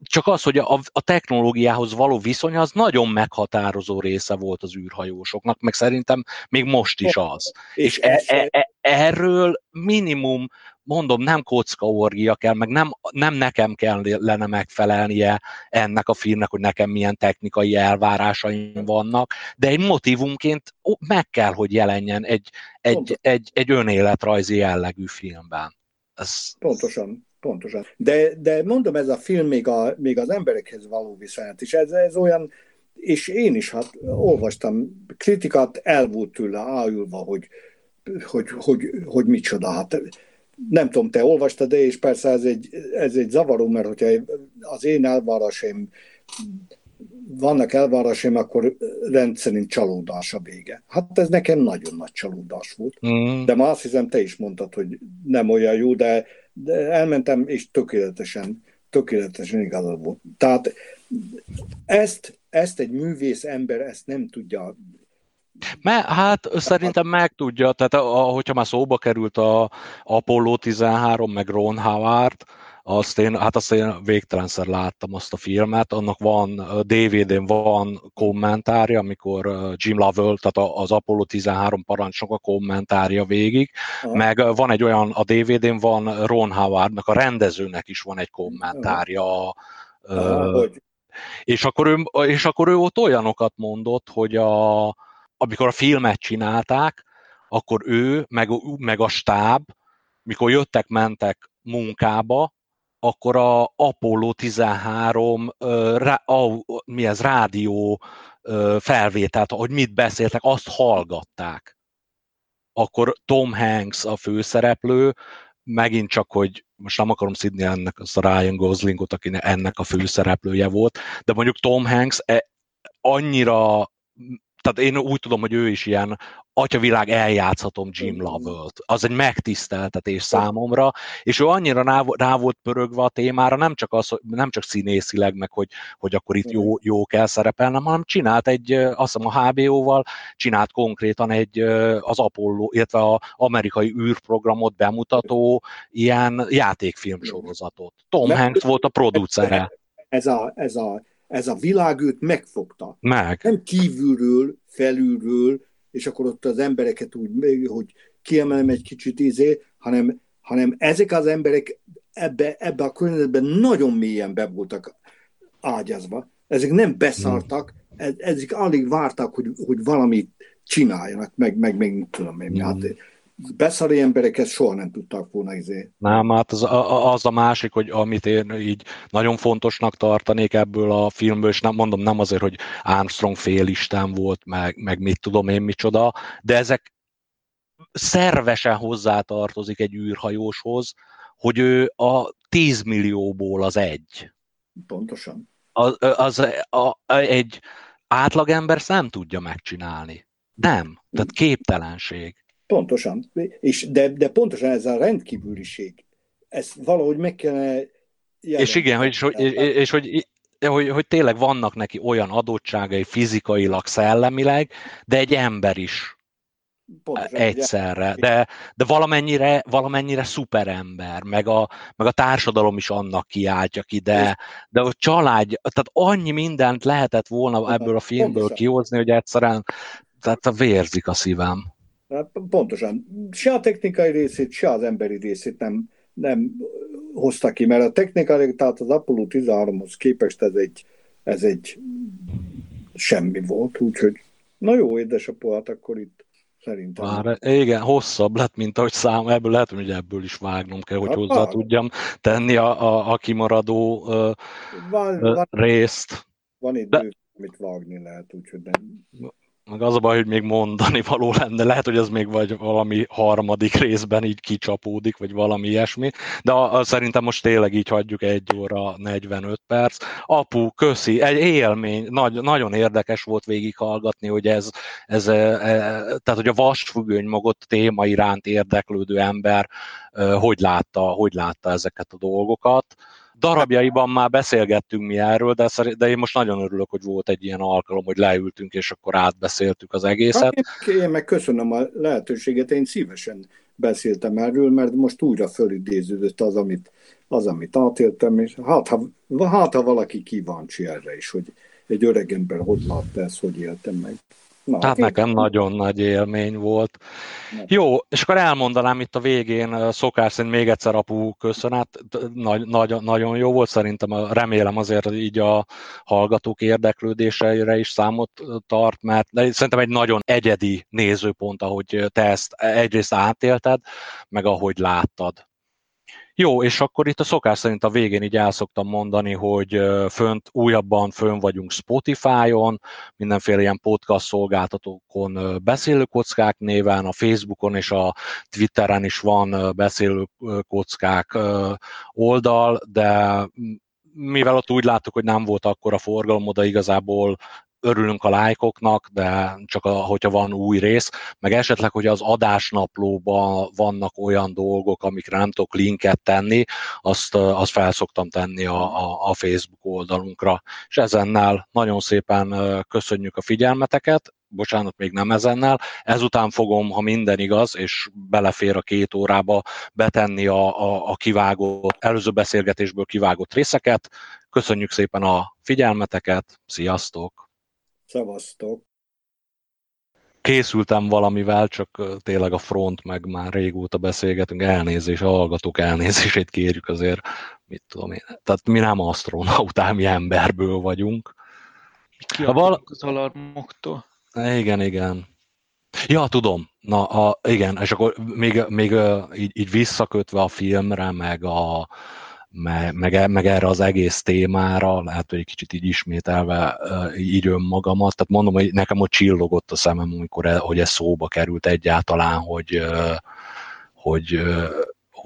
csak az, hogy a, a technológiához való viszony az nagyon meghatározó része volt az űrhajósoknak, meg szerintem még most is az. És e, e, e, erről minimum, mondom, nem kockaorgia kell, meg nem, nem nekem kellene megfelelnie ennek a filmnek, hogy nekem milyen technikai elvárásaim vannak, de egy motivumként meg kell, hogy jelenjen egy, egy, egy, egy önéletrajzi jellegű filmben. Ez... Pontosan, pontosan. De, de mondom, ez a film még, a, még az emberekhez való viszonyát is. Ez, ez olyan, és én is hát olvastam kritikát, el volt tőle ájulva, hogy, hogy, hogy, hogy micsoda, hát nem tudom, te olvastad, de és persze ez egy, ez egy zavaró, mert hogyha az én elvárásaim, vannak elvárásaim, akkor rendszerint csalódás a vége. Hát ez nekem nagyon nagy csalódás volt. Mm. De ma azt hiszem, te is mondtad, hogy nem olyan jó, de, de elmentem, és tökéletesen, tökéletesen igazad volt. Tehát ezt, ezt egy művész ember, ezt nem tudja... Mert, hát szerintem meg tudja, tehát hogyha már szóba került a Apollo tizenhárom, meg Ron Howard, azt én, hát azt én végtelenszer láttam azt a filmet, annak van, dé vé dén van kommentárja, amikor Jim Lovell, tehát az Apollo tizenhárom parancsnok a kommentárja végig, uh-huh. meg van egy olyan, a dé vé dén van Ron Howardnak, a rendezőnek is van egy kommentárja, uh-huh. Uh, uh-huh. És, akkor ő, és akkor ő ott olyanokat mondott, hogy a amikor a filmet csinálták, akkor ő, meg, meg a stáb, mikor jöttek-mentek munkába, akkor a Apollo tizenhárom uh, rá, uh, mi ez, rádió uh, felvételt, hogy mit beszéltek, azt hallgatták. Akkor Tom Hanks a főszereplő megint csak, hogy most nem akarom szidni ennek azt a Ryan Goslingot, aki ennek a főszereplője volt, de mondjuk Tom Hanks e, annyira, tehát én úgy tudom, hogy ő is ilyen atyavilág eljátszhatom Jim Lovell-t. Az egy megtiszteltetés számomra, és ő annyira rá, rá volt pörögve a témára, nem csak, az, nem csak színészileg, meg hogy, hogy akkor itt jó, jó kell szerepelnem, hanem csinált egy, azt hiszem a há bé ó-val, csinált konkrétan egy az Apollo, illetve az amerikai űrprogramot bemutató ilyen játékfilmsorozatot. Tom Hanks volt a producere. Ez a... Ez a... Ez a világ őt megfogta. Meg. Nem kívülről, felülről, és akkor ott az embereket úgy, hogy kiemelem egy kicsit izé, hanem, hanem ezek az emberek ebbe, ebbe a környezetben nagyon mélyen be voltak ágyazva. Ezek nem beszartak, ez, ezek alig vártak, hogy, hogy valamit csináljanak, meg, meg, meg nem tudom én. Mm. Hát, beszari emberek ezt soha nem tudtak volna izé. Nem, hát az, az a másik, hogy amit én így nagyon fontosnak tartanék ebből a filmből, és nem mondom, nem azért, hogy Armstrong félisten volt, meg, meg mit tudom én micsoda, de ezek szervesen hozzátartozik egy űrhajóshoz, hogy ő a tíz millióból az egy. Pontosan. Az, az a, a, egy átlagember nem tudja megcsinálni. Nem. Tehát képtelenség. Pontosan, és de, de pontosan ez a rendkívüliség. Ezt valahogy meg kellene... És igen, hogy, és, és hogy, hogy, hogy tényleg vannak neki olyan adottságai fizikailag, szellemileg, de egy ember is pontosan, egyszerre. De, de valamennyire, valamennyire szuperember, meg a, meg a társadalom is annak kiáltja ki, de, de a család, tehát annyi mindent lehetett volna ebből a filmből kihozni, hogy egyszerűen tehát vérzik a szívem. Pontosan. Se a technikai részét, se az emberi részét nem, nem hozta ki, mert a technikai, tehát az Apollo tizenháromhoz képest ez egy, ez egy semmi volt, úgyhogy na jó, édesapó, hát akkor itt szerintem. Bár, igen, hosszabb lett, mint ahogy szám, ebből lehet, hogy ebből is vágnom kell, hogy hát, hozzá hát. tudjam tenni a, a, a kimaradó ö, van, ö, van, részt. Van itt De... amit vágni lehet, úgyhogy nem... Meg az a baj, hogy még mondani való lenne, lehet, hogy ez még vagy valami harmadik részben így kicsapódik, vagy valami ilyesmi, de a, a, szerintem most tényleg így hagyjuk egy óra negyvenöt perc. Apu, köszi, egy élmény, nagy, nagyon érdekes volt végighallgatni, hogy ez, ez e, e, tehát hogy a vasfüggöny mögött téma iránt érdeklődő ember e, hogy látta, hogy látta ezeket a dolgokat. Darabjaiban már beszélgettünk mi erről, de, szerint, de én most nagyon örülök, hogy volt egy ilyen alkalom, hogy leültünk, és akkor átbeszéltük az egészet. Én, én meg köszönöm a lehetőséget, én szívesen beszéltem erről, mert most újra fölidéződött az, amit, az, amit átéltem, és hát ha, hát, ha valaki kíváncsi erre is, hogy egy öreg ember hogy látta ezt, hogy éltem meg. Na, hát nekem nagyon nagy élmény volt. Nem. Jó, és akkor elmondanám itt a végén, szokás szerint még egyszer apu köszönet, nagy, nagy, nagyon jó volt, szerintem remélem azért így a hallgatók érdeklődéseire is számot tart, mert szerintem egy nagyon egyedi nézőpont, ahogy te ezt egyrészt átélted, meg ahogy láttad. Jó, és akkor itt a szokás szerint a végén így el szoktam mondani, hogy fönt, újabban fönn vagyunk Spotify-on, mindenféle ilyen podcast szolgáltatókon Beszélő Kockák néven, a Facebookon és a Twitteren is van Beszélő Kockák oldal, de mivel ott úgy láttuk, hogy nem volt akkora forgalom, oda igazából örülünk a lájkoknak, de csak a, hogyha van új rész, meg esetleg, hogy az adásnaplóban vannak olyan dolgok, amikre nem tudok linket tenni, azt, azt fel szoktam tenni a, a, a Facebook oldalunkra. És ezennel nagyon szépen köszönjük a figyelmeteket, bocsánat, még nem ezennel, ezután fogom, ha minden igaz, és belefér a két órába, betenni a, a, a kivágott, előző beszélgetésből kivágott részeket. Köszönjük szépen a figyelmeteket, sziasztok! Szevasztok! Készültem valamivel, csak tényleg a front, meg már régóta beszélgetünk, elnézés, a hallgatók elnézését kérjük azért, mit tudom én. Tehát mi nem asztronautám, mi emberből vagyunk. Val... az alarmoktól. Igen, igen. Ja, tudom. Na, a, igen, és akkor még, még így, így visszakötve a filmre, meg a... Meg, meg erre az egész témára, lehet, hogy egy kicsit így ismételve így önmagamat, tehát mondom, hogy nekem ott csillogott a szemem, amikor e, hogy ez szóba került egyáltalán, hogy, hogy,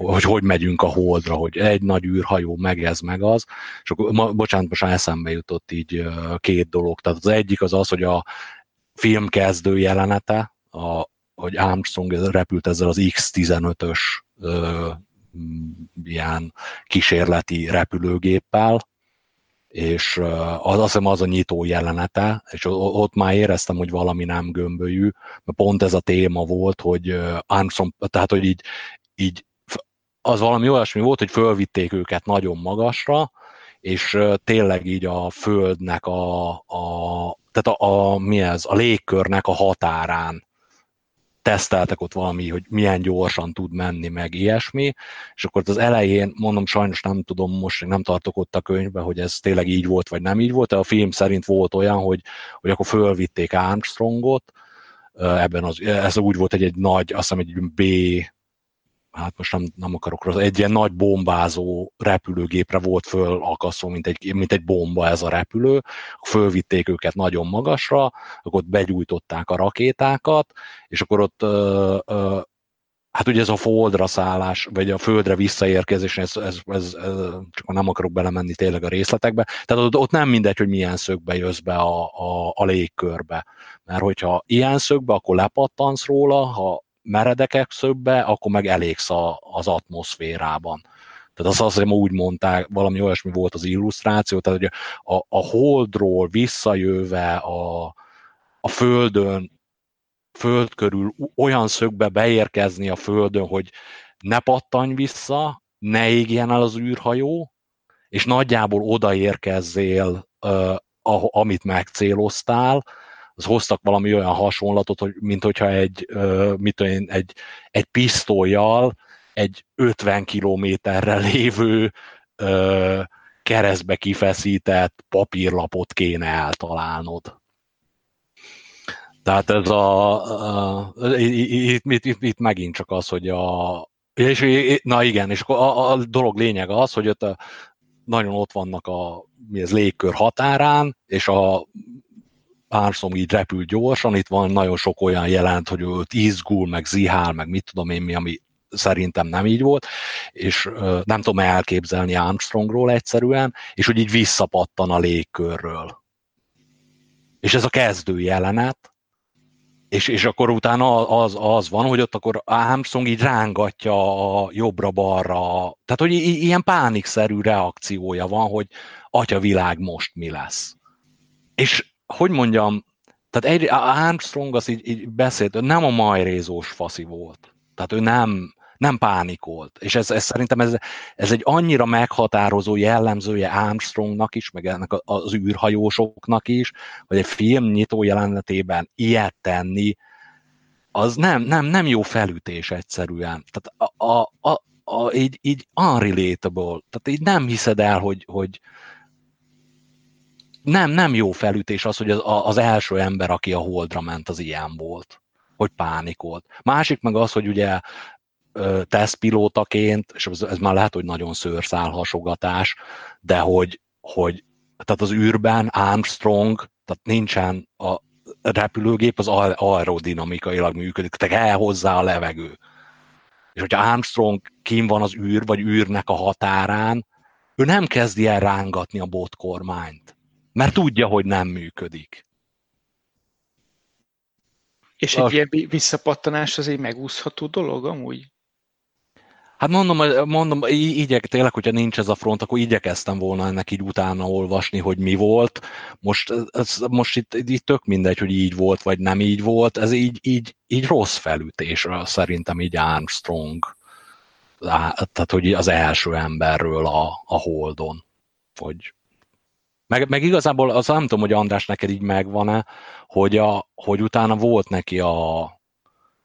hogy hogy megyünk a Holdra, hogy egy nagy űrhajó, meg ez, meg az. És akkor, ma, bocsánat, most eszembe jutott így két dolog. Tehát az egyik az az, hogy a film kezdő jelenete, a, hogy Armstrong repült ezzel az iksz tizenötös ö, ilyen kísérleti repülőgéppel, és az, azt hiszem az a nyitó jelenete, és ott már éreztem, hogy valami nem gömbölyű, mert pont ez a téma volt, hogy Armstrong, tehát hogy így, így az valami olyasmi volt, hogy fölvitték őket nagyon magasra, és tényleg így a földnek a, a tehát a, a, mi ez, a légkörnek a határán teszteltek ott valami, hogy milyen gyorsan tud menni, meg ilyesmi, és akkor az elején, mondom, sajnos nem tudom, most nem tartok ott a könyvben, hogy ez tényleg így volt, vagy nem így volt, de a film szerint volt olyan, hogy, hogy akkor fölvitték Armstrongot, ebben az, ez úgy volt egy, egy nagy, azt hiszem egy B, hát most nem, nem akarok rá, egy ilyen nagy bombázó repülőgépre volt fölakasztó, mint egy, mint egy bomba ez a repülő, fölvitték őket nagyon magasra, akkor ott begyújtották a rakétákat, és akkor ott, ö, ö, hát ugye ez a Holdra szállás, vagy a Földre visszaérkezés, ez, ez, ez, ez, csak nem akarok belemenni tényleg a részletekbe, tehát ott, ott nem mindegy, hogy milyen szögbe jössz be a, a, a légkörbe, mert hogyha ilyen szögbe, akkor lepattansz róla, ha meredekek szögbe, akkor meg elégsz a, az atmoszférában. Tehát azt hiszem úgy mondták, valami olyasmi volt az illusztráció, tehát hogy a, a Holdról visszajöve a, a Földön, Föld körül olyan szögbe beérkezni a Földön, hogy ne pattanj vissza, ne égjen el az űrhajó, és nagyjából odaérkezzél, amit megcéloztál, az hoztak valami olyan hasonlatot, hogy, mint hogyha egy, mit tudom én, egy, egy pisztollyal egy ötven kilométerre lévő ö, keresztbe kifeszített papírlapot kéne eltalálnod. Tehát ez a, a itt, itt, itt, itt megint csak az, hogy a, és, na igen, és a, a dolog lényege az, hogy ott a, nagyon ott vannak a mi ez, légkör határán, és a Armstrong így repül gyorsan, itt van nagyon sok olyan jelent, hogy őt izgul, meg zihál, meg mit tudom én mi, ami szerintem nem így volt, és ö, nem tudom elképzelni Armstrongról egyszerűen, és hogy így visszapattan a légkörről. És ez a kezdő jelenet, és, és akkor utána az, az van, hogy ott akkor Armstrong így rángatja a jobbra-balra, tehát hogy i- ilyen pánikszerű reakciója van, hogy atya világ, most mi lesz. És hogy mondjam, tehát egy, Armstrong az így, így beszélt, nem a majrézós faszi volt. Tehát ő nem, nem pánikolt. És ez, ez szerintem ez, ez egy annyira meghatározó jellemzője Armstrongnak is, meg ennek az űrhajósoknak is, hogy egy film nyitó jelenetében ilyet tenni, az nem, nem, nem jó felütés egyszerűen. Tehát a, a, a, a, így, így unrelatable. Tehát így nem hiszed el, hogy... hogy Nem, nem jó felütés az, hogy az, az első ember, aki a Holdra ment, az ilyen volt, hogy pánikolt. Másik meg az, hogy ugye tesztpilótaként, és ez már lehet, hogy nagyon szőrszálhasogatás, de hogy, hogy tehát az űrben Armstrong, tehát nincsen a repülőgép, az aerodinamikailag működik, tehát el hozzá a levegő. És hogyha Armstrong kim van az űr, vagy űrnek a határán, ő nem kezdi el rángatni a botkormányt. Mert tudja, hogy nem működik. És egy a... ilyen visszapattanás az egy megúszható dolog amúgy? Hát mondom, mondom igyek, tényleg, hogyha nincs ez a front, akkor igyekeztem volna ennek így utána olvasni, hogy mi volt. Most, ez, most itt, itt tök mindegy, hogy így volt, vagy nem így volt. Ez így, így, így rossz felütés, szerintem így Armstrong. Tehát, hogy az első emberről a, a Holdon. Hogy... Meg, meg igazából azt nem tudom, hogy András, neked így megvan-e, hogy, a, hogy utána volt neki a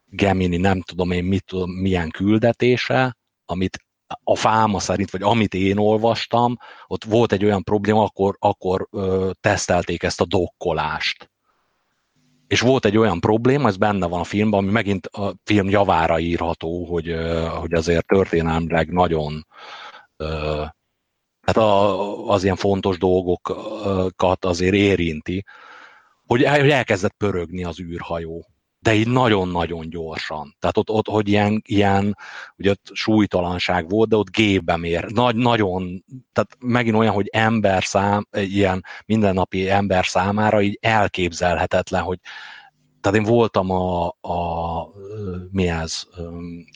Gemini, nem tudom én mit, milyen küldetése, amit a fáma szerint, vagy amit én olvastam, ott volt egy olyan probléma, akkor, akkor ö, tesztelték ezt a dokkolást. És volt egy olyan probléma, ez benne van a filmben, ami megint a film javára írható, hogy, ö, hogy azért történelmileg nagyon... Ö, tehát az ilyen fontos dolgokat azért érinti, hogy elkezdett pörögni az űrhajó. de így nagyon-nagyon gyorsan. Tehát ott, ott hogy ilyen, ilyen ugye ott súlytalanság volt, de ott gépbe mér. Nagy, nagyon, tehát megint olyan, hogy ember szám, ilyen mindennapi ember számára így elképzelhetetlen, hogy tehát én voltam a, a mi ez,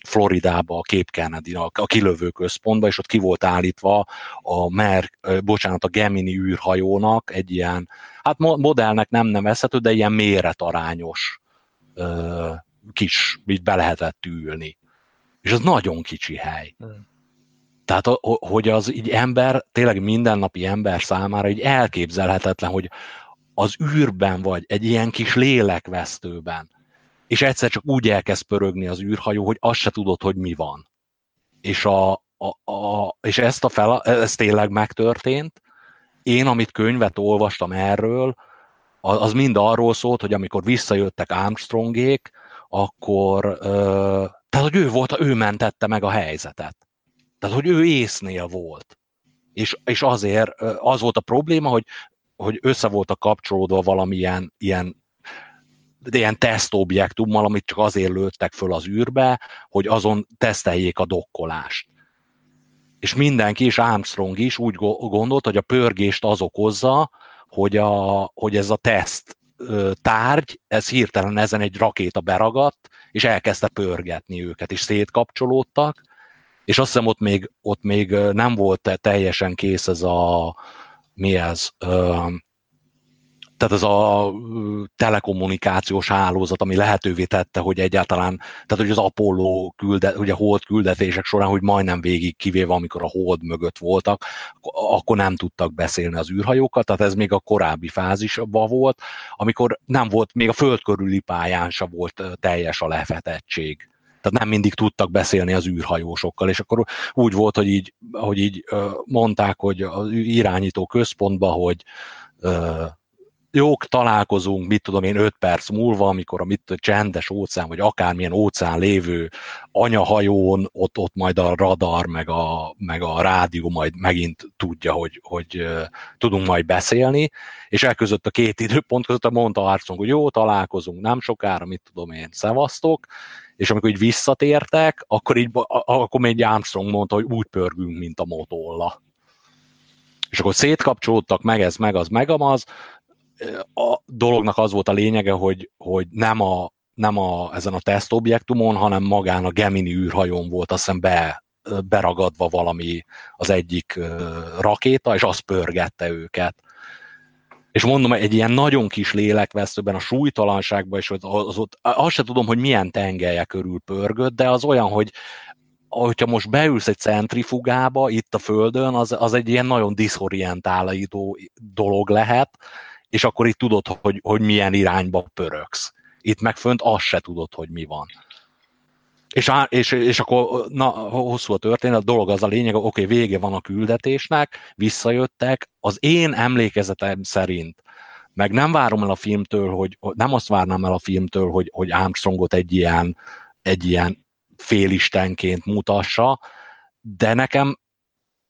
Floridában, a Cape Kennedy, a kilövő központban, és ott ki volt állítva a, Mer, bocsánat, a Gemini űrhajónak egy ilyen, hát modellnek nem nevezhető, de ilyen méretarányos kis, így be lehetett ülni. És az nagyon kicsi hely. Hmm. Tehát, hogy az így ember, tényleg mindennapi ember számára így elképzelhetetlen, hogy az űrben vagy, egy ilyen kis lélekvesztőben, és egyszer csak úgy elkezd pörögni az űrhajó, hogy azt se tudod, hogy mi van. És, a, a, a, és ezt a fel, ez tényleg megtörtént. Én, amit könyvet olvastam erről, az mind arról szólt, hogy amikor visszajöttek Armstrongék, akkor, tehát hogy ő volt, ő mentette meg a helyzetet. Tehát, hogy ő észnél volt. És, és azért az volt a probléma, hogy hogy össze voltak kapcsolódva valamilyen ilyen, ilyen tesztobjektummal, amit csak azért lőttek föl az űrbe, hogy azon teszteljék a dokkolást. És mindenki, és Armstrong is úgy gondolt, hogy a pörgést az okozza, hogy, a, hogy ez a teszt tárgy, ez hirtelen ezen egy rakéta beragadt, és elkezdte pörgetni őket, és szétkapcsolódtak, és azt hiszem ott még, ott még nem volt teljesen kész ez a mi ez? Tehát ez a telekommunikációs hálózat, ami lehetővé tette, hogy egyáltalán, tehát hogy az Apollo küldet, ugye hold küldetések során, hogy majdnem végig kivéve, amikor a hold mögött voltak, akkor nem tudtak beszélni az űrhajókat, tehát ez még a korábbi fázisban volt, amikor nem volt, még a föld körüli pályán sem volt teljes a lefedettség. Tehát nem mindig tudtak beszélni az űrhajósokkal, és akkor úgy volt, hogy így, hogy így mondták, hogy az irányító központban, hogy jók, találkozunk, mit tudom én, öt perc múlva, amikor a mit, csendes óceán, vagy akármilyen óceán lévő anyahajón, ott, ott majd a radar, meg a, meg a rádió majd megint tudja, hogy, hogy tudunk majd beszélni, és elközött a két időpont között mondta Armstrong, hogy jó, találkozunk nem sokára, mit tudom én, szevasztok, és amikor így visszatértek, akkor így, akkor még Armstrong mondta, hogy úgy pörgünk, mint a motolla. És akkor szétkapcsolódtak, meg ez, meg az, meg amaz. A dolognak az volt a lényege, hogy, hogy nem, a, nem a, ezen a tesztobjektumon, hanem magán a Gemini űrhajón volt, azt hiszem be, beragadva valami az egyik rakéta, és az pörgette őket. És mondom, egy ilyen nagyon kis lélekvesztőben, a súlytalanságban, és az ott, azt sem tudom, hogy milyen tengelye körül pörgött, de az olyan, hogy hogyha most beülsz egy centrifugába itt a Földön, az, az egy ilyen nagyon diszorientáló dolog lehet, és akkor itt tudod, hogy, hogy milyen irányba pöröksz. Itt meg fönt azt se tudod, hogy mi van. És, és, és akkor na, hosszú a történet, a dolog az a lényeg, oké, okay, vége van a küldetésnek, visszajöttek. Az én emlékezetem szerint, meg nem várom el a filmtől, hogy nem azt várnám el a filmtől, hogy, hogy Armstrongot egy ilyen, egy ilyen félistenként mutassa, de nekem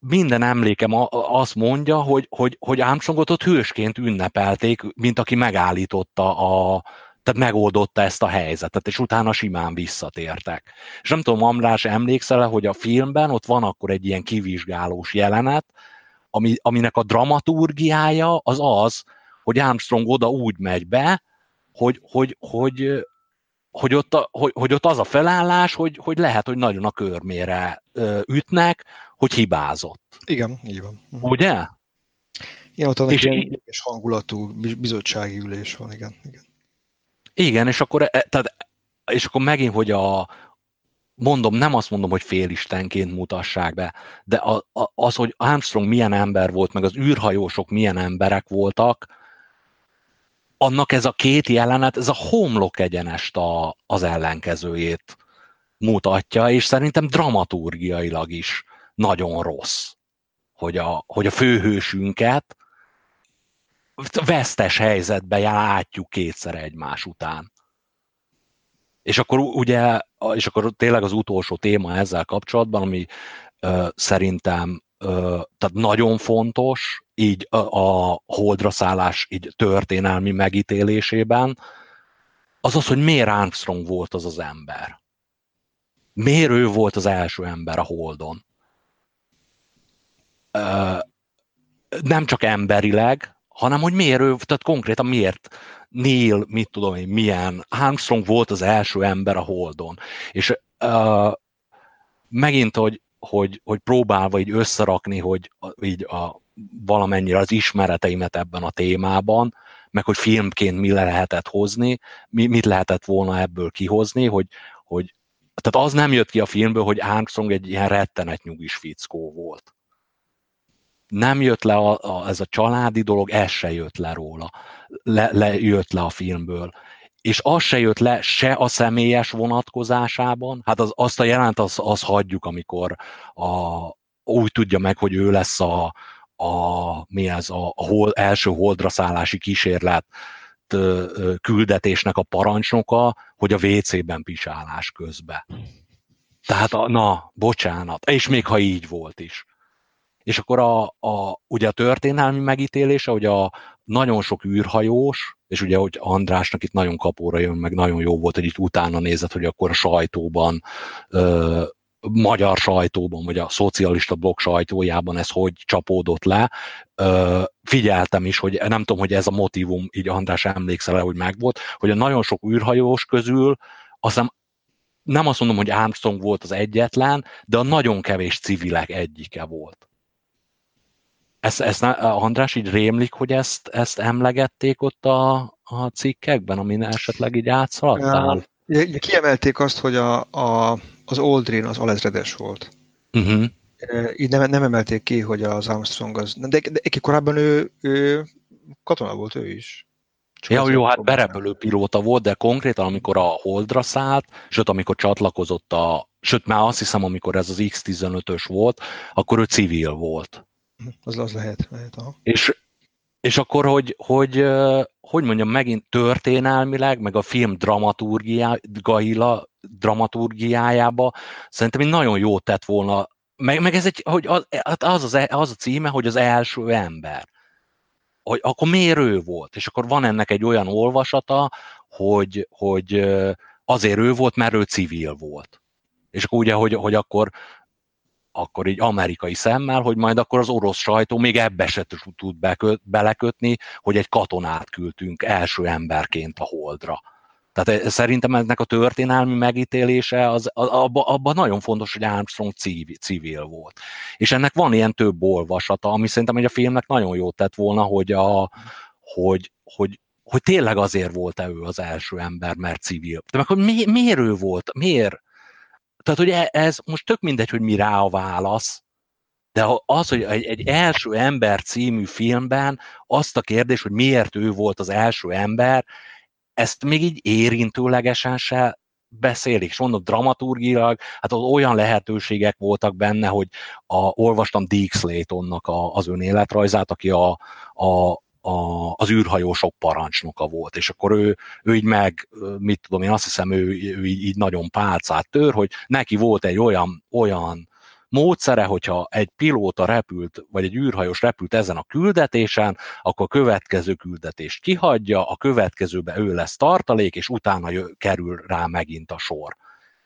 minden emlékem azt mondja, hogy, hogy, hogy Armstrongot ott hősként ünnepelték, mint aki megállította a... tehát megoldotta ezt a helyzetet, és utána simán visszatértek. És nem tudom, Amrás, emlékszel-e, hogy a filmben ott van akkor egy ilyen kivizsgálós jelenet, ami, aminek a dramaturgiája az az, hogy Armstrong oda úgy megy be, hogy, hogy, hogy, hogy, ott, a, hogy, hogy ott az a felállás, hogy, hogy lehet, hogy nagyon a körmére ütnek, hogy hibázott. Igen, így van. Ugye? Igen, ott egy ilyen hangulatú bizottsági ülés van, igen, igen. Igen, és akkor, tehát, és akkor megint, hogy a, mondom, nem azt mondom, hogy félistenként mutassák be, de a, a, az, hogy Armstrong milyen ember volt, meg az űrhajósok milyen emberek voltak, annak ez a két jelenet, ez a homlok egyenest a, az ellenkezőjét mutatja, és szerintem dramaturgiailag is nagyon rossz, hogy a, hogy a főhősünket vesztes helyzetben látjuk kétszer egymás után. És akkor ugye, és akkor tényleg az utolsó téma ezzel kapcsolatban, ami ö, szerintem ö, tehát nagyon fontos, így a, a holdra szállás így történelmi megítélésében, az az, hogy miért Armstrong volt az az ember. Miért ő volt az első ember a Holdon. Nem csak emberileg, hanem hogy miért ő, tehát konkrétan miért Neil, mit tudom én, milyen, Armstrong volt az első ember a Holdon. És uh, megint, hogy, hogy, hogy próbálva így összerakni, hogy így a, valamennyire az ismereteimet ebben a témában, meg hogy filmként mi lehetett hozni, mi, mit lehetett volna ebből kihozni, hogy, hogy tehát az nem jött ki a filmből, hogy Armstrong egy ilyen rettenet nyugis fickó volt. Nem jött le a, a, ez a családi dolog, ez se jött le róla, le, le, jött le a filmből. És az se jött le se a személyes vonatkozásában, hát az, azt a jelent, azt az hagyjuk, amikor a, úgy tudja meg, hogy ő lesz a, a, mi ez, a, a hol, első holdra szállási kísérlet küldetésnek a parancsnoka, hogy a vé cében pisálás közben. Tehát a, na, bocsánat, és még ha így volt is. És akkor a, a, ugye a történelmi megítélése, hogy a nagyon sok űrhajós, és ugye hogy Andrásnak itt nagyon kapóra jön, meg nagyon jó volt, hogy itt utána nézett, hogy akkor a sajtóban, ö, magyar sajtóban, vagy a szocialista blokk sajtójában ez hogy csapódott le. Ö, figyeltem is, hogy nem tudom, hogy ez a motivum, így András emlékszel el, hogy megvolt, hogy a nagyon sok űrhajós közül, azt hiszem, nem azt mondom, hogy Armstrong volt az egyetlen, de a nagyon kevés civilek egyike volt. Ezt, ezt nem, András, így rémlik, hogy ezt, ezt emlegették ott a, a cikkekben, amin esetleg így átszaladtál? Ja, kiemelték azt, hogy a, a, az Aldrin az alezredes volt. Uh-huh. Így nem, nem emelték ki, hogy az Armstrong az... De, de, de korábban ő, ő katona volt, ő is. Csak ja, jó, hát berepülő pilóta volt, de konkrétan amikor a Holdra szállt, sőt, amikor csatlakozott a... Sőt, már azt hiszem, amikor ez az iksz tizenötös volt, akkor ő civil volt. Az, az lehet. lehet aha. És, és akkor, hogy, hogy, hogy mondjam, megint történelmileg, meg a film dramaturgiájába szerintem nagyon jót tett volna. Meg, meg ez egy, hogy az, az, az a címe, hogy az első ember. Hogy akkor miért ő volt? És akkor van ennek egy olyan olvasata, hogy, hogy azért ő volt, mert ő civil volt. És akkor ugye, hogy, hogy akkor... akkor így amerikai szemmel, hogy majd akkor az orosz sajtó még ebbe se tud belekötni, hogy egy katonát küldtünk első emberként a Holdra. Tehát szerintem ennek a történelmi megítélése, az, abban abba nagyon fontos, hogy Armstrong civil volt. És ennek van ilyen több olvasata, ami szerintem egy a filmnek nagyon jót tett volna, hogy, a, hogy, hogy, hogy tényleg azért volt-e ő az első ember, mert civil. De meg, hogy mi, miért ő volt? Miért? Tehát, hogy ez most tök mindegy, hogy mi rá a válasz, de az, hogy egy, egy első ember című filmben azt a kérdés, hogy miért ő volt az első ember, ezt még így érintőlegesen se beszélik. És mondom, dramaturgilag, hát olyan lehetőségek voltak benne, hogy a, olvastam Dick Slaytonnak a, az önéletrajzát, aki a, a A, az űrhajósok parancsnoka volt, és akkor ő, ő így meg, mit tudom én, azt hiszem, ő, ő így, így nagyon pálcát tör, hogy neki volt egy olyan, olyan módszere, hogyha egy pilóta repült, vagy egy űrhajós repült ezen a küldetésen, akkor a következő küldetést kihagyja, a következőbe ő lesz tartalék, és utána jö, kerül rá megint a sor.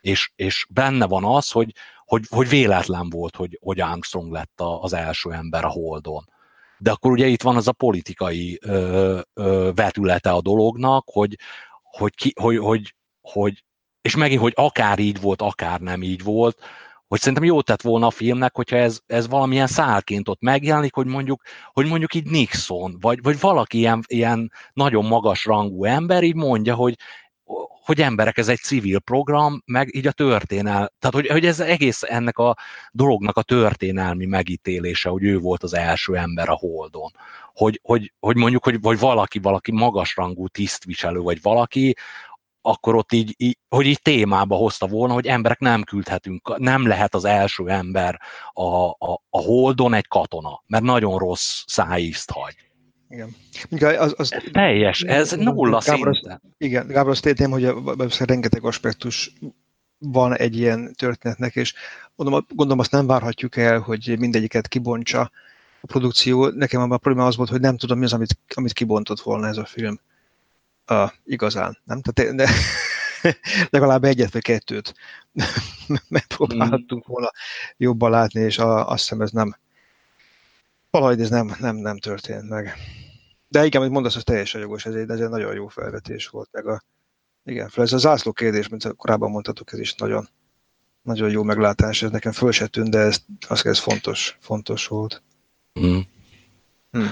És, és benne van az, hogy, hogy, hogy véletlen volt, hogy, hogy Armstrong lett a, az első ember a Holdon. De akkor ugye itt van az a politikai ö, ö, vetülete a dolognak, hogy, hogy, ki, hogy, hogy, hogy, és megint, hogy akár így volt, akár nem így volt, hogy szerintem jó tett volna a filmnek, hogyha ez, ez valamilyen szálként ott megjelenik, hogy mondjuk, hogy mondjuk így Nixon, vagy, vagy valaki ilyen, ilyen nagyon magas rangú ember így mondja, hogy, hogy emberek, ez egy civil program, meg így a történelmi, tehát hogy, hogy ez egész ennek a dolognak a történelmi megítélése, hogy ő volt az első ember a Holdon. Hogy, hogy, hogy mondjuk, hogy vagy valaki, valaki magasrangú tisztviselő, vagy valaki, akkor ott így, így, hogy így témába hozta volna, hogy emberek nem küldhetünk, nem lehet az első ember a, a, a Holdon egy katona, mert nagyon rossz szájízt hagy. Igen. Az, az, ez teljes, ez nulla Gábor, szinten. Igen, Gábor, azt értem, hogy rengeteg aspektus van egy ilyen történetnek, és gondolom azt nem várhatjuk el, hogy mindegyiket kibontsa a produkció. Nekem a probléma az volt, hogy nem tudom mi az, amit, amit kibontott volna ez a film. uh, igazán, nem? Tehát de, legalább egyet vagy kettőt megpróbáltunk volna jobban látni, és a, azt hiszem ez nem, valahogy ez nem, nem, nem történt meg. De igen, amit mondasz, az teljesen jogos, ez egy, ez egy nagyon jó felvetés volt. Meg a, igen, ez a zászló kérdés, mint korábban mondhatok, ez is nagyon, nagyon jó meglátás, ez nekem föl se tűnt, de ez, az, ez fontos, fontos volt. Mm. Hm.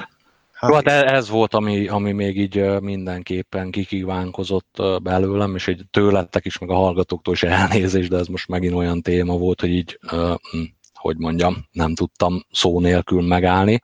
Hát ez volt, ami, ami még így mindenképpen kikívánkozott belőlem, és így tőletek is, meg a hallgatóktól is elnézés, de ez most megint olyan téma volt, hogy így, hogy mondjam, nem tudtam szó nélkül megállni.